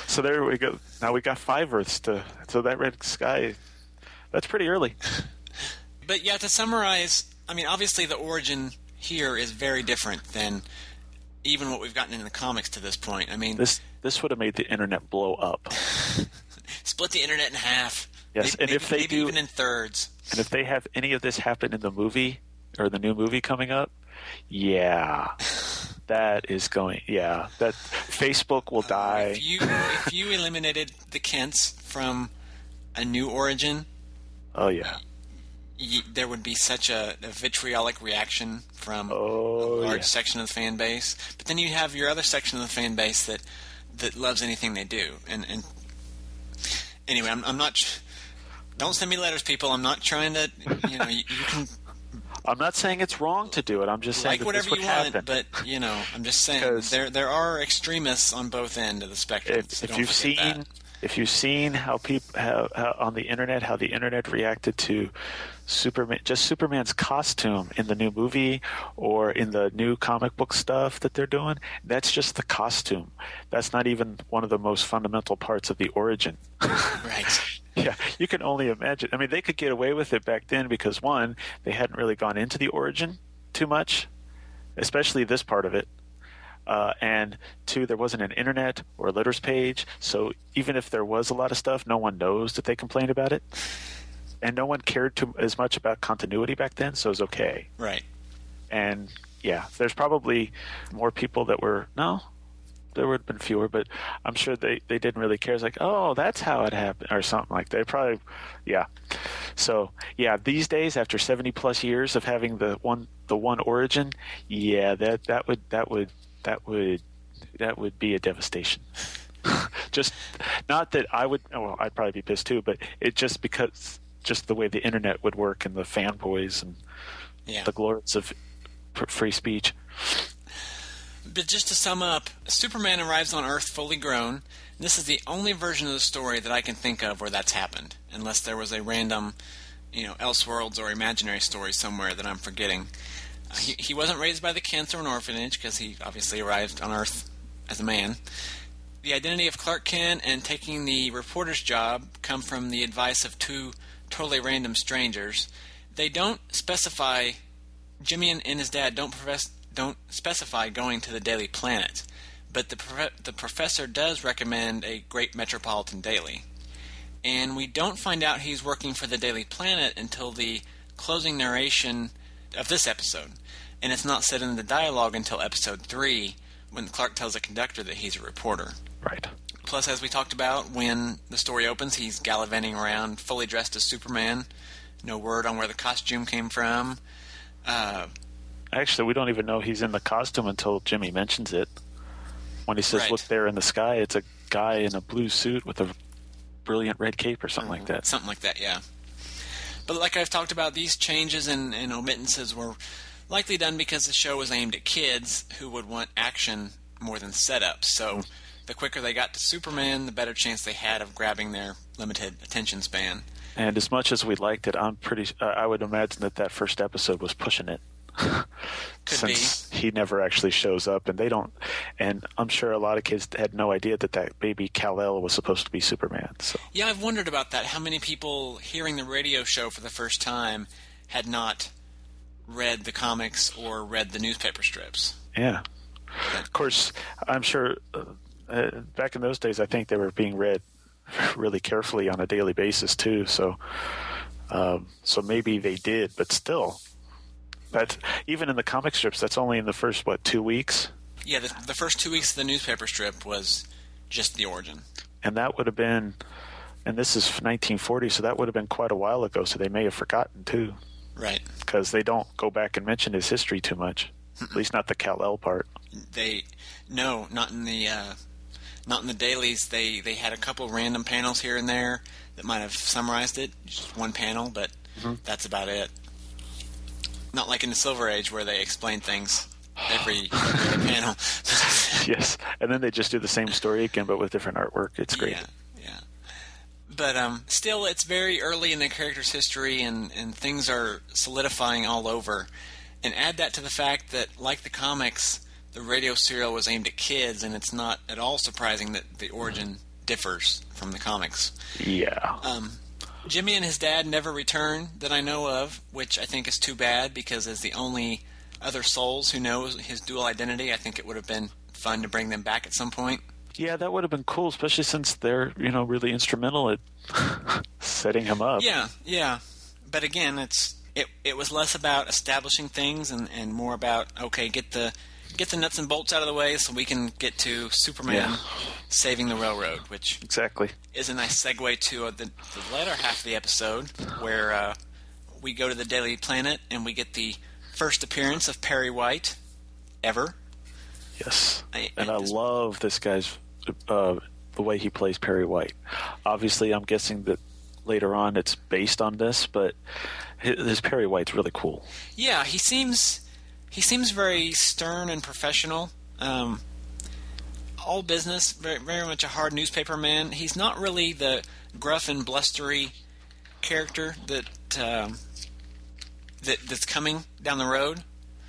So there we go. Now we got five Earths to. So that Red Sky, that's pretty early. But yeah, to summarize, I mean, obviously the origin here is very different than even what we've gotten in the comics to this point. I mean, this this would have made the internet blow up. Split the internet in half. Yes, maybe, and if they maybe do, even in thirds. And if they have any of this happen in the movie or the new movie coming up, yeah, that is going. Yeah, that Facebook will uh, die. If you if you eliminated the Kents from a new origin, oh yeah, y- there would be such a, a vitriolic reaction from oh, a large yeah. section of the fan base. But then you have your other section of the fan base that that loves anything they do. And and anyway, I'm, I'm not. Don't send me letters, people. I'm not trying to, you know, you, you can... I'm not saying it's wrong to do it. I'm just saying like that whatever this would you want, happen. But, you know, I'm just saying there there are extremists on both ends of the spectrum. If, so if, you've, seen, if you've seen how people how, how, on the internet, how the internet reacted to Superman, just Superman's costume in the new movie or in the new comic book stuff that they're doing, that's just the costume. That's not even one of the most fundamental parts of the origin. Right. Yeah, you can only imagine. I mean, they could get away with it back then because, one, they hadn't really gone into the origin too much, especially this part of it. Uh, and, two, there wasn't an internet or a letters page. So even if there was a lot of stuff, no one knows that they complained about it. And no one cared too, as much about continuity back then, so it was okay. Right. And, yeah, there's probably more people that were, no, there would have been fewer, but I'm sure they, they didn't really care. It's like, oh, that's how it happened or something like that. They probably, yeah. So, yeah, these days after seventy plus years of having the one the one origin, yeah, that, that would that would that would that would be a devastation. Just not that I would well, I'd probably be pissed too, but it just because just the way the internet would work and the fanboys and yeah. the glories of free speech. But just to sum up, Superman arrives on Earth fully grown. This is the only version of the story that I can think of where that's happened, unless there was a random, you know, Elseworlds or imaginary story somewhere that I'm forgetting. Uh, he, he wasn't raised by the Kents or an orphanage because he obviously arrived on Earth as a man. The identity of Clark Kent and taking the reporter's job come from the advice of two totally random strangers. They don't specify Jimmy and, and his dad don't profess. don't specify going to the Daily Planet, but the pro- the professor does recommend a great metropolitan daily. And we don't find out he's working for the Daily Planet until the closing narration of this episode, and it's not said in the dialogue until episode three when Clark tells the conductor that he's a reporter. Right. Plus, as we talked about, when the story opens, he's gallivanting around fully dressed as Superman. No word on where the costume came from. Uh... Actually, we don't even know he's in the costume until Jimmy mentions it. When he says, right. look there in the sky, it's a guy in a blue suit with a brilliant red cape or something mm, like that. Something like that, yeah. But like I've talked about, these changes and, and omittances were likely done because the show was aimed at kids who would want action more than setup. So the quicker they got to Superman, the better chance they had of grabbing their limited attention span. And as much as we liked it, I'm pretty. Uh, I would imagine that that first episode was pushing it. Could Since be. He never actually shows up, and they don't, and I'm sure a lot of kids had no idea that that baby Kal-El was supposed to be Superman. So yeah, I've wondered about that. How many people hearing the radio show for the first time had not read the comics or read the newspaper strips. Yeah. Of course, I'm sure uh, back in those days, I think they were being read really carefully on a daily basis too. So, um, so maybe they did, but still, that's even in the comic strips. That's only in the first what two weeks. Yeah, the, the first two weeks of the newspaper strip was just the origin, and that would have been, and this is nineteen forty, so that would have been quite a while ago. So they may have forgotten too, right? Because they don't go back and mention his history too much. At least not the Kal-El part. They no, not in the uh, not in the dailies. They they had a couple random panels here and there that might have summarized it, just one panel, but mm-hmm. that's about it. Not like in the Silver Age where they explain things every, every panel. Yes, and then they just do the same story again, but with different artwork. It's great. Yeah, yeah. But um, still, it's very early in the character's history, and, and things are solidifying all over. And add that to the fact that, like the comics, the radio serial was aimed at kids, and it's not at all surprising that the origin differs from the comics. Yeah. Um, Jimmy and his dad never return that I know of, which I think is too bad, because as the only other souls who know his dual identity, I think it would have been fun to bring them back at some point. Yeah, that would have been cool, especially since they're, you know, really instrumental at setting him up. Yeah, yeah. But again, it's... It it was less about establishing things and, and more about, okay, get the get the nuts and bolts out of the way so we can get to Superman yeah. saving the railroad, which exactly is a nice segue to uh, the, the latter half of the episode where uh, we go to the Daily Planet and we get the first appearance of Perry White ever. Yes, I, and I this love this guy's uh, the way he plays Perry White. Obviously, I'm guessing that later on it's based on this, but his Perry White's really cool. Yeah, he seems he seems very stern and professional. Um, all business, very, very much a hard newspaper man. He's not really the gruff and blustery character that um, that that's coming down the road.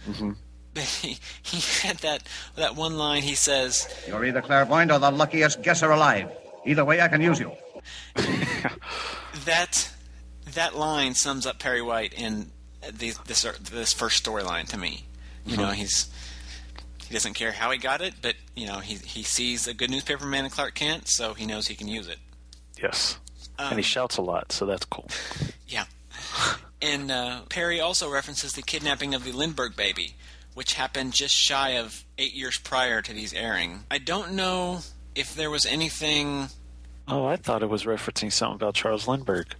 Mm-hmm. But he, he had that that one line. He says, "You're either clairvoyant or the luckiest guesser alive. Either way, I can use you." that. That line sums up Perry White in these, this this first storyline to me. You mm-hmm. know, he's he doesn't care how he got it, but you know he he sees a good newspaperman in Clark Kent, so he knows he can use it. Yes, um, and he shouts a lot, so that's cool. Yeah, and uh, Perry also references the kidnapping of the Lindbergh baby, which happened just shy of eight years prior to these airing. I don't know if there was anything. Oh, I thought it was referencing something about Charles Lindbergh.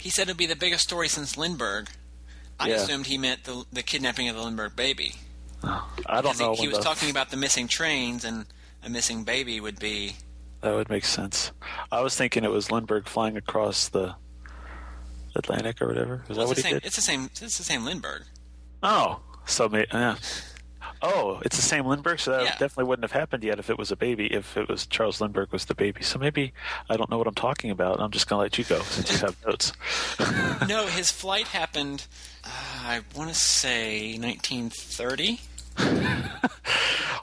He said it would be the biggest story since Lindbergh. I yeah. assumed he meant the the kidnapping of the Lindbergh baby. Oh, I don't know. He, he was the... talking about the missing trains, and a missing baby would be... That would make sense. I was thinking it was Lindbergh flying across the Atlantic or whatever. Is well, that what he same, did? It's the same. It's the same Lindbergh. Oh, so yeah. Oh, it's the same Lindbergh, so that yeah. definitely wouldn't have happened yet if it was a baby, if it was Charles Lindbergh was the baby. So maybe I don't know what I'm talking about, and I'm just going to let you go since you have notes. No, his flight happened, uh, I want to say nineteen thirty.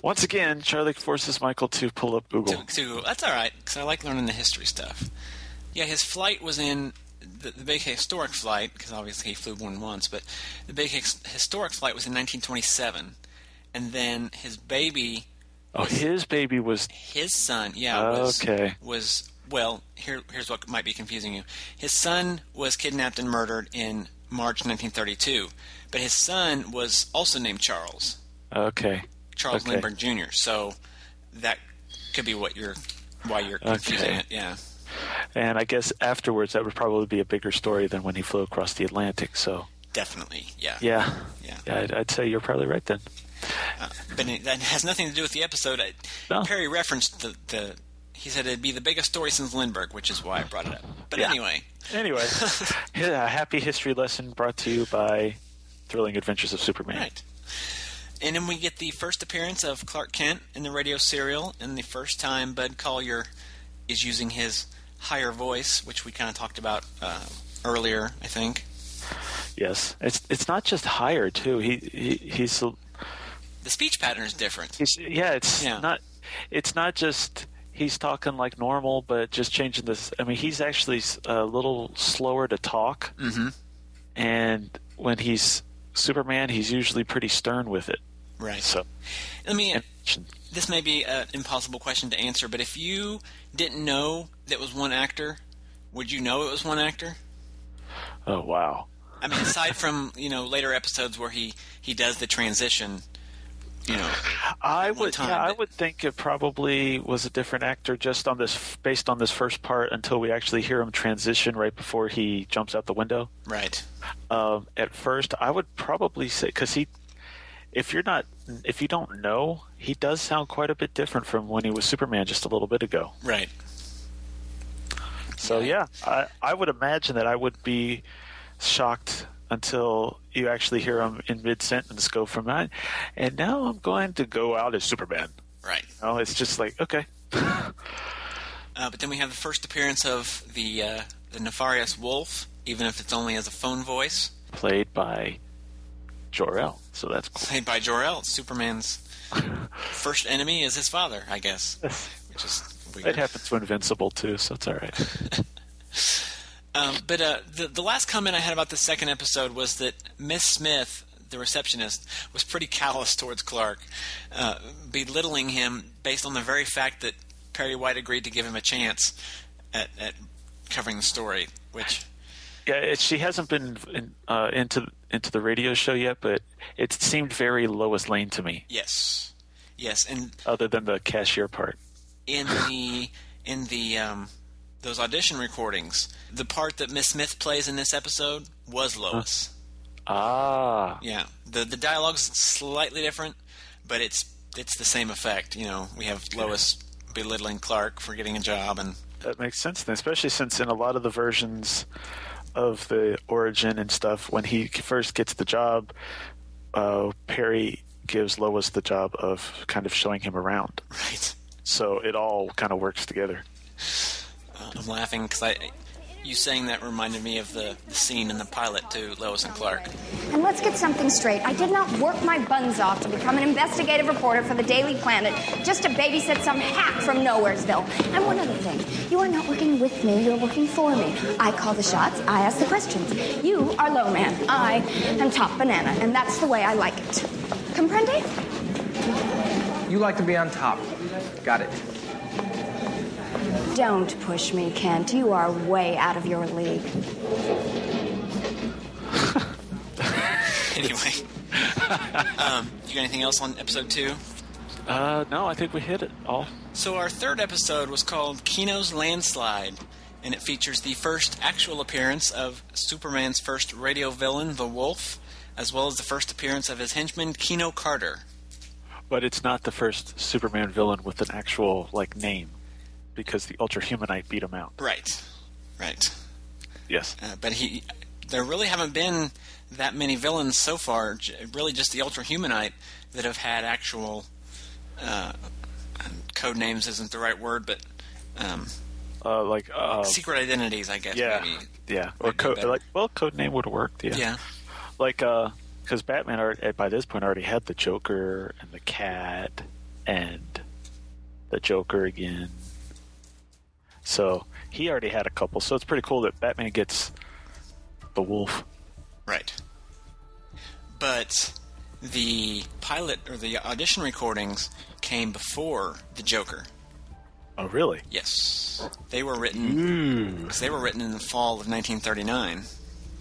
Once again, Charlie forces Michael to pull up Google. To, to, that's all right, because I like learning the history stuff. Yeah, his flight was in... The, the big historic flight, because obviously he flew more than once, but the big his, historic flight was in nineteen twenty-seven. And then his baby... Oh, was, his baby was... His son, yeah. Was, okay. Was, well, here, here's what might be confusing you. His son was kidnapped and murdered in March nineteen thirty-two, but his son was also named Charles. Okay. Charles okay. Lindbergh Junior So that could be what you're, why you're confusing okay. it, yeah. And I guess afterwards that would probably be a bigger story than when he flew across the Atlantic, so... Definitely, yeah. Yeah. Yeah, yeah I'd, I'd say you're probably right then. Uh, but it, that has nothing to do with the episode. I, no. Perry referenced the, the he said it'd be the biggest story since Lindbergh, which is why I brought it up. But yeah. anyway, anyway, a happy history lesson brought to you by Thrilling Adventures of Superman. Right. And then we get the first appearance of Clark Kent in the radio serial, and the first time Bud Collyer is using his higher voice, which we kind of talked about uh, earlier, I think. Yes, it's it's not just higher too. He, he he's. The speech pattern is different. He's, yeah, it's yeah. not. It's not just he's talking like normal, but just changing this. I mean, he's actually a little slower to talk, mm-hmm. and when he's Superman, he's usually pretty stern with it. Right. So, let me. This may be an impossible question to answer, but if you didn't know that was one actor, would you know it was one actor? Oh wow! I mean, aside from you know later episodes where he, he does the transition, you know, I would time, yeah, but... I would think it probably was a different actor just on this based on this first part until we actually hear him transition right before he jumps out the window. Right. Um, at first, I would probably say because he, if you're not, if you don't know, he does sound quite a bit different from when he was Superman just a little bit ago. Right. So, yeah, I, I would imagine that I would be shocked until you actually hear him in mid-sentence go from that, and now I'm going to go out as Superman. Right. You know, it's just like, okay. uh, but then we have the first appearance of the, uh, the nefarious wolf, even if it's only as a phone voice. Played by Jor-El, so that's cool. Played by Jor-El. Superman's first enemy is his father, I guess, which is... Weird. It happens to Invincible, too, so it's all right. um, but uh, the, the last comment I had about the second episode was that Miss Smith, the receptionist, was pretty callous towards Clark, uh, belittling him based on the very fact that Perry White agreed to give him a chance at, at covering the story, which... Yeah, it, she hasn't been in, uh, into, into the radio show yet, but it seemed very Lois Lane to me. Yes. Yes, and... Other than the cashier part. In the in the um, those audition recordings, the part that Miss Smith plays in this episode was Lois. Ah, yeah. the The dialogue's slightly different, but it's it's the same effect. You know, we have Lois belittling Clark for getting a job, and that makes sense then, especially since in a lot of the versions of the origin and stuff, when he first gets the job, uh, Perry gives Lois the job of kind of showing him around. Right. So it all kind of works together. Uh, I'm laughing because I, you saying that reminded me of the, the scene in the pilot to Lois and Clark. And let's get something straight. I did not work my buns off to become an investigative reporter for the Daily Planet just to babysit some hack from Nowheresville. And one other thing. You are not working with me. You're working for me. I call the shots. I ask the questions. You are low man. I am top banana. And that's the way I like it. Comprende? You like to be on top. Got it. Don't push me, Kent. You are way out of your league. Anyway. um, you got anything else on episode two? Uh, no, I think we hit it all. So our third episode was called Kino's Landslide, and it features the first actual appearance of Superman's first radio villain, the Wolf, as well as the first appearance of his henchman, Kino Carter. But it's not the first Superman villain with an actual, like, name, because the Ultrahumanite beat him out. Right, right. Yes. Uh, but he, there really haven't been that many villains so far, really just the Ultrahumanite, that have had actual uh, code names isn't the right word, but um, uh, like uh, secret identities, I guess. Yeah, maybe, yeah. Or code, like, well, code name would have worked, yeah. Yeah. Like... Uh, Because Batman, already, by this point, already had the Joker and the Cat and the Joker again. So he already had a couple. So it's pretty cool that Batman gets the Wolf. Right. But the pilot or the audition recordings came before the Joker. Oh, really? Yes. They were written, 'cause they were written in the fall of nineteen thirty-nine.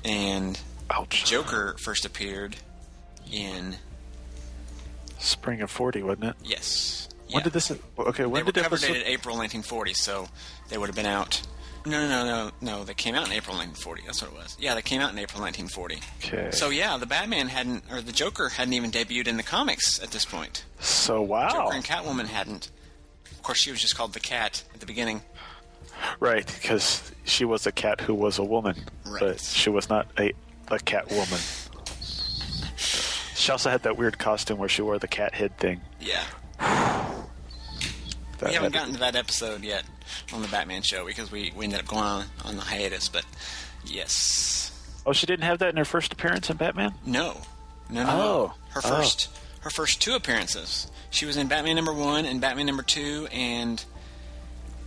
And... Ouch. Joker first appeared in spring of forty, wasn't it? Yes. Yeah. When did this? Okay, when they did it? They were cover dated April nineteen forty, so they would have been out. No, no, no, no, no. They came out in April nineteen forty. That's what it was. Yeah, they came out in April nineteen forty. Okay. So yeah, the Batman hadn't, or the Joker hadn't even debuted in the comics at this point. So wow. Joker and Catwoman hadn't. Of course, she was just called the Cat at the beginning. Right, because she was a cat who was a woman, right. But she was not a. A cat woman. She also had that weird costume where she wore the cat head thing. Yeah. We haven't gotten to that episode yet on the Batman show because we, we ended up going on, on the hiatus, but yes. Oh, she didn't have that in her first appearance in Batman? No. No, no. Oh. Her first oh. her first two appearances. She was in Batman number one and Batman number two and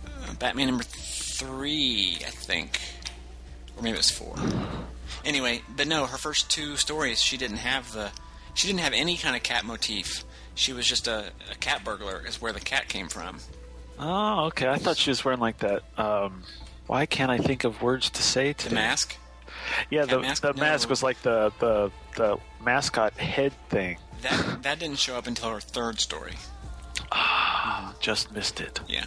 uh, Batman number three, I think. Or maybe it was four. Anyway, but no, her first two stories, she didn't have the, she didn't have any kind of cat motif. She was just a, a cat burglar is where the cat came from. Oh, okay. I thought she was wearing like that. Um, why can't I think of words to say today? The mask? Yeah, cat the mask, the no. mask was like the, the the mascot head thing. That that didn't show up until her third story. Ah, just missed it. Yeah.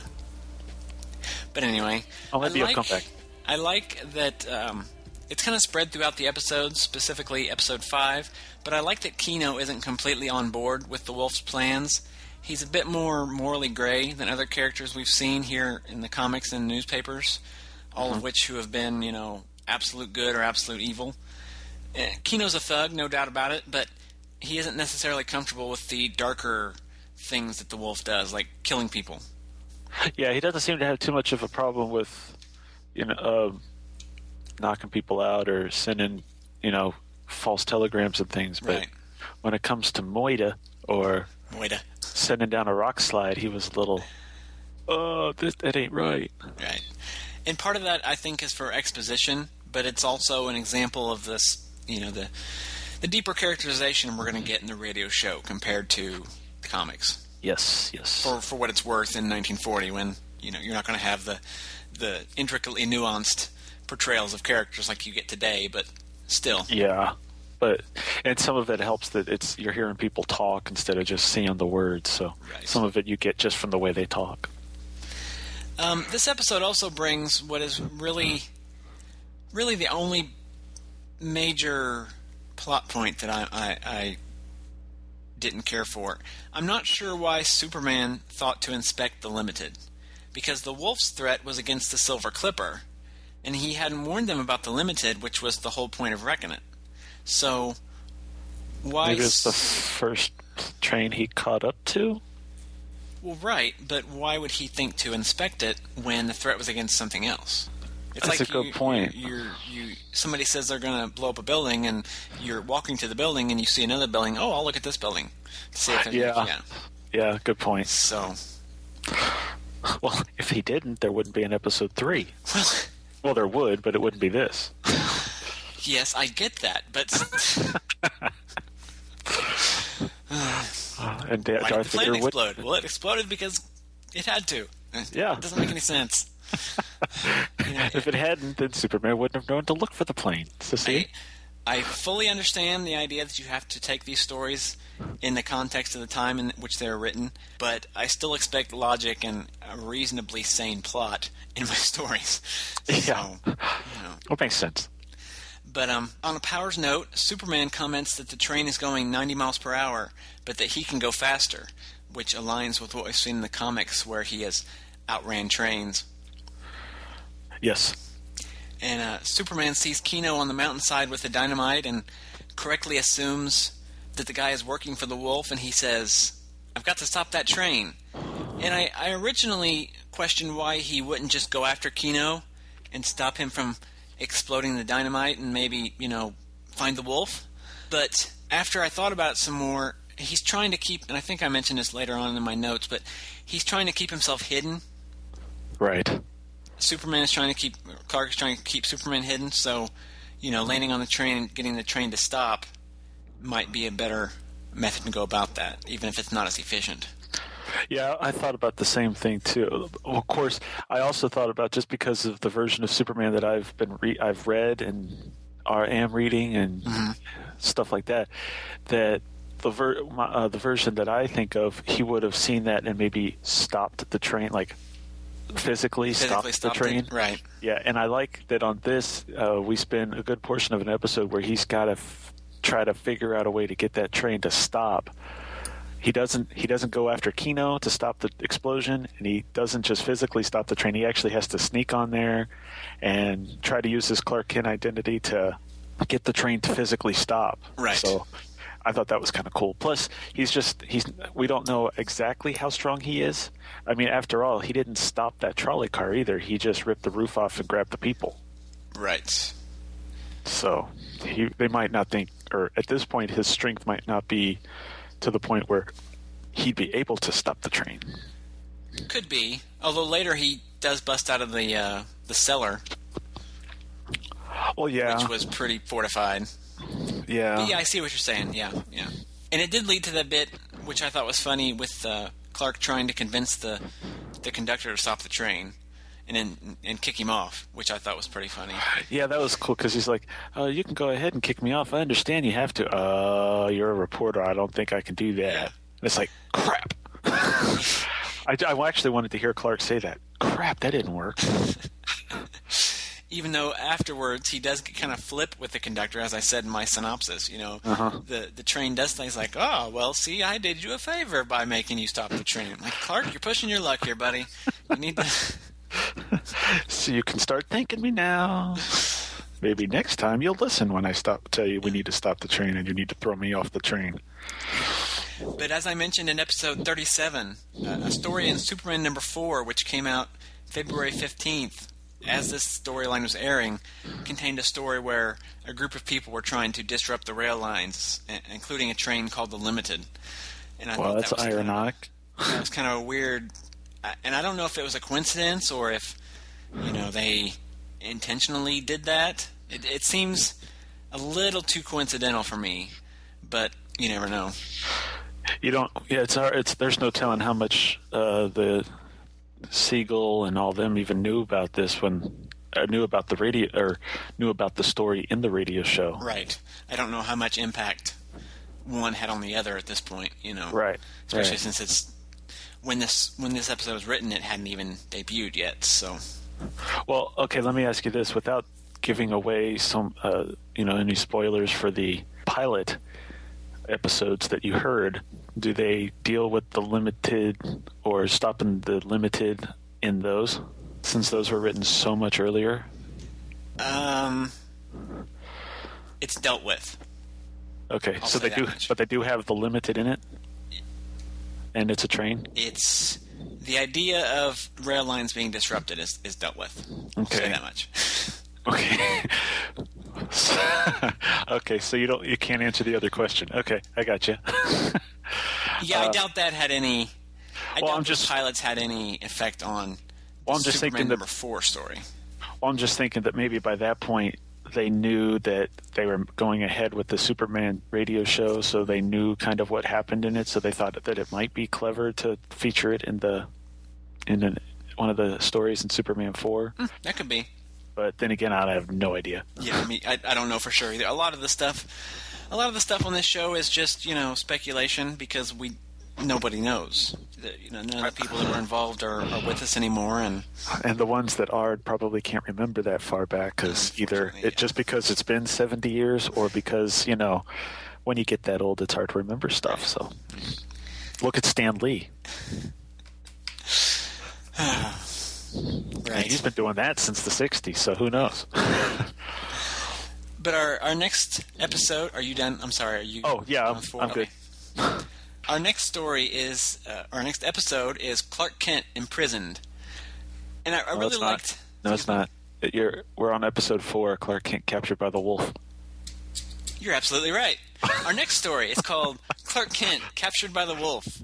But anyway, I'll let you come back. I like that um, it's kind of spread throughout the episodes, specifically episode five. But I like that Kino isn't completely on board with the Wolf's plans. He's a bit more morally gray than other characters we've seen here in the comics and newspapers, all mm-hmm. of which who have been, you know, absolute good or absolute evil. Uh, Kino's a thug, no doubt about it, but he isn't necessarily comfortable with the darker things that the Wolf does, like killing people. Yeah, he doesn't seem to have too much of a problem with, you know, uh, knocking people out or sending, you know, false telegrams and things. But right. when it comes to Moida or Moida. sending down a rock slide, he was a little, oh, this, that ain't right. Right. And part of that, I think, is for exposition, but it's also an example of this, you know, the the deeper characterization we're going to get in the radio show compared to the comics. Yes, yes. For for what it's worth in nineteen forty, when, you know, you're not going to have the the intricately nuanced portrayals of characters like you get today, but still. Yeah. But and some of it helps that it's you're hearing people talk instead of just seeing the words, so right. some of it you get just from the way they talk. Um, this episode also brings what is really, really the only major plot point that I, I, I didn't care for. I'm not sure why Superman thought to inspect the Limited, because the Wolf's threat was against the Silver Clipper, and he hadn't warned them about the Limited, which was the whole point of wrecking it. So, why... Maybe it's the first train he caught up to? Well, right, but why would he think to inspect it when the threat was against something else? It's That's like a good you, point. You're, you're, you, somebody says they're going to blow up a building, and you're walking to the building, and you see another building. Oh, I'll look at this building. See if yeah. Gonna, yeah, yeah, good point. So, well, if he didn't, there wouldn't be an episode three. Well, well there would, but it wouldn't be this. Yes, I get that, but... Uh, and da- Why did the plane explode? Would... Well, it exploded because it had to. Yeah. It doesn't make any sense. You know, if it hadn't, then Superman wouldn't have known to look for the plane. So see? I, I fully understand the idea that you have to take these stories in the context of the time in which they were written, but I still expect logic and a reasonably sane plot in my stories. So, yeah. You know. Well, makes sense. But um, on a powers note, Superman comments that the train is going ninety miles per hour, but that he can go faster, which aligns with what we've seen in the comics where he has outran trains. Yes. And uh, Superman sees Kino on the mountainside with the dynamite and correctly assumes that the guy is working for the Wolf, and he says, I've got to stop that train. And I, I originally questioned why he wouldn't just go after Kino and stop him from... exploding the dynamite and maybe, you know, find the Wolf. But after I thought about it some more, he's trying to keep, and I think I mentioned this later on in my notes, but he's trying to keep himself hidden. Right. Superman is trying to keep, Clark is trying to keep Superman hidden, so, you know, landing on the train and getting the train to stop might be a better method to go about that, even if it's not as efficient. Yeah, I thought about the same thing too. Of course, I also thought about just because of the version of Superman that I've been re- I've read and are, am reading and mm-hmm. stuff like that. That the ver- my, uh, the version that I think of, he would have seen that and maybe stopped the train, like physically, physically stopped, stopped the train. It, right. Yeah, and I like that on this uh, we spend a good portion of an episode where he's got to f- try to figure out a way to get that train to stop. He doesn't he doesn't go after Kino to stop the explosion, and he doesn't just physically stop the train. He actually has to sneak on there and try to use his Clark Kent identity to get the train to physically stop. Right. So I thought that was kind of cool. Plus, he's just he's we don't know exactly how strong he is. I mean, after all, he didn't stop that trolley car either. He just ripped the roof off and grabbed the people. Right. So he, they might not think – or at this point, his strength might not be – to the point where he'd be able to stop the train. Could be. Although later he does bust out of the uh, the cellar. Well, yeah. Which was pretty fortified. Yeah. But yeah, I see what you're saying. Yeah, yeah. And it did lead to that bit, which I thought was funny, with uh, Clark trying to convince the the conductor to stop the train and then and kick him off, which I thought was pretty funny. Yeah, that was cool, because he's like, oh, you can go ahead and kick me off. I understand you have to. Uh, you're a reporter. I don't think I can do that. Yeah. And it's like, crap. I, I actually wanted to hear Clark say that. Crap, that didn't work. Even though afterwards he does kind of flip with the conductor, as I said in my synopsis. You know, uh-huh. the the train does things like, oh, well, see, I did you a favor by making you stop the train. Like, Clark, you're pushing your luck here, buddy. You need to... So you can start thanking me now. Maybe next time you'll listen when I stop tell you we need to stop the train and you need to throw me off the train. But as I mentioned in episode thirty-seven, uh, a story in Superman number four, which came out February fifteenth, as this storyline was airing, contained a story where a group of people were trying to disrupt the rail lines, including a train called the Limited. And I well, thought that that's was ironic. Kind of, that was kind of a weird, and I don't know if it was a coincidence or if, you know, they intentionally did that. It, it seems a little too coincidental for me, but you never know. You don't. Yeah, it's hard. It's there's no telling how much uh, the. Siegel and all them even knew about this when uh, knew about the radio or knew about the story in the radio show. Right. I don't know how much impact one had on the other at this point, you know. Right. Especially right. since it's when this when this episode was written, it hadn't even debuted yet. So. Well, okay. Let me ask you this, without giving away some, uh, you know, any spoilers for the pilot episodes that you heard. Do they deal with the Limited or stopping the Limited in those, since those were written so much earlier? Um, it's dealt with. Okay, I'll so they do, much. But they do have the Limited in it, and it's a train. It's the idea of rail lines being disrupted is, is dealt with. I'll okay, say that much. Okay. Okay, so you don't, you can't answer the other question. Okay, I got you. Yeah, I uh, doubt that had any. I well, doubt the pilots had any effect on well, I'm just Superman thinking that, number four story. Well, I'm just thinking that maybe by that point they knew that they were going ahead with the Superman radio show, so they knew kind of what happened in it. So they thought that it might be clever to feature it in the in an, one of the stories in Superman four. Mm, that could be. But then again, I have no idea. Yeah, I mean, I, I don't know for sure either. A lot of the stuff. A lot of the stuff on this show is just, you know, speculation, because we nobody knows. You know, none of the people that were involved are, are with us anymore, and and the ones that are probably can't remember that far back, because either it yeah. just because it's been seventy years, or because, you know, when you get that old, it's hard to remember stuff. So, look at Stan Lee. Right, and he's been doing that since the sixties, so who knows? But our, our next episode, are you done? I'm sorry. Are you? Oh, yeah, I'm, I'm good. Our next story is, uh, our next episode is Clark Kent Imprisoned. And I, I no, really liked. Not. No, it's me? not. You're, we're on episode four, Clark Kent Captured by the Wolf. You're absolutely right. Our next story is called Clark Kent Captured by the Wolf.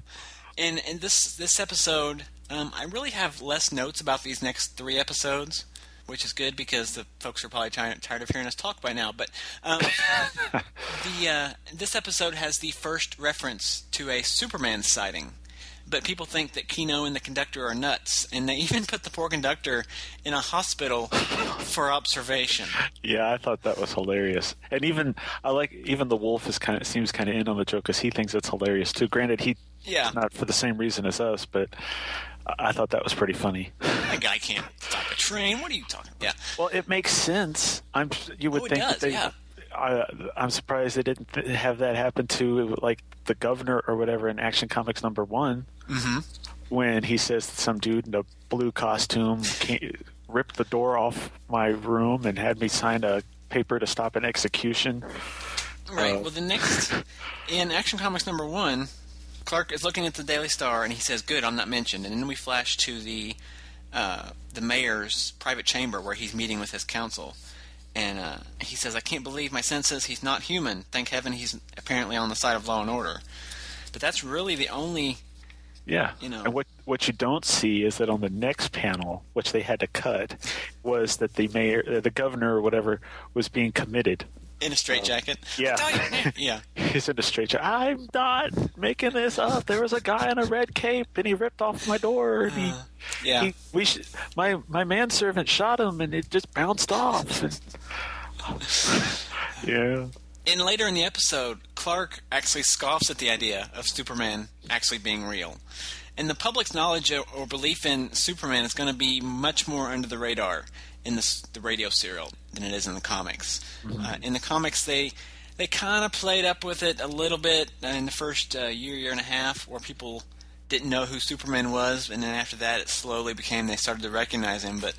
And in this, this episode, um, I really have less notes about these next three episodes, which is good, because the folks are probably tired, tired of hearing us talk by now. But um, the uh, this episode has the first reference to a Superman sighting. But people think that Kino and the conductor are nuts, and they even put the poor conductor in a hospital for observation. Yeah, I thought that was hilarious. And even I like even the wolf is kind of seems kind of in on the joke, because he thinks it's hilarious too. Granted, he yeah. not for the same reason as us, but I thought that was pretty funny. That guy can't stop a train. What are you talking about? Yeah. Well, it makes sense. I'm. You would oh, think it does, that they. Yeah. I, I'm surprised they didn't th- have that happen to like the governor or whatever in Action Comics number one, mm-hmm. when he says that some dude in a blue costume ripped the door off my room and had me sign a paper to stop an execution. Right. Uh, well, the next in Action Comics number one. Clark is looking at the Daily Star, and he says, good, I'm not mentioned. And then we flash to the uh, the mayor's private chamber where he's meeting with his council. And uh, he says, I can't believe my senses. He's not human. Thank heaven he's apparently on the side of law and order. But that's really the only Yeah. You know. And what what you don't see is that on the next panel, which they had to cut, was that the mayor, the governor or whatever, was being committed. In a straitjacket? Uh, yeah. yeah. He's in a straitjacket. I'm not making this up. There was a guy in a red cape, and he ripped off my door. And he, uh, yeah. He, we sh- my my manservant shot him, and it just bounced off. yeah. And later in the episode, Clark actually scoffs at the idea of Superman actually being real. And the public's knowledge or belief in Superman is going to be much more under the radar in the, the radio serial than it is in the comics. Mm-hmm. Uh, in the comics, they they kind of played up with it a little bit in the first uh, year, year and a half, where people didn't know who Superman was, and then after that it slowly became they started to recognize him. But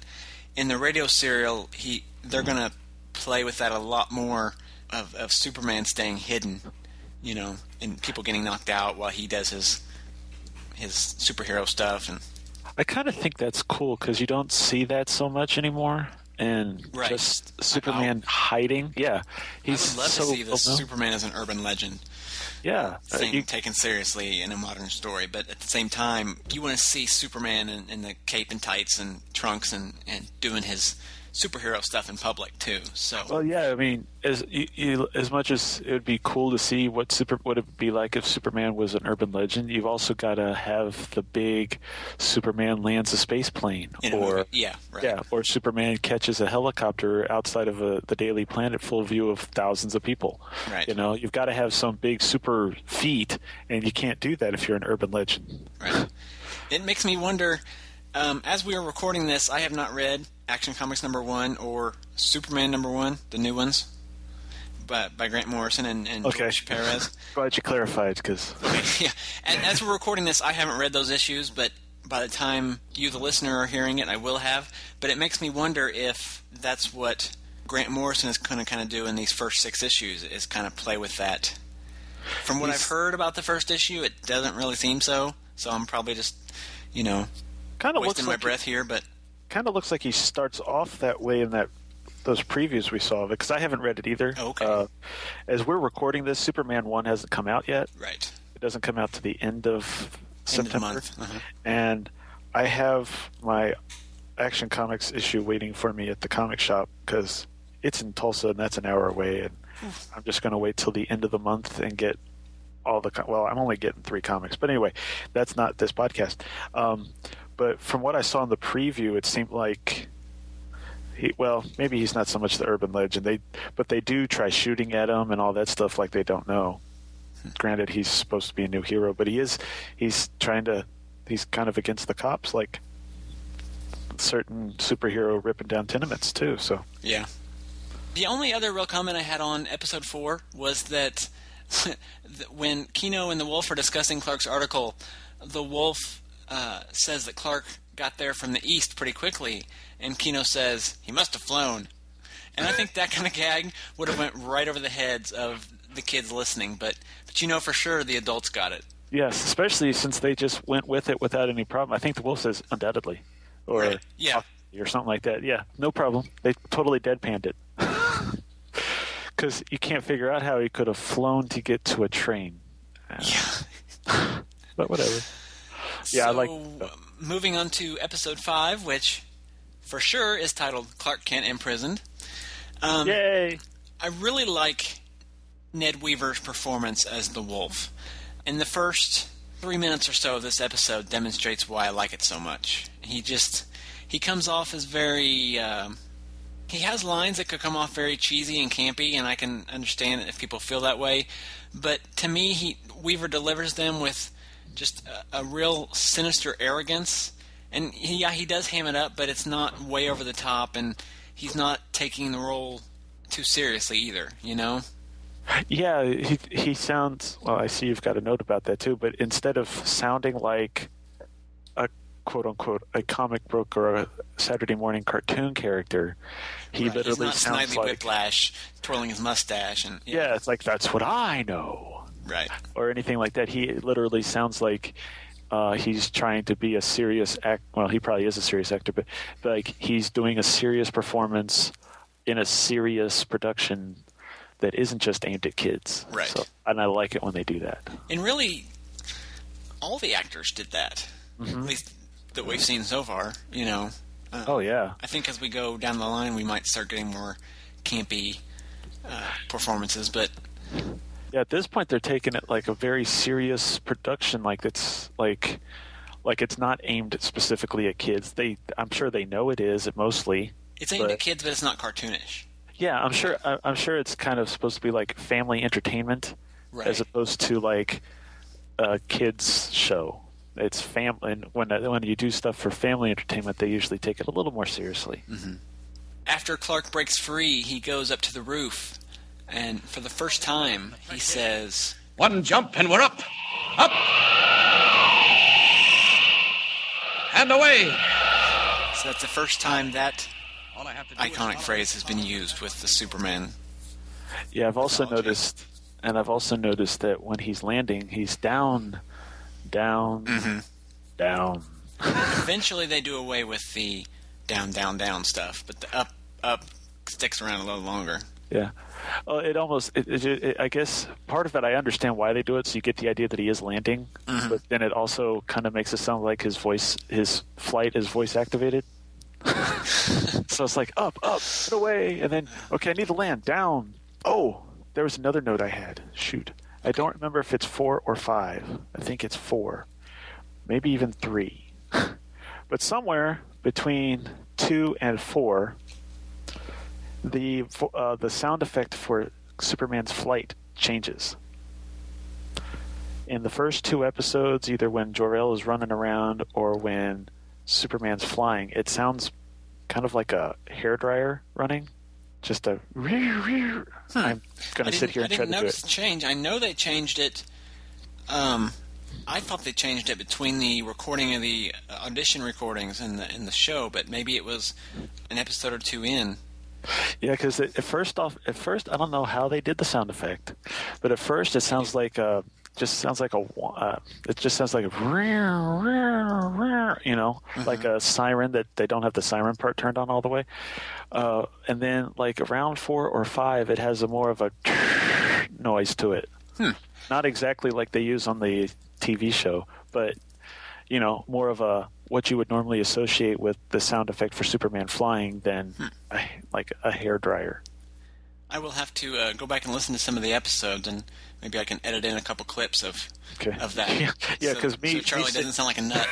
in the radio serial, he they're going to play with that a lot more of, of Superman staying hidden, you know, and people getting knocked out while he does his his superhero stuff. And I kind of think that's cool because you don't see that so much anymore, and right. just Superman I'll, hiding. Yeah, he's I would love so, to see this oh, no. Superman as an urban legend. Yeah, thing uh, you, taken seriously in a modern story, but at the same time, you want to see Superman in, in the cape and tights and trunks and, and doing his superhero stuff in public too. So well, yeah, I mean, as you, you, as much as it would be cool to see what super what it would be like if Superman was an urban legend, you've also got to have the big Superman lands a space plane, or yeah, right. yeah, or Superman catches a helicopter outside of a, the Daily Planet, full view of thousands of people. Right. You know, you've got to have some big super feat, and you can't do that if you're an urban legend. Right. It makes me wonder. Um, as we are recording this, I have not read Action Comics number one or Superman number one, the new ones, but by Grant Morrison and, and okay. George Perez. Glad you clarified, because okay, yeah. And as we're recording this, I haven't read those issues, but by the time you, the listener, are hearing it, I will have. But it makes me wonder if that's what Grant Morrison is going to kind of do in these first six issues, is kind of play with that. From what He's... I've heard about the first issue, it doesn't really seem so. So I'm probably just, you know. Kind of wasting my like breath he, here, but kind of looks like he starts off that way in that those previews we saw of it, because I haven't read it either. Oh, okay. Uh, as we're recording this, Superman one hasn't come out yet. Right. It doesn't come out to the end of September. End of the month. Uh-huh. And I have my Action Comics issue waiting for me at the comic shop because it's in Tulsa and that's an hour away, and Oof. I'm just going to wait till the end of the month and get all the. Com- well, I'm only getting three comics, but anyway, that's not this podcast. Um, But from what I saw in the preview, it seemed like, he, well, maybe he's not so much the urban legend. They, but they do try shooting at him and all that stuff like they don't know. Hmm. Granted, he's supposed to be a new hero, but he is. He's trying to. He's kind of against the cops, like certain superhero ripping down tenements too. So yeah. The only other real comment I had on episode four was that when Kino and the Wolf are discussing Clark's article, the Wolf. Uh, says that Clark got there from the east pretty quickly, and Kino says he must have flown. And I think that kind of gag would have went right over the heads of the kids listening, but but you know for sure the adults got it. Yes, especially since they just went with it without any problem. I think the Wolf says undoubtedly, or right. yeah, or something like that. Yeah, no problem. They totally deadpanned it because you can't figure out how he could have flown to get to a train. Yeah, but whatever. Yeah, so, I like uh, moving on to episode five, which for sure is titled Clark Kent Imprisoned. Um, Yay! I really like Ned Weaver's performance as the Wolf. And the first three minutes or so of this episode demonstrates why I like it so much. He just, he comes off as very, uh, he has lines that could come off very cheesy and campy, and I can understand if people feel that way. But to me, he Weaver delivers them with just a, a real sinister arrogance. And he, yeah, he does ham it up, but it's not way over the top, and he's not taking the role too seriously either, you know? Yeah, he, he sounds... Well, I see you've got a note about that too, but instead of sounding like a quote-unquote a comic book or a Saturday morning cartoon character, he right, literally he's not sounds Snidely like... Whiplash, twirling his mustache. And yeah. yeah, it's like, that's what I know. Right. Or anything like that. He literally sounds like uh, he's trying to be a serious act. Well, he probably is a serious actor, but, but like he's doing a serious performance in a serious production that isn't just aimed at kids. Right. So, and I like it when they do that. And really, all the actors did that, mm-hmm. at least that we've seen so far. You know. Uh, oh yeah. I think as we go down the line, we might start getting more campy uh, performances, but yeah, at this point, they're taking it like a very serious production, like it's like like it's not aimed specifically at kids. They, I'm sure they know it is. It mostly it's aimed but, at kids, but it's not cartoonish. Yeah, I'm sure. I'm sure it's kind of supposed to be like family entertainment, right. as opposed to like a kids show. It's family. And when when you do stuff for family entertainment, they usually take it a little more seriously. Mm-hmm. After Clark breaks free, he goes up to the roof, and for the first time, he says, "One jump and we're up, up, and away." So that's the first time that iconic phrase has been used with the Superman. Yeah, I've also technology. noticed, and I've also noticed that when he's landing, he's down, down, mm-hmm. down. Eventually, they do away with the down, down, down stuff, but the up, up sticks around a little longer. Yeah, well, it almost. It, it, it, I guess part of it, I understand why they do it. So you get the idea that he is landing, mm-hmm. but then it also kind of makes it sound like his voice, his flight, is voice activated. So it's like up, up, get away, and then okay, I need to land down. Oh, there was another note I had. Shoot, I don't remember if it's four or five. I think it's four, maybe even three. But somewhere between two and four, the uh, the sound effect for Superman's flight changes. In the first two episodes, either when Jor-El is running around or when Superman's flying, it sounds kind of like a hairdryer running. Just a... Hmm. I'm going to sit here and try to do it. I didn't notice the change. I know they changed it. Um, I thought they changed it between the recording of the audition recordings and the, and the show, but maybe it was an episode or two in. Yeah, because at first off, at first I don't know how they did the sound effect, but at first it sounds like a... just sounds like a uh, it just sounds like a you know mm-hmm. like a siren that they don't have the siren part turned on all the way, uh, and then like around four or five it has a more of a noise to it, hmm. not exactly like they use on the T V show, but you know, more of a what you would normally associate with the sound effect for Superman flying than hmm. a, like a hairdryer. I will have to uh, go back and listen to some of the episodes, and maybe I can edit in a couple clips of okay. of that. Yeah, because yeah, so, me, so Charlie me doesn't sound like a nut.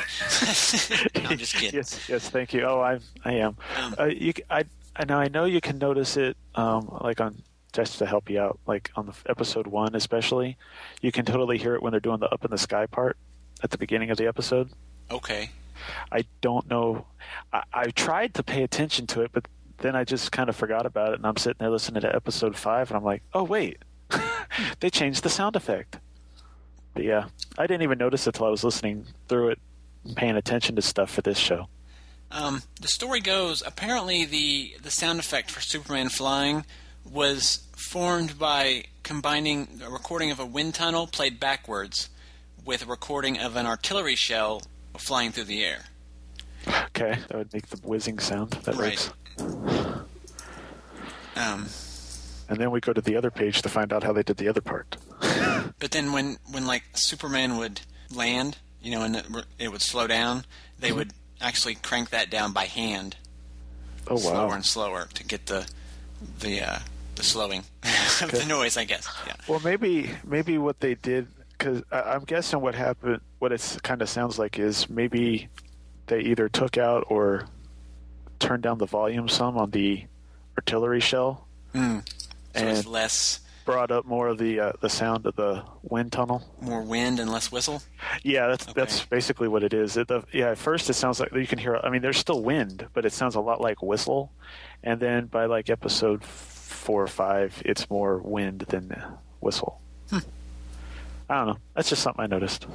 No, I'm just kidding. Yes, yes, thank you. Oh, I, I am. Um, uh, you, I, I know, I know you can notice it. Um, like on just to help you out, like on the episode one especially, you can totally hear it when they're doing the up in the sky part at the beginning of the episode. Okay. I don't know. I, I tried to pay attention to it, but then I just kind of forgot about it, and I'm sitting there listening to episode five, and I'm like, oh, wait. They changed the sound effect. But yeah, I didn't even notice it till I was listening through it, paying attention to stuff for this show. Um, the story goes, apparently the, the sound effect for Superman flying was formed by combining a recording of a wind tunnel played backwards with a recording of an artillery shell flying through the air. Okay, that would make the whizzing sound. That right. Works. Um, and then we go to the other page to find out how they did the other part. But then when, when like Superman would land, you know, and it, it would slow down, they would actually crank that down by hand. Oh wow! Slower and slower to get the the uh, the slowing of the noise, I guess. Yeah. Well, maybe maybe what they did, because I'm guessing what happened, what it kind of sounds like is maybe they either took out or turned down the volume some on the artillery shell, mm. so and it's less brought up more of the uh, the sound of the wind tunnel. More wind and less whistle. Yeah, that's okay. that's basically what it is. It, the, yeah, at first it sounds like you can hear. I mean, there's still wind, but it sounds a lot like whistle. And then by like episode four or five, it's more wind than whistle. Hmm. I don't know. That's just something I noticed.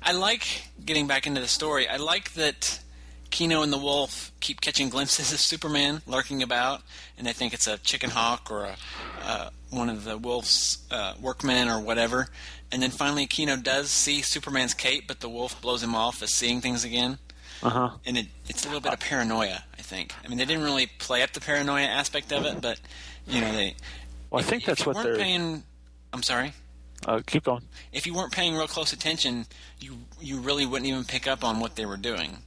I like getting back into the story. I like that Kino and the Wolf keep catching glimpses of Superman lurking about, and they think it's a chicken hawk or a, uh, one of the Wolf's uh, workmen or whatever. And then finally Kino does see Superman's cape, but the Wolf blows him off as seeing things again. Uh-huh. And it, it's a little bit of paranoia, I think. I mean, they didn't really play up the paranoia aspect of it, but, you know, they... Well, I if, think that's if what they're... Paying, I'm sorry? Uh, keep going. If you weren't paying real close attention, you you really wouldn't even pick up on what they were doing.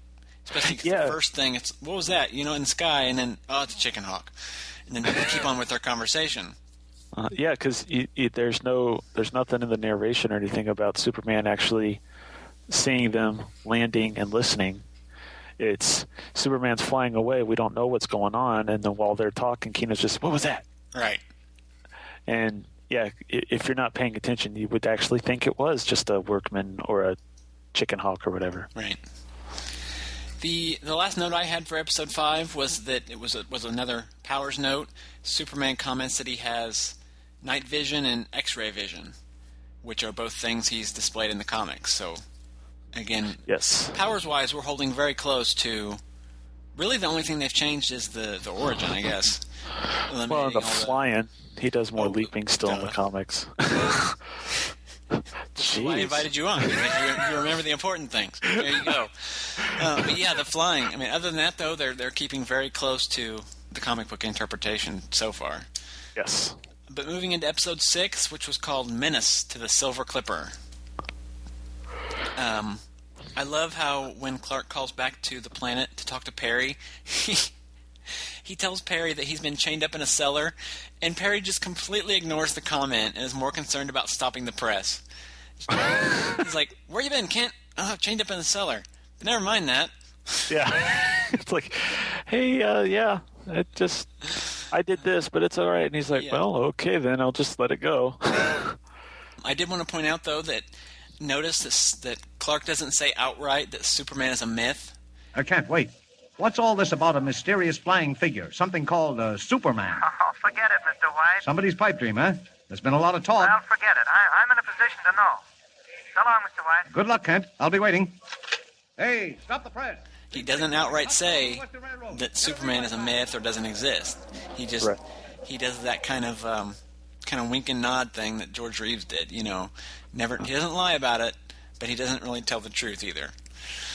Especially yeah. the first thing, it's, what was that? You know, in the sky, and then, oh, it's a chicken hawk. And then they keep on with their conversation. Uh, yeah, because there's no, there's nothing in the narration or anything about Superman actually seeing them landing and listening. It's Superman's flying away. We don't know what's going on. And then while they're talking, Keno's just, what was that? Right. And, yeah, if you're not paying attention, you would actually think it was just a workman or a chicken hawk or whatever. Right. The the last note I had for episode five was that it was a, was another powers note. Superman comments that he has night vision and X-ray vision, which are both things he's displayed in the comics. So, again, yes, powers-wise, we're holding very close to. Really, the only thing they've changed is the, the origin, I guess. Well, the flying, the, he does more oh, leaping still duh. in the comics. Jeez. Well, I invited you on. You, you remember the important things. There you go. Uh, but yeah, the flying. I mean, other than that, though, they're they're keeping very close to the comic book interpretation so far. Yes. But moving into episode six, which was called "Menace to the Silver Clipper." Um, I love how when Clark calls back to the planet to talk to Perry, he he tells Perry that he's been chained up in a cellar, and Perry just completely ignores the comment and is more concerned about stopping the press. He's like, "Where you been, Kent? Oh, chained up in the cellar. But never mind that." Yeah, it's like, "Hey, uh, yeah, it just I did this, but it's all right." And he's like, yeah. "Well, okay, then I'll just let it go." I did want to point out though that. Notice this, that Clark doesn't say outright that Superman is a myth. I can't wait. What's all this about a mysterious flying figure, something called uh, Superman? Oh, forget it, Mister White. Somebody's pipe dream, huh? There's been a lot of talk. Well, forget it. I, I'm in a position to know. So long, Mister White. Good luck, Kent. I'll be waiting. Hey, stop the press. He doesn't outright say that Superman is a myth or doesn't exist. He just right. he does that kind of um, kind of wink and nod thing that George Reeves did, you know. Never, he doesn't lie about it, but he doesn't really tell the truth either.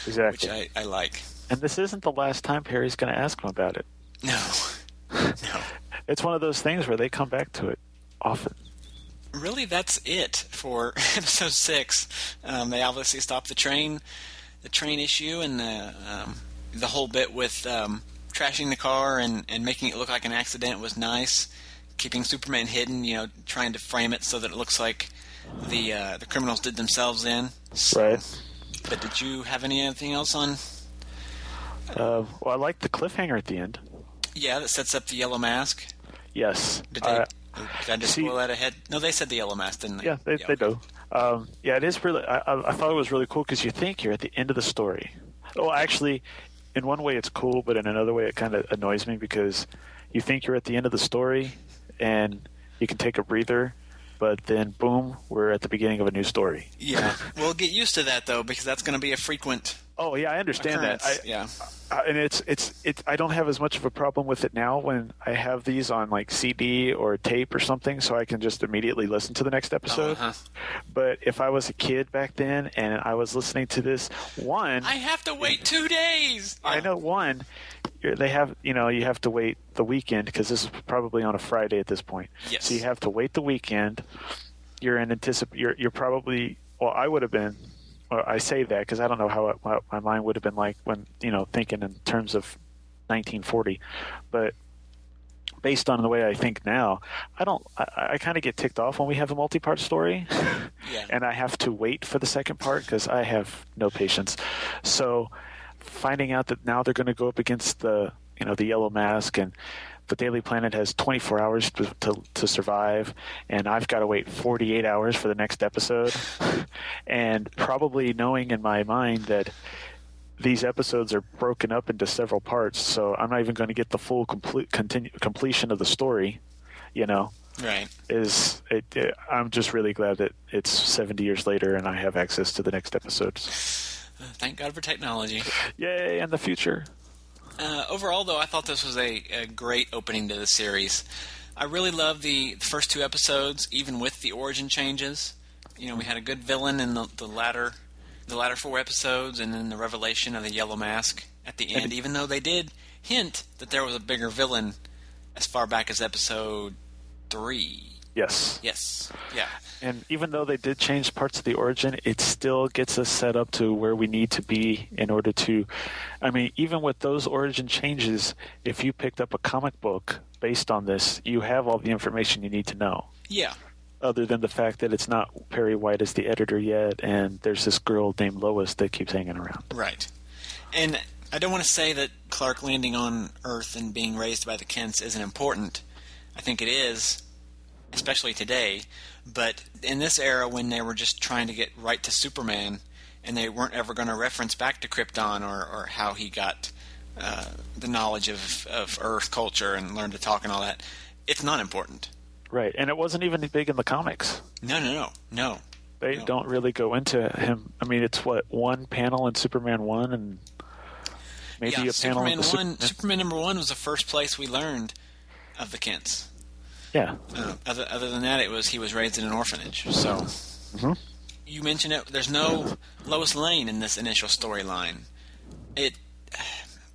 Exactly. Which I, I like. And this isn't the last time Perry's going to ask him about it. No. No. It's one of those things where they come back to it often. Really, that's it for episode six. Um, they obviously stopped the train, the train issue, and the um, the whole bit with um, trashing the car and, and making it look like an accident was nice. Keeping Superman hidden, you know, trying to frame it so that it looks like the uh, the criminals did themselves in. So, right. But did you have anything else on? Uh, well, I like the cliffhanger at the end. Yeah, that sets up the yellow mask. Yes. Did, they, uh, did I just see, pull that ahead? No, they said the yellow mask, didn't they? Yeah, they, yeah, they okay. do. Um, yeah, it is really. I, I thought it was really cool because you think you're at the end of the story. Well, actually, in one way it's cool, but in another way it kind of annoys me because you think you're at the end of the story and you can take a breather. But then, boom, we're at the beginning of a new story. Yeah. We'll get used to that, though, because that's going to be a frequent Oh, yeah, I understand occurrence. that. I, yeah. I, and it's, it's – it's I don't have as much of a problem with it now when I have these on, like, C D or tape or something, so I can just immediately listen to the next episode. Uh-huh. But if I was a kid back then and I was listening to this, one – I have to wait two days. I know, one – They have, you know, you have to wait the weekend because this is probably on a Friday at this point. Yes. So you have to wait the weekend. You're in anticip- You're you're probably. Well, I would have been. Well, I say that because I don't know how it, what my mind would have been like when you know thinking in terms of nineteen forty, but based on the way I think now, I don't. I, I kind of get ticked off when we have a multi-part story, yeah. and I have to wait for the second part because I have no patience. So. Finding out that now they're going to go up against the, you know, the Yellow Mask, and the Daily Planet has twenty-four hours to to, to survive, and I've got to wait forty-eight hours for the next episode, and probably knowing in my mind that these episodes are broken up into several parts, so I'm not even going to get the full complete continue, completion of the story, you know. Right. Is it, it, I'm just really glad that it's seventy years later and I have access to the next episodes. Thank God for technology. Yay, and the future. Uh, overall, though, I thought this was a, a great opening to the series. I really loved the, the first two episodes, even with the origin changes. You know, we had a good villain in the, the latter the latter four episodes, and then the revelation of the Yellow Mask at the end, even though they did hint that there was a bigger villain as far back as episode three. Yes. Yes. Yeah. And even though they did change parts of the origin, it still gets us set up to where we need to be in order to, I mean, even with those origin changes, if you picked up a comic book based on this, you have all the information you need to know. Yeah. Other than the fact that it's not Perry White as the editor yet, and there's this girl named Lois that keeps hanging around. Right. And I don't want to say that Clark landing on Earth and being raised by the Kents isn't important. I think it is, especially today. But in this era when they were just trying to get right to Superman, and they weren't ever going to reference back to Krypton or, or how he got uh, the knowledge of, of Earth culture and learned to talk and all that, it's not important. Right, and it wasn't even big in the comics. No, no, no, no. They no. don't really go into him. I mean, it's what, one panel in Superman one and maybe yeah, a Superman panel in Superman. Superman number one was the first place we learned of the Kents. Yeah. Uh, other, other than that, it was he was raised in an orphanage. So mm-hmm. you mentioned it. There's no Lois Lane in this initial storyline. It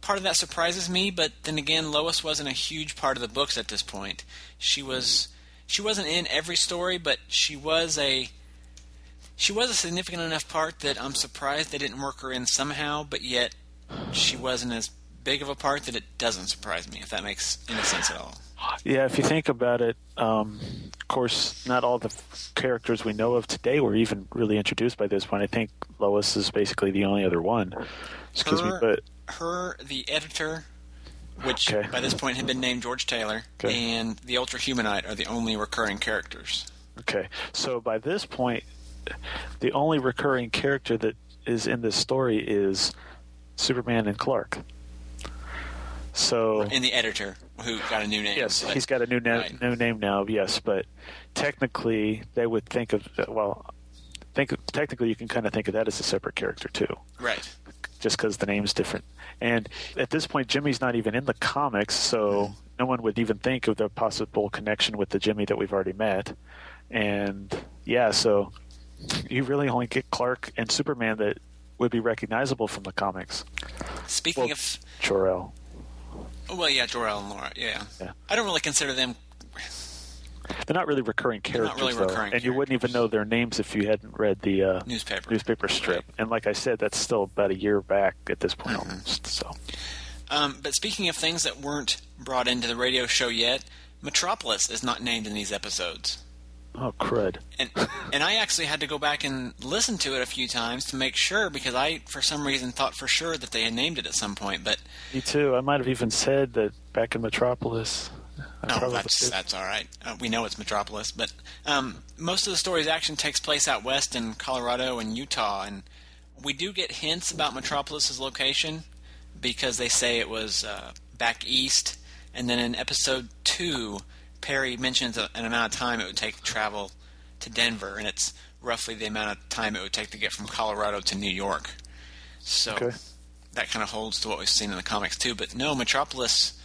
part of that surprises me, but then again, Lois wasn't a huge part of the books at this point. She was. She wasn't in every story, but she was a she was a significant enough part that I'm surprised they didn't work her in somehow, but yet she wasn't as big of a part that it doesn't surprise me, if that makes any sense at all. Yeah, if you think about it, um, of course, not all the characters we know of today were even really introduced by this point. I think Lois is basically the only other one. Excuse her, me, but her, the editor... Which, okay. by this point, had been named George Taylor, okay. and the Ultrahumanite are the only recurring characters. Okay. So by this point, the only recurring character that is in this story is Superman and Clark. So And the editor, who got a new name. Yes, but, he's got a new, na- right. new name now, yes. But technically, they would think of – well, think technically you can kind of think of that as a separate character too. Right. Just because the name's different. And at this point, Jimmy's not even in the comics, so no one would even think of the possible connection with the Jimmy that we've already met. And, yeah, so you really only get Clark and Superman that would be recognizable from the comics. Speaking well, of... Jor-El. Well, yeah, Jor-El and Laura, yeah. yeah. I don't really consider them... They're not really recurring characters, really though, recurring and characters. You wouldn't even know their names if you hadn't read the uh, newspaper newspaper strip. Right. And like I said, that's still about a year back at this point, mm-hmm. almost. So, um, but speaking of things that weren't brought into the radio show yet, Metropolis is not named in these episodes. Oh crud! And and I actually had to go back and listen to it a few times to make sure because I, for some reason, thought for sure that they had named it at some point. But me too. I might have even said that back in Metropolis. Oh, that's, that's all right. Uh, we know it's Metropolis, but um, most of the story's action takes place out west in Colorado and Utah, and we do get hints about Metropolis's location because they say it was uh, back east, and then in episode two, Perry mentions a, an amount of time it would take to travel to Denver, and it's roughly the amount of time it would take to get from Colorado to New York. So okay. that kind of holds to what we've seen in the comics, too. But no, Metropolis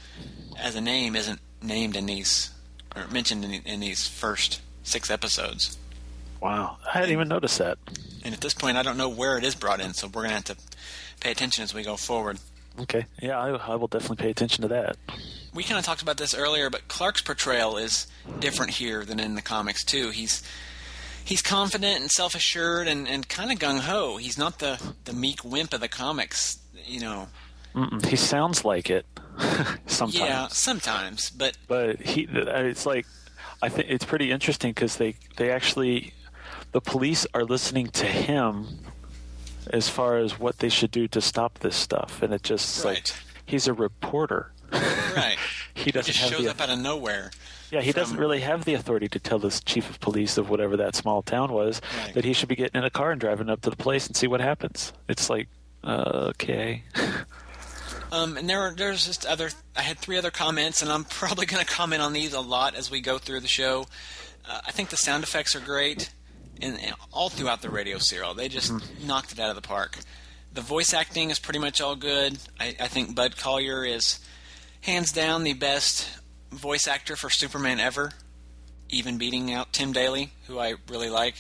as a name isn't named in these, or mentioned in, in these first six episodes. Wow, I hadn't and, even noticed that. And at this point, I don't know where it is brought in, so we're going to have to pay attention as we go forward. Okay, yeah, I, I will definitely pay attention to that. We kind of talked about this earlier, but Clark's portrayal is different here than in the comics, too. He's he's confident and self-assured and, and kind of gung-ho. He's not the, the meek wimp of the comics, you know. Mm-mm. He sounds like it. sometimes yeah sometimes but but he it's like I think it's pretty interesting because they they actually the police are listening to him as far as what they should do to stop this stuff, and it just right. like he's a reporter right he doesn't he just have shows the, up out of nowhere yeah he from... doesn't really have the authority to tell this chief of police of whatever that small town was right. that he should be getting in a car and driving up to the place and see what happens. It's like uh, okay. Um, and there were, there's just other – I had three other comments, and I'm probably going to comment on these a lot as we go through the show. Uh, I think the sound effects are great and, and all throughout the radio serial. They just mm-hmm. knocked it out of the park. The voice acting is pretty much all good. I, I think Bud Collyer is hands down the best voice actor for Superman ever, even beating out Tim Daly, who I really like.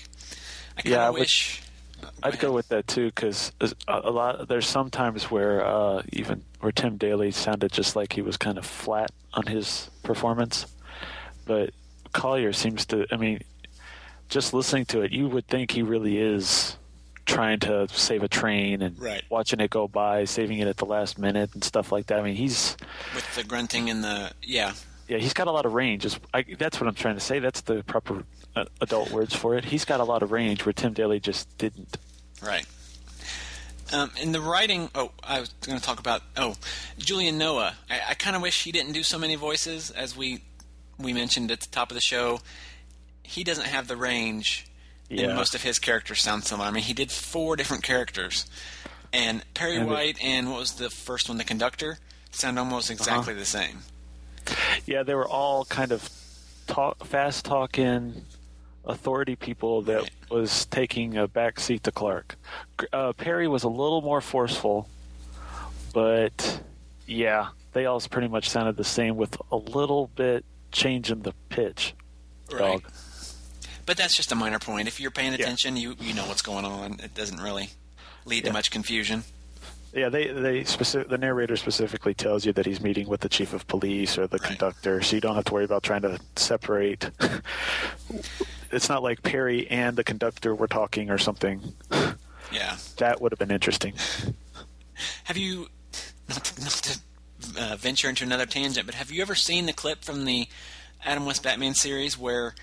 I kind of yeah, wish – I'd go with that too, because a lot there's some times where uh, even where Tim Daly sounded just like he was kind of flat on his performance, but Collyer seems to, I mean, just listening to it, you would think he really is trying to save a train and right. watching it go by, saving it at the last minute and stuff like that. I mean, he's with the grunting and the yeah, yeah. He's got a lot of range. It's, I, that's what I'm trying to say. That's the proper uh, adult words for it. He's got a lot of range where Tim Daly just didn't. Right. Um, in the writing, oh, I was going to talk about oh, Julian Noah. I, I kind of wish he didn't do so many voices, as we we mentioned at the top of the show. He doesn't have the range. Yeah. And most of his characters sound similar. I mean, he did four different characters. And Perry and White it, and what was the first one, the conductor, sound almost exactly uh-huh. the same. Yeah, they were all kind of talk, fast-talking authority people that right. was taking a back seat to Clark. Uh, Perry was a little more forceful, but yeah, they all pretty much sounded the same with a little bit change in the pitch. Right. Dog. But that's just a minor point. If you're paying attention, yeah. you, you know what's going on. It doesn't really lead yeah. to much confusion. Yeah, they they specific, the narrator specifically tells you that he's meeting with the chief of police or the right. conductor, so you don't have to worry about trying to separate. It's not like Perry and the conductor were talking or something. Yeah. That would have been interesting. Have you, not to, not to uh, venture into another tangent, but have you ever seen the clip from the Adam West Batman series where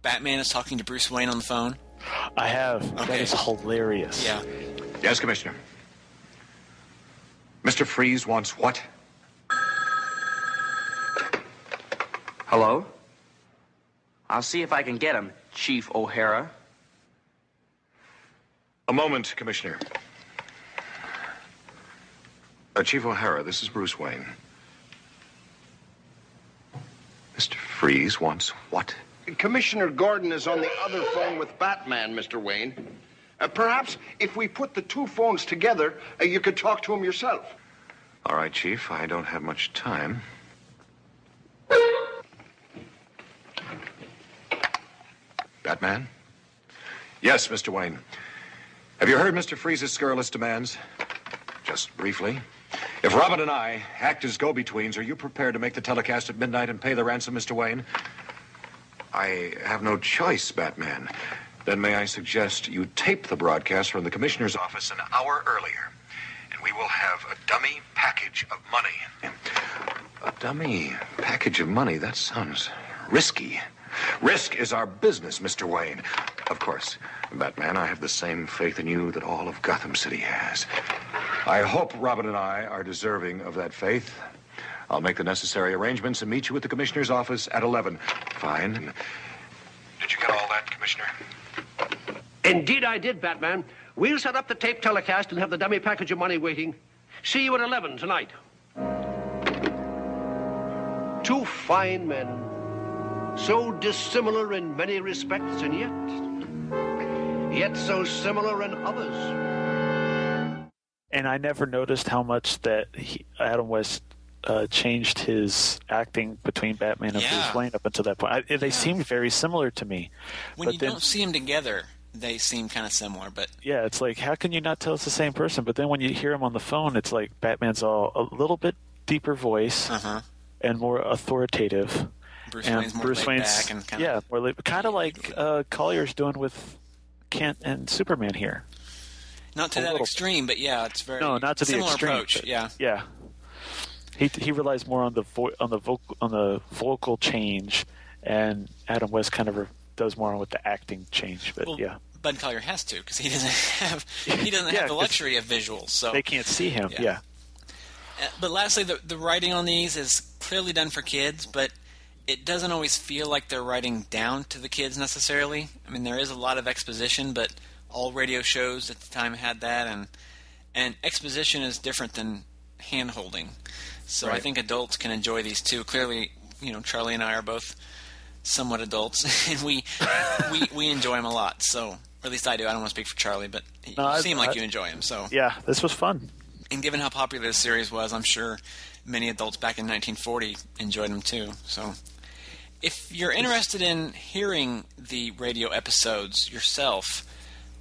Batman is talking to Bruce Wayne on the phone? I have. Okay. That is hilarious. Yeah. Yes, Commissioner. Mister Freeze wants what? Hello? I'll see if I can get him, Chief O'Hara. A moment, Commissioner. Uh, Chief O'Hara, this is Bruce Wayne. Mister Freeze wants what? Commissioner Gordon is on the other phone with Batman, Mister Wayne. Uh, perhaps if we put the two phones together, uh, you could talk to him yourself. All right, Chief. I don't have much time. Batman? Yes, Mister Wayne. Have you heard Mister Freeze's scurrilous demands? Just briefly. If Robin and I act as go-betweens, are you prepared to make the telecast at midnight and pay the ransom, Mister Wayne? I have no choice, Batman. Then may I suggest you tape the broadcast from the commissioner's office an hour earlier, and we will have a dummy package of money. A dummy package of money? That sounds risky. Risk is our business, Mister Wayne. Of course, Batman, I have the same faith in you that all of Gotham City has. I hope Robin and I are deserving of that faith. I'll make the necessary arrangements and meet you at the commissioner's office at eleven. Fine. Did you get all that, Commissioner? Indeed I did, Batman. We'll set up the tape telecast and have the dummy package of money waiting. See you at eleven tonight. Two fine men, so dissimilar in many respects, and yet, yet so similar in others. And I never noticed how much that he, Adam West... Uh, changed his acting between Batman and yeah. Bruce Wayne up until that point. I, they yeah. seemed very similar to me. When but you then, don't see them together, they seem kind of similar. But yeah, it's like, how can you not tell it's the same person? But then when you hear him on the phone, it's like Batman's all a little bit deeper voice uh-huh. and more authoritative. Bruce and Wayne's more Bruce laid Wayne's, back and kind yeah, of more laid, kind of like uh, Collier's doing with Kent and Superman here. Not to a that extreme, bit. But yeah, it's very no, not to similar the extreme, approach. But, yeah, yeah. He he relies more on the vo- on the vocal on the vocal change, and Adam West kind of re- does more on with the acting change. But well, yeah, Bud Collyer has to because he doesn't have he doesn't yeah, have the luxury of visuals, so they can't see him. Yeah. yeah. Uh, but lastly, the the writing on these is clearly done for kids, but it doesn't always feel like they're writing down to the kids necessarily. I mean, there is a lot of exposition, but all radio shows at the time had that, and and exposition is different than hand-holding. So right. I think adults can enjoy these too. Clearly, you know, Charlie and I are both somewhat adults, and we we, we enjoy them a lot. So, or at least I do. I don't want to speak for Charlie, but you no, seem I, like I, you enjoy them. So yeah, this was fun. And given how popular this series was, I'm sure many adults back in nineteen forty enjoyed them too. So if you're interested in hearing the radio episodes yourself,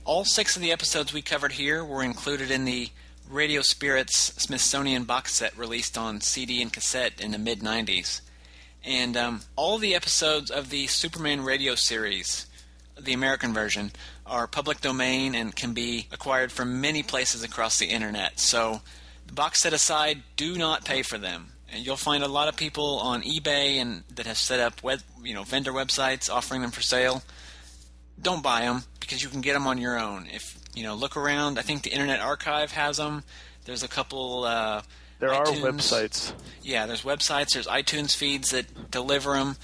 all six of the episodes we covered here were included in the Radio Spirit's Smithsonian box set released on C D and cassette in the mid nineties. And um, all the episodes of the Superman radio series, the American version, are public domain and can be acquired from many places across the internet. So the box set aside, do not pay for them. And you'll find a lot of people on eBay and that have set up web, you know, vendor websites offering them for sale. Don't buy them because you can get them on your own. If you know, look around. I think the Internet Archive has them. There's a couple. Uh, there iTunes. Are websites. Yeah, there's websites. There's iTunes feeds that deliver them.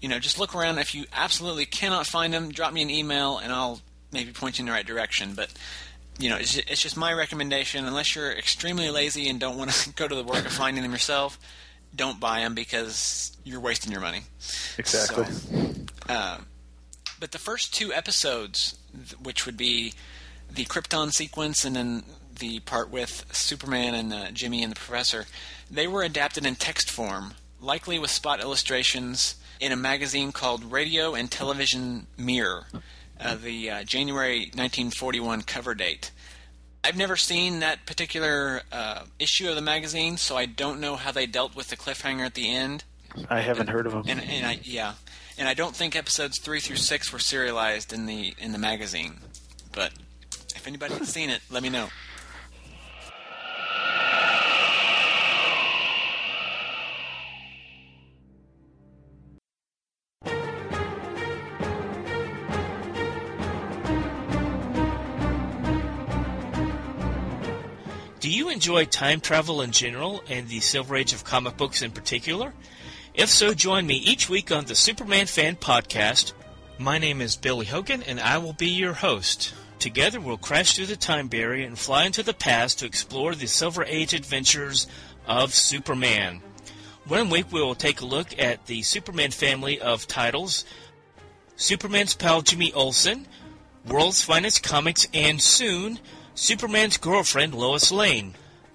You know, just look around. If you absolutely cannot find them, drop me an email and I'll maybe point you in the right direction. But you know, it's just, it's just my recommendation. Unless you're extremely lazy and don't want to go to the work of finding them yourself, don't buy them because you're wasting your money. Exactly. So, uh, but the first two episodes, which would be the Krypton sequence and then the part with Superman and uh, Jimmy and the Professor, they were adapted in text form, likely with spot illustrations, in a magazine called Radio and Television Mirror, uh, the uh, January nineteen forty-one cover date. I've never seen that particular uh, issue of the magazine, so I don't know how they dealt with the cliffhanger at the end. I haven't and, heard of them. And, and I, yeah, and I don't think episodes three through six were serialized in the in the magazine. But if anybody has seen it, let me know. Do you enjoy time travel in general and the Silver Age of comic books in particular? If so, join me each week on the Superman Fan Podcast. My name is Billy Hogan, and I will be your host. Together, we'll crash through the time barrier and fly into the past to explore the Silver Age adventures of Superman. One week, we will take a look at the Superman family of titles, Superman's pal Jimmy Olsen, World's Finest Comics, and soon, Superman's girlfriend, Lois Lane.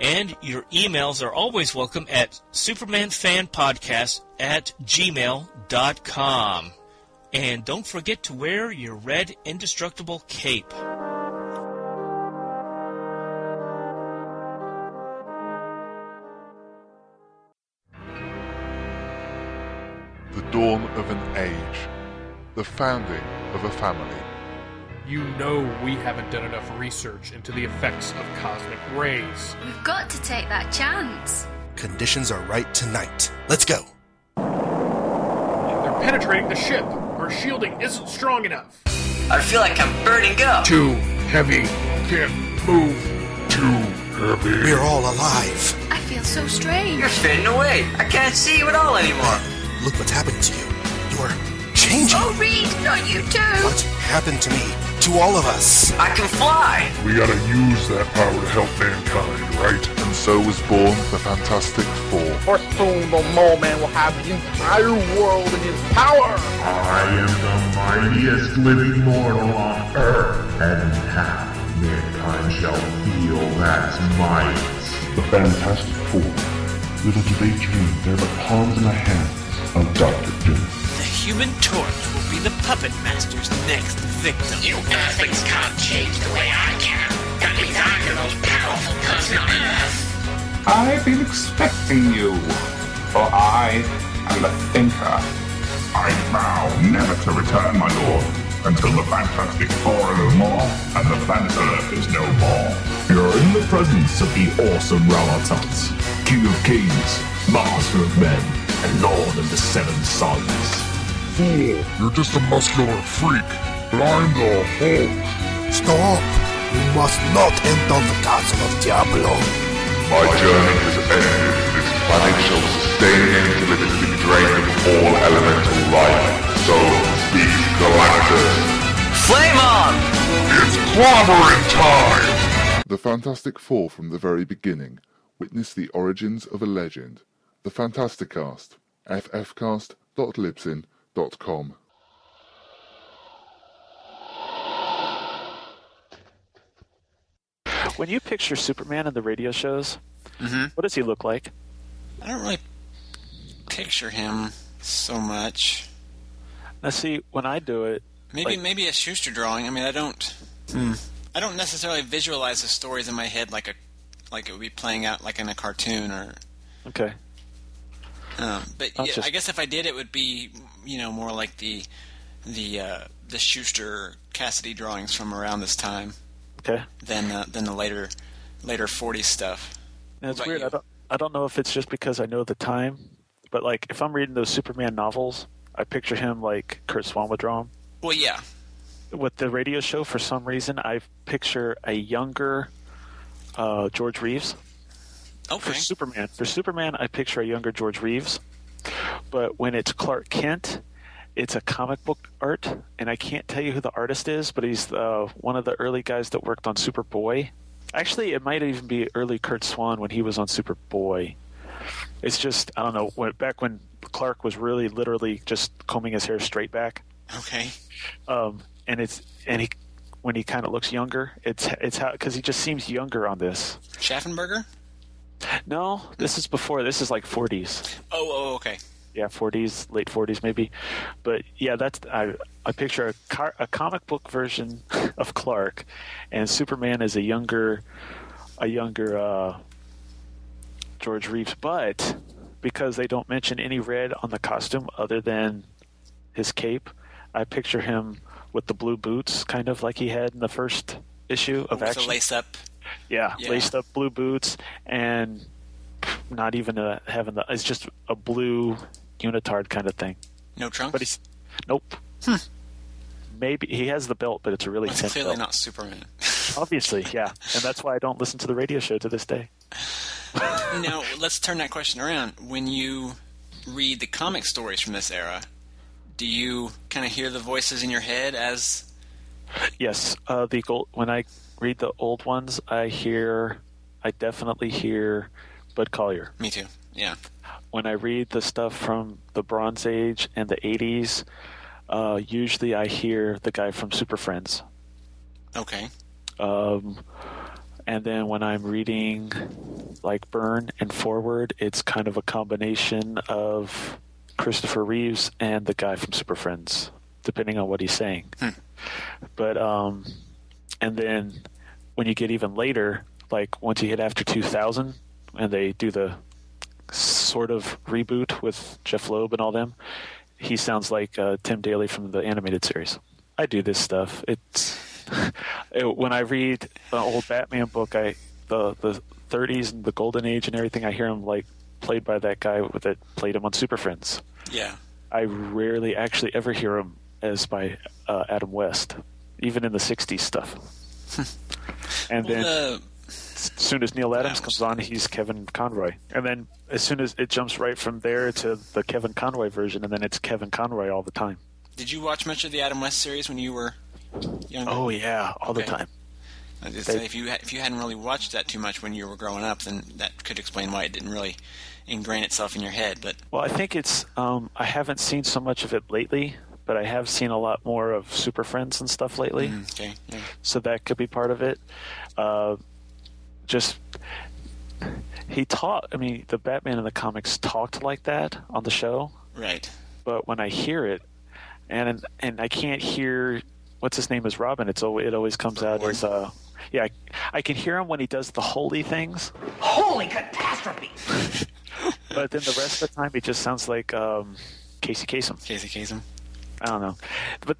And your emails are always welcome at superman fan podcast at gmail dot com. And don't forget to wear your red indestructible cape. The dawn of an age. The founding of a family. You know we haven't done enough research into the effects of cosmic rays. We've got to take that chance. Conditions are right tonight. Let's go. They're penetrating the ship. Our shielding isn't strong enough. I feel like I'm burning up. Too heavy. Can't move. Too heavy. We're all alive. I feel so strange. You're fading away. I can't see you at all anymore. Look what's happened to you. You're changing. Oh, Reed, not you too. What happened to me? To all of us. I can fly. We gotta use that power to help mankind, right? And so was born the Fantastic Four. For soon the Mole Man will have the entire world in his power. I am the mightiest living mortal on Earth, and half mankind shall feel that might. The Fantastic Four. Little do they dream they're the palms in the hands of Doctor Doom. The Human Torch will be the Puppet Master's next victim. You Earthlings can't change the way I can. That means I'm the most powerful person on Earth. I've been expecting you, for I am the Thinker. I vow never to return, my lord, until the Fantastic Four are no more, and the planet Earth is no more. You're in the presence of the awesome Ramatans, King of Kings, Master of Men, and Lord of the Seven Suns. Fool, you're just a muscular freak, but I'm the Hulk. Stop! You must not enter the castle of Diablo. My journey has ended. This planet shall sustain until it has been drained of all elemental life. So speak, Galactus. Flame on! It's clobbering time! The Fantastic Four from the very beginning witnessed the origins of a legend. The Fantasticast. F F cast dot libsyn dot com when you picture Superman in the radio shows, mm-hmm. what does he look like? I don't really picture him so much. Now, see, when I do it, maybe like, maybe a Schuster drawing. I mean, I don't, hmm. I don't necessarily visualize the stories in my head like a, like it would be playing out like in a cartoon or. Okay. Um, but yeah, just... I guess if I did, it would be, you know, more like the, the uh, the Schuster Cassidy drawings from around this time. Okay. Than uh, than the later, later forties stuff. Now, it's weird. You? I don't I don't know if it's just because I know the time, but like if I'm reading those Superman novels, I picture him like Kurt Swan would draw him. Well, yeah. With the radio show, for some reason, I picture a younger uh, George Reeves. Okay. For Superman, for Superman, I picture a younger George Reeves. But when it's Clark Kent, it's a comic book art, and I can't tell you who the artist is, but he's uh, one of the early guys that worked on Superboy. Actually, it might even be early Kurt Swan when he was on Superboy. It's just, I don't know, when, back when Clark was really literally just combing his hair straight back. Okay. Um, and it's and he when he kind of looks younger, it's it's how because he just seems younger on this. Schaffenberger? No, this is before. This is like forties. Oh, oh, okay. Yeah, forties, late forties maybe. But yeah, that's I. I picture a, car, a comic book version of Clark, and Superman is a younger, a younger uh, George Reeves. But because they don't mention any red on the costume other than his cape, I picture him with the blue boots, kind of like he had in the first issue of Action. With the lace up. Yeah, yeah, laced up blue boots and not even a, having the. It's just a blue unitard kind of thing. No trunks? But he's, nope. Hmm. Maybe he has the belt, but it's a really well, it's clearly belt. Not Superman. Obviously, yeah, and that's why I don't listen to the radio show to this day. Now let's turn that question around. When you read the comic stories from this era, do you kind of hear the voices in your head as? Yes, uh, the gold when I. read the old ones, I hear, I definitely hear Bud Collyer. Me too, yeah. When I read the stuff from the Bronze Age and the eighties, uh, usually I hear the guy from Super Friends. Okay. Um, and then when I'm reading like Byrne and Forward, it's kind of a combination of Christopher Reeves and the guy from Super Friends, depending on what he's saying. Hmm. But, um... And then when you get even later, like once you hit after two thousand and they do the sort of reboot with Jeff Loeb and all them, he sounds like uh, Tim Daly from the animated series. I do this stuff. It's it, when I read the old Batman book, I the, the thirties and the Golden Age and everything, I hear him like played by that guy that played him on Super Friends. Yeah. I rarely actually ever hear him as by uh, Adam West. Even in the sixties stuff. And well, then uh, as soon as Neil Adams comes on, he's Kevin Conroy. And then as soon as it jumps right from there to the Kevin Conroy version, and then it's Kevin Conroy all the time. Did you watch much of the Adam West series when you were younger? Oh, yeah, all okay. the time. I was they, if, you, if you hadn't really watched that too much when you were growing up, then that could explain why it didn't really ingrain itself in your head. But Well, I think it's um, – I haven't seen so much of it lately. But I have seen a lot more of Super Friends and stuff lately. Mm, okay, yeah. So that could be part of it. Uh, just he taught. I mean, the Batman in the comics talked like that on the show, right? But when I hear it, and and I can't hear what's his name is Robin. It's always, it always comes out as uh, yeah. I, I can hear him when he does the holy things. Holy catastrophe! But then the rest of the time, he just sounds like um, Casey Kasem. Casey Kasem. I don't know, but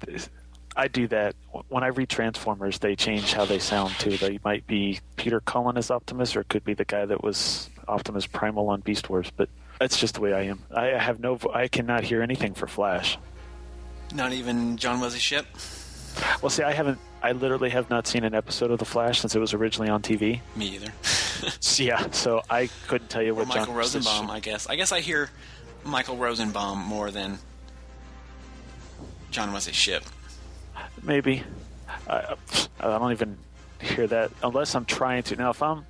I do that when I read Transformers. They change how they sound too. They might be Peter Cullen as Optimus, or it could be the guy that was Optimus Primal on Beast Wars. But that's just the way I am. I have no, I cannot hear anything for Flash. Not even John Wesley Shipp. Well, see, I haven't. I literally have not seen an episode of The Flash since it was originally on T V. Me either. So, yeah, so I couldn't tell you what. Or Michael John Rosenbaum, I guess. I guess I hear Michael Rosenbaum more than. John Wesley Shipp. Maybe. I, I don't even hear that unless I'm trying to. Now, if I'm,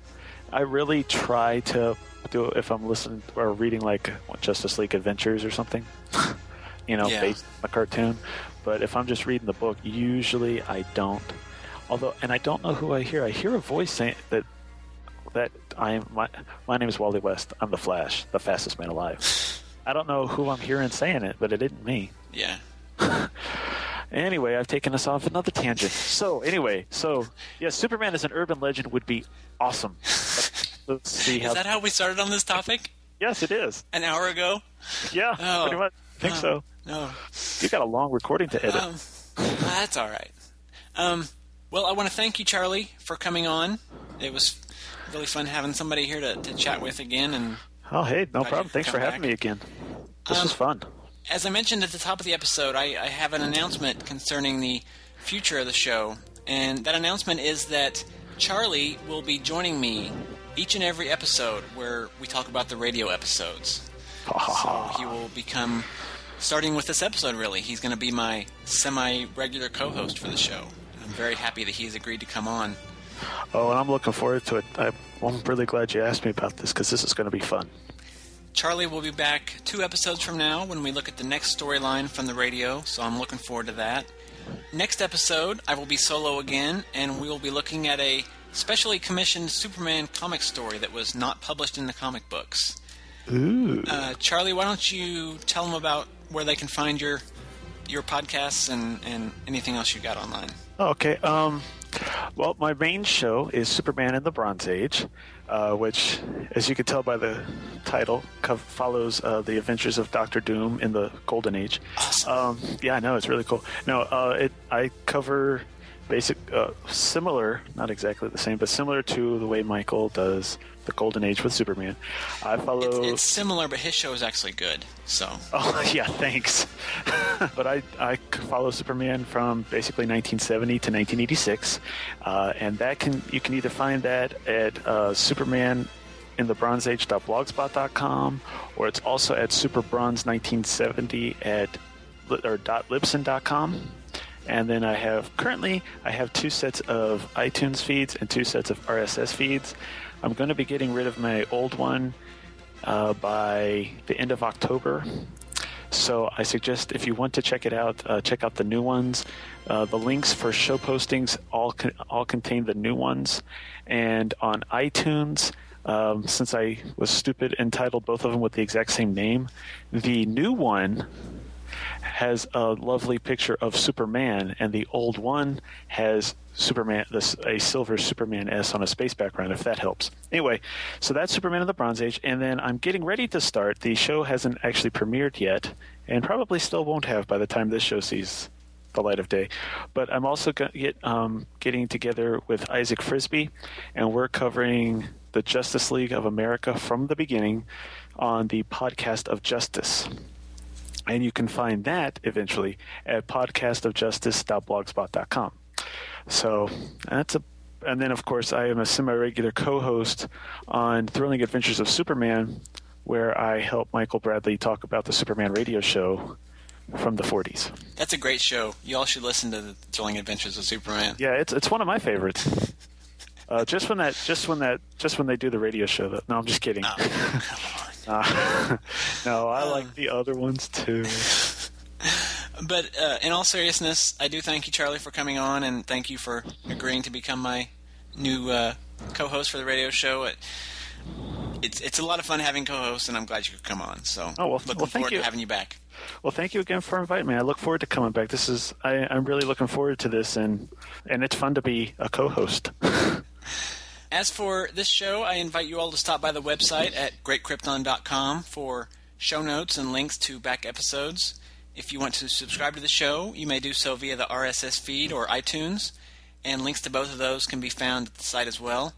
I really try to do it if I'm listening or reading like what, Justice League Adventures or something, you know, yeah. based on a cartoon. But if I'm just reading the book, usually I don't. although, and I don't know who I hear. I hear a voice saying that that I'm my my name is Wally West. I'm the Flash, the fastest man alive. I don't know who I'm hearing saying it, but it isn't me. Yeah. Anyway, I've taken us off another tangent. So anyway, so yeah, Superman as an urban legend would be awesome. Let's see how. Is that how we started on this topic? Yes, it is. An hour ago? Yeah, oh, pretty much. I think um, so. No, you got a long recording to edit. Um, that's all right. Um, well, I want to thank you, Charlie, for coming on. It was really fun having somebody here to, to chat with again. And oh, hey, no problem. Thanks for having back. me again. This um, was fun. As I mentioned at the top of the episode, I, I have an announcement concerning the future of the show, and that announcement is that Charlie will be joining me each and every episode where we talk about the radio episodes. Oh. So he will become, starting with this episode really, he's going to be my semi-regular co-host for the show. I'm very happy that he's agreed to come on. Oh, and I'm looking forward to it. I'm really glad you asked me about this because this is going to be fun. Charlie will be back two episodes from now when we look at the next storyline from the radio, so I'm looking forward to that. Next episode, I will be solo again, and we will be looking at a specially commissioned Superman comic story that was not published in the comic books. Ooh. Uh, Charlie, why don't you tell them about where they can find your your podcasts and, and anything else you got online? Okay. Um, well, my main show is Superman in the Bronze Age, uh, which, as you can tell by the title, co- follows uh, the adventures of Doctor Doom in the Golden Age. Awesome. Um, yeah, I know. It's really cool. No, uh, it, I cover basic, uh, similar, not exactly the same, but similar to the way Michael does the Golden Age with Superman. I follow. It's, it's similar, but his show is actually good. So. Oh yeah, thanks. But I I follow Superman from basically nineteen seventy to nineteen eighty-six, uh, and that can you can either find that at uh, Superman in the Bronze Age.blogspot dot com, or it's also at Superbronze nineteen seventy at or .libsen dot com. And then I have currently I have two sets of iTunes feeds and two sets of R S S feeds. I'm going to be getting rid of my old one uh, by the end of October. So I suggest if you want to check it out, uh, check out the new ones. Uh, the links for show postings all con- all contain the new ones. And on iTunes, um, since I was stupid and titled both of them with the exact same name, the new one has a lovely picture of Superman, and the old one has Superman, this, a silver Superman S on a space background, if that helps. Anyway, so that's Superman of the Bronze Age, and then I'm getting ready to start. The show hasn't actually premiered yet, and probably still won't have by the time this show sees the light of day. But I'm also get, um, getting together with Isaac Frisby, and we're covering the Justice League of America from the beginning on the Podcast of Justice. And you can find that eventually at podcast of justice dot blogspot dot com. So that's a, and then of course I am a semi-regular co-host on Thrilling Adventures of Superman, where I help Michael Bradley talk about the Superman radio show from the forties. That's a great show. You all should listen to the Thrilling Adventures of Superman. Yeah, it's it's one of my favorites. Uh, just when that, just when that, just when they do the radio show. Though. No, I'm just kidding. Oh, come on. Uh, no, I like um, the other ones too. But uh, in all seriousness, I do thank you, Charlie, for coming on, and thank you for agreeing to become my new uh, co-host for the radio show. It, it's it's a lot of fun having co-hosts, and I'm glad you could come on. So, oh, well, looking well, forward you. to having you back. Well, thank you again for inviting me. I look forward to coming back. This is I, I'm really looking forward to this, and and it's fun to be a co-host. As for this show, I invite you all to stop by the website at great krypton dot com for show notes and links to back episodes. If you want to subscribe to the show, you may do so via the R S S feed or iTunes, and links to both of those can be found at the site as well.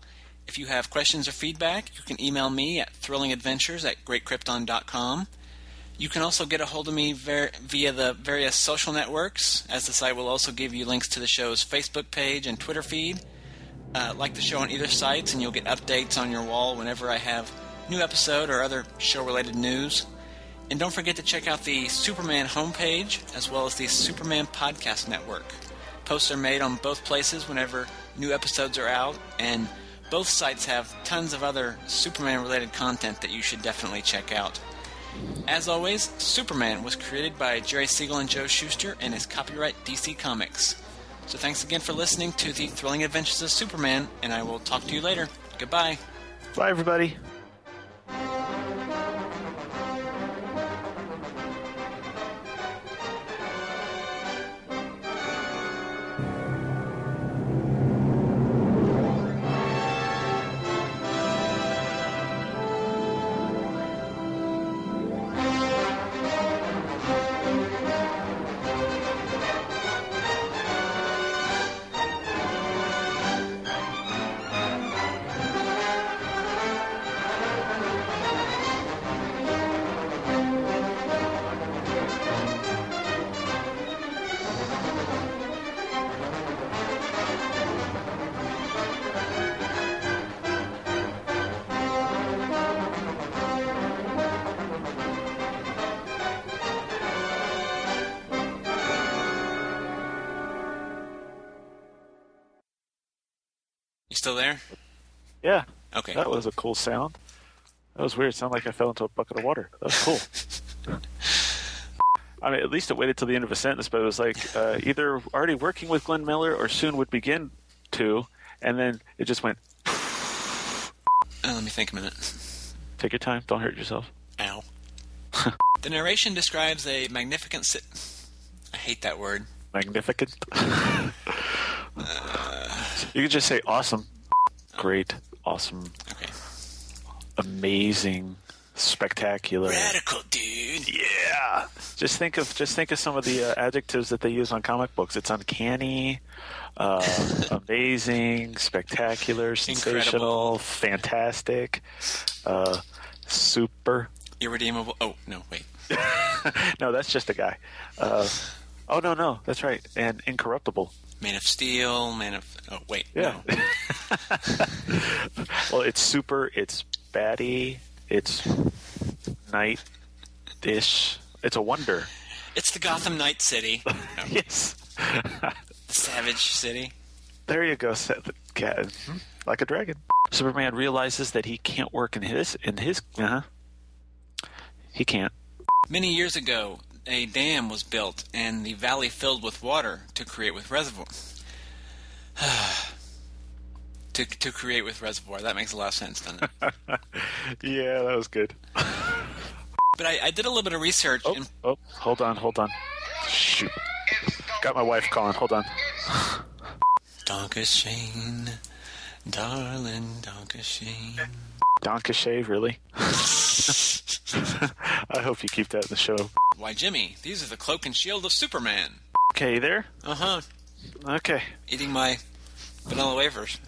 If you have questions or feedback, you can email me at thrilling adventures at great krypton dot com. You can also get a hold of me ver- via the various social networks, as the site will also give you links to the show's Facebook page and Twitter feed. Uh, like the show on either site, and you'll get updates on your wall whenever I have new episode or other show-related news. And don't forget to check out the Superman homepage, as well as the Superman Podcast Network. Posts are made on both places whenever new episodes are out, and both sites have tons of other Superman-related content that you should definitely check out. As always, Superman was created by Jerry Siegel and Joe Shuster and is copyright D C Comics. So thanks again for listening to The Thrilling Adventures of Superman, and I will talk to you later. Goodbye. Bye, everybody. Still there? Yeah. Okay. That was a cool sound. That was weird. It sounded like I fell into a bucket of water. That was cool. I mean, at least it waited till the end of a sentence, but it was like uh, either already working with Glenn Miller or soon would begin to, and then it just went. Oh, let me think a minute. Take your time. Don't hurt yourself. Ow. The narration describes a magnificent. Si- I hate that word. Magnificent. uh... You could just say awesome. Great, awesome, okay. Amazing, spectacular, radical, dude. Yeah. Just think of just think of some of the uh, adjectives that they use on comic books. It's uncanny, uh, amazing, spectacular, sensational, incredible. Fantastic, uh, super, irredeemable. Oh no, wait. No, that's just a guy. Uh, oh no, no, that's right. And incorruptible. Man of Steel, Man of... Oh, wait. Yeah. No. Well, it's super, it's batty, it's night-ish. It's a wonder. It's the Gotham Night City. No. Yes. The Savage City. There you go, Seth. Mm-hmm. Like a dragon. Superman realizes that he can't work in his... In his uh-huh. He can't. Many years ago... a dam was built and the valley filled with water to create with reservoir. to to create with reservoir. That makes a lot of sense, doesn't it? Yeah, that was good. But I, I did a little bit of research. Oh, and... oh, hold on, hold on. Shoot. Got my wife calling. Hold on. Donka Shane. Darling Donka Shane. Donka Shave, really? I hope you keep that in the show. Why, Jimmy, these are the cloak and shield of Superman. Okay, you there? Uh-huh. Okay. Eating my vanilla wafers.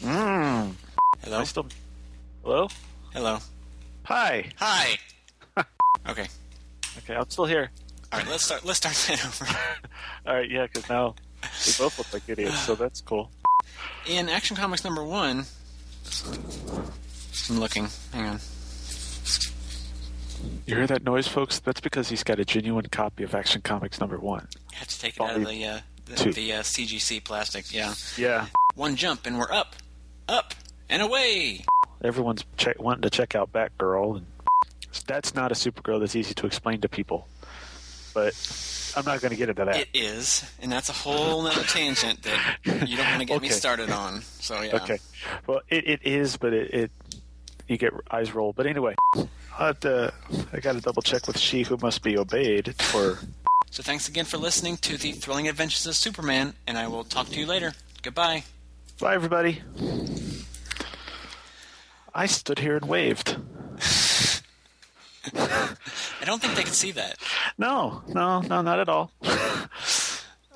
Mmm. Hello? I still... Hello? Hello. Hi. Hi. Okay. Okay, I'm still here. All right, let's start Let's start that over. All right, yeah, because now we both look like idiots, so that's cool. In Action Comics number one... I'm looking. Hang on. You hear that noise, folks? That's because he's got a genuine copy of Action Comics number one. I have to take it Volume out of the uh, the, the uh, C G C plastic, yeah. Yeah. One jump, and we're up, up, and away! Everyone's che- wanting to check out Batgirl. And that's not a Supergirl that's easy to explain to people. But I'm not going to get into that. It is, and that's a whole other tangent that you don't want to get okay. me started on. So yeah. Okay. Well, it, it is, but it... it you get eyes roll. But anyway, I'd, uh, I got to double check with She Who Must Be Obeyed. For... So thanks again for listening to The Thrilling Adventures of Superman, and I will talk to you later. Goodbye. Bye, everybody. I stood here and waved. I don't think they could see that. No, no, no, not at all. I,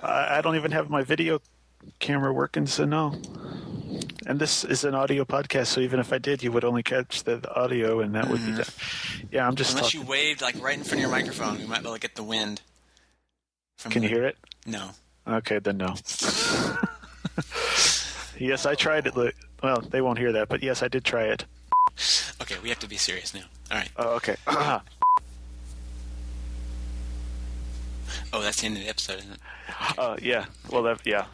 I don't even have my video camera working, so no. And this is an audio podcast, so even if I did, you would only catch the, the audio, and that would mm. be done. Yeah, I'm just Unless talking. You waved like right in front of your microphone, you might be able to get the wind. From Can the... you hear it? No. Okay, then no. Yes, I tried it. Well, they won't hear that, but yes, I did try it. Okay, we have to be serious now. All right. Oh, okay. Uh-huh. Oh, that's the end of the episode, isn't it? Okay. Uh, yeah. Well, that, yeah.